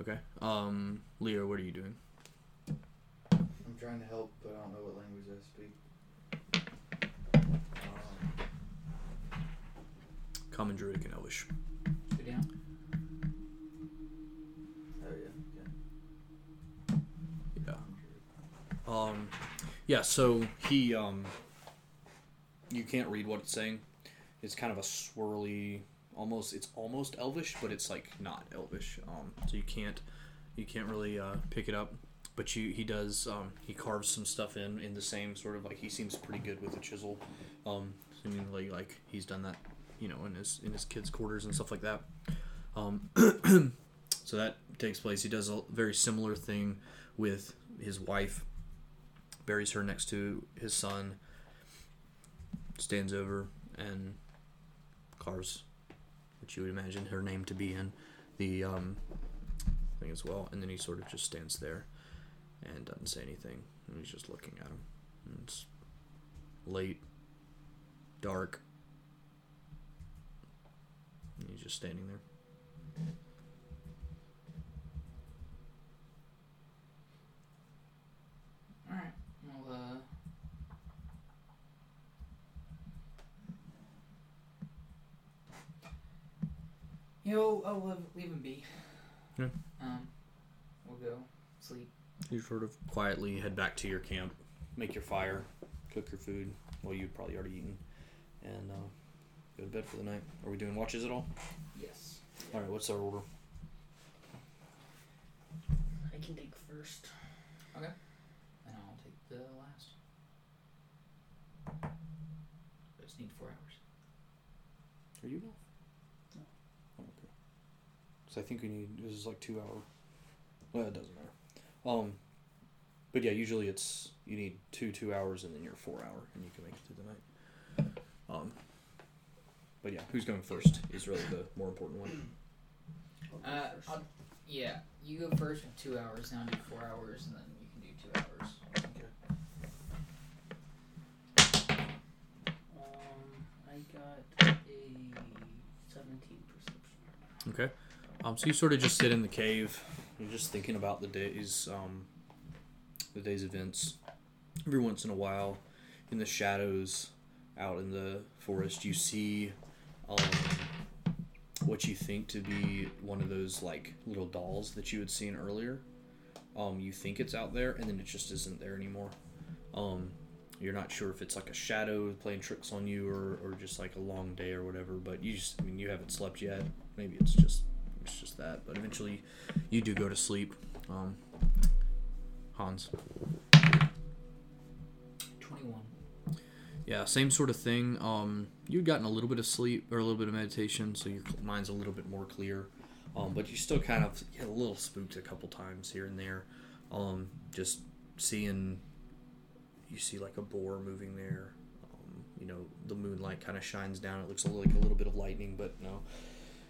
Okay. Um, Leo, what are you doing? I'm trying to help, but I don't know what language I speak. Um, Common, Druidic, and Elvish. Go down. Um, yeah, so he, um, you can't read what it's saying. It's kind of a swirly, almost, it's almost Elvish, but it's, like, not Elvish. Um, so you can't, you can't really, uh, pick it up. But you, he does, um, he carves some stuff in, in the same sort of, like, he seems pretty good with a chisel. Um, seemingly, like, he's done that, you know, in his, in his kids' quarters and stuff like that. Um, so that takes place. He does a very similar thing with his wife. Buries her next to his son, stands over and carves what you would imagine her name to be in the um, thing as well. And then he sort of just stands there and doesn't say anything. And he's just looking at him. And it's late, dark. And he's just standing there. All right. Uh, you know, I'll leave, leave him be. Yeah. Um, we'll go sleep. You sort of quietly head back to your camp, make your fire, cook your food. Well, you've probably already eaten, and uh, go to bed for the night. Are we doing watches at all? Yes. All right. What's our order? I can take first. Okay. The last. I just need four hours. Are you off? No. Oh, okay. So I think we need, this is like two hour. Well, it doesn't matter. Um, but yeah, usually it's, you need two, two hours and then you're four hour and you can make it through the night. Um, but yeah, who's going first is really the more important one. I'll uh, I'll, yeah, you go first with two hours, now do four hours and then you can do two hours. Got a seventeen perception. Okay. Um, so you sort of just sit in the cave. You're just thinking about the day's, um, the day's events. Every once in a while, in the shadows, out in the forest, you see um, what you think to be one of those like little dolls that you had seen earlier. Um, you think it's out there, and then it just isn't there anymore. Um, You're not sure if it's like a shadow playing tricks on you or, or just like a long day or whatever, but you just, I mean, you haven't slept yet. Maybe it's just it's just that, but eventually you do go to sleep. Um, Hans. twenty-one. Yeah, same sort of thing. Um, you'd gotten a little bit of sleep or a little bit of meditation, so your mind's a little bit more clear, um, but you still kind of get a little spooked a couple times here and there. Um, just seeing... You see like a boar moving there. Um, you know, the moonlight kind of shines down. It looks like a little bit of lightning, but no,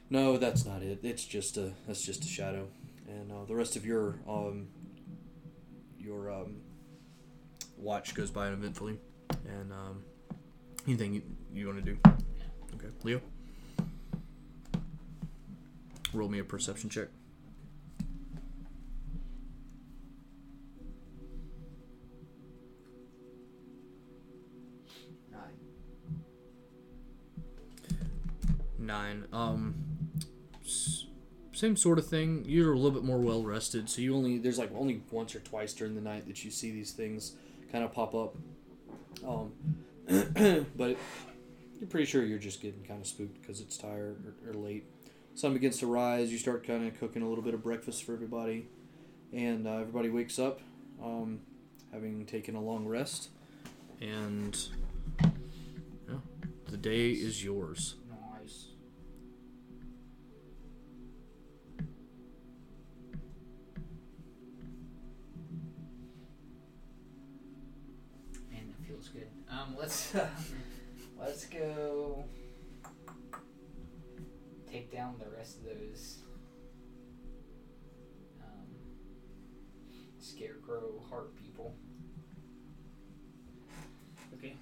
no, that's not it. It's just a that's just a shadow. And uh, the rest of your um your um watch goes by uneventfully. And um, anything you you want to do? Okay, Leo. Roll me a perception check. Nine. Um, same sort of thing. You're a little bit more well rested, so you only there's like only once or twice during the night that you see these things kind of pop up, Um, but you're pretty sure you're just getting kind of spooked because it's tired or, or late. Sun begins to rise. You start kind of cooking a little bit of breakfast for everybody, and uh, everybody wakes up, um, having taken a long rest, and yeah, the day is yours. Nice. Man, that feels good. Um, let's uh, let's go take down the rest of those um, scarecrow heart people. Okay.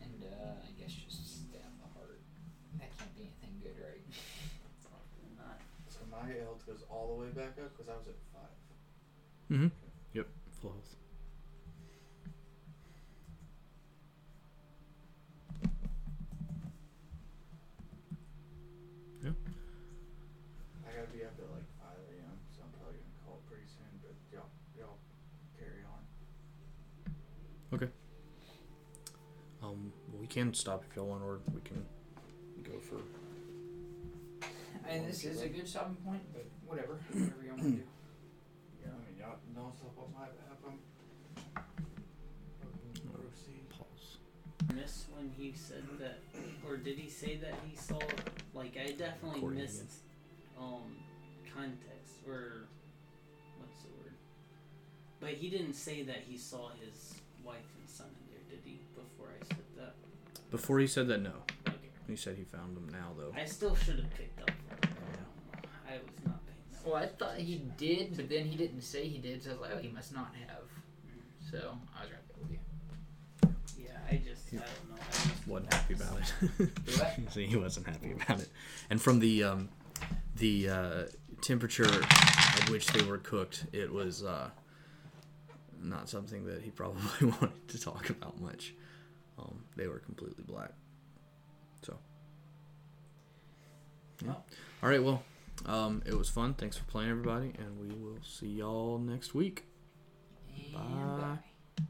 And uh, I guess just stab the heart. That can't be anything good, right? Probably not. So my health goes all the way back up because I was at five. Mm-hmm. Okay. Yep. Full health. I gotta be up at like five a.m., so I'm probably gonna call it pretty soon, but y'all, y'all carry on. Okay. Um, we can stop if y'all want, or we can go for. I mean, this is a good stopping point, but whatever. Whatever y'all want to do. Yeah, I mean, y'all don't stop on my behalf. I'm. Proceed. Pause. Missed when he said that, or did he say that he saw? Like, I definitely According missed. Again. Um, context, or what's the word? But he didn't say that he saw his wife and son in there, did he? Before I said that. Before he said that, no. Okay. He said he found them now, though. I still should have picked up. I was not paying that. Well, I thought he did, but then he didn't say he did, so I was like, oh, he must not have. Mm. So I was right there with you. Yeah, I just, yeah. I don't know. I just wasn't happy about it. What? So he wasn't happy about it, and from the um. The uh, temperature at which they were cooked, it was uh, not something that he probably wanted to talk about much. Um, they were completely black. So, yeah. Wow. All right, well, um, it was fun. Thanks for playing, everybody, and we will see y'all next week. And bye. Bye.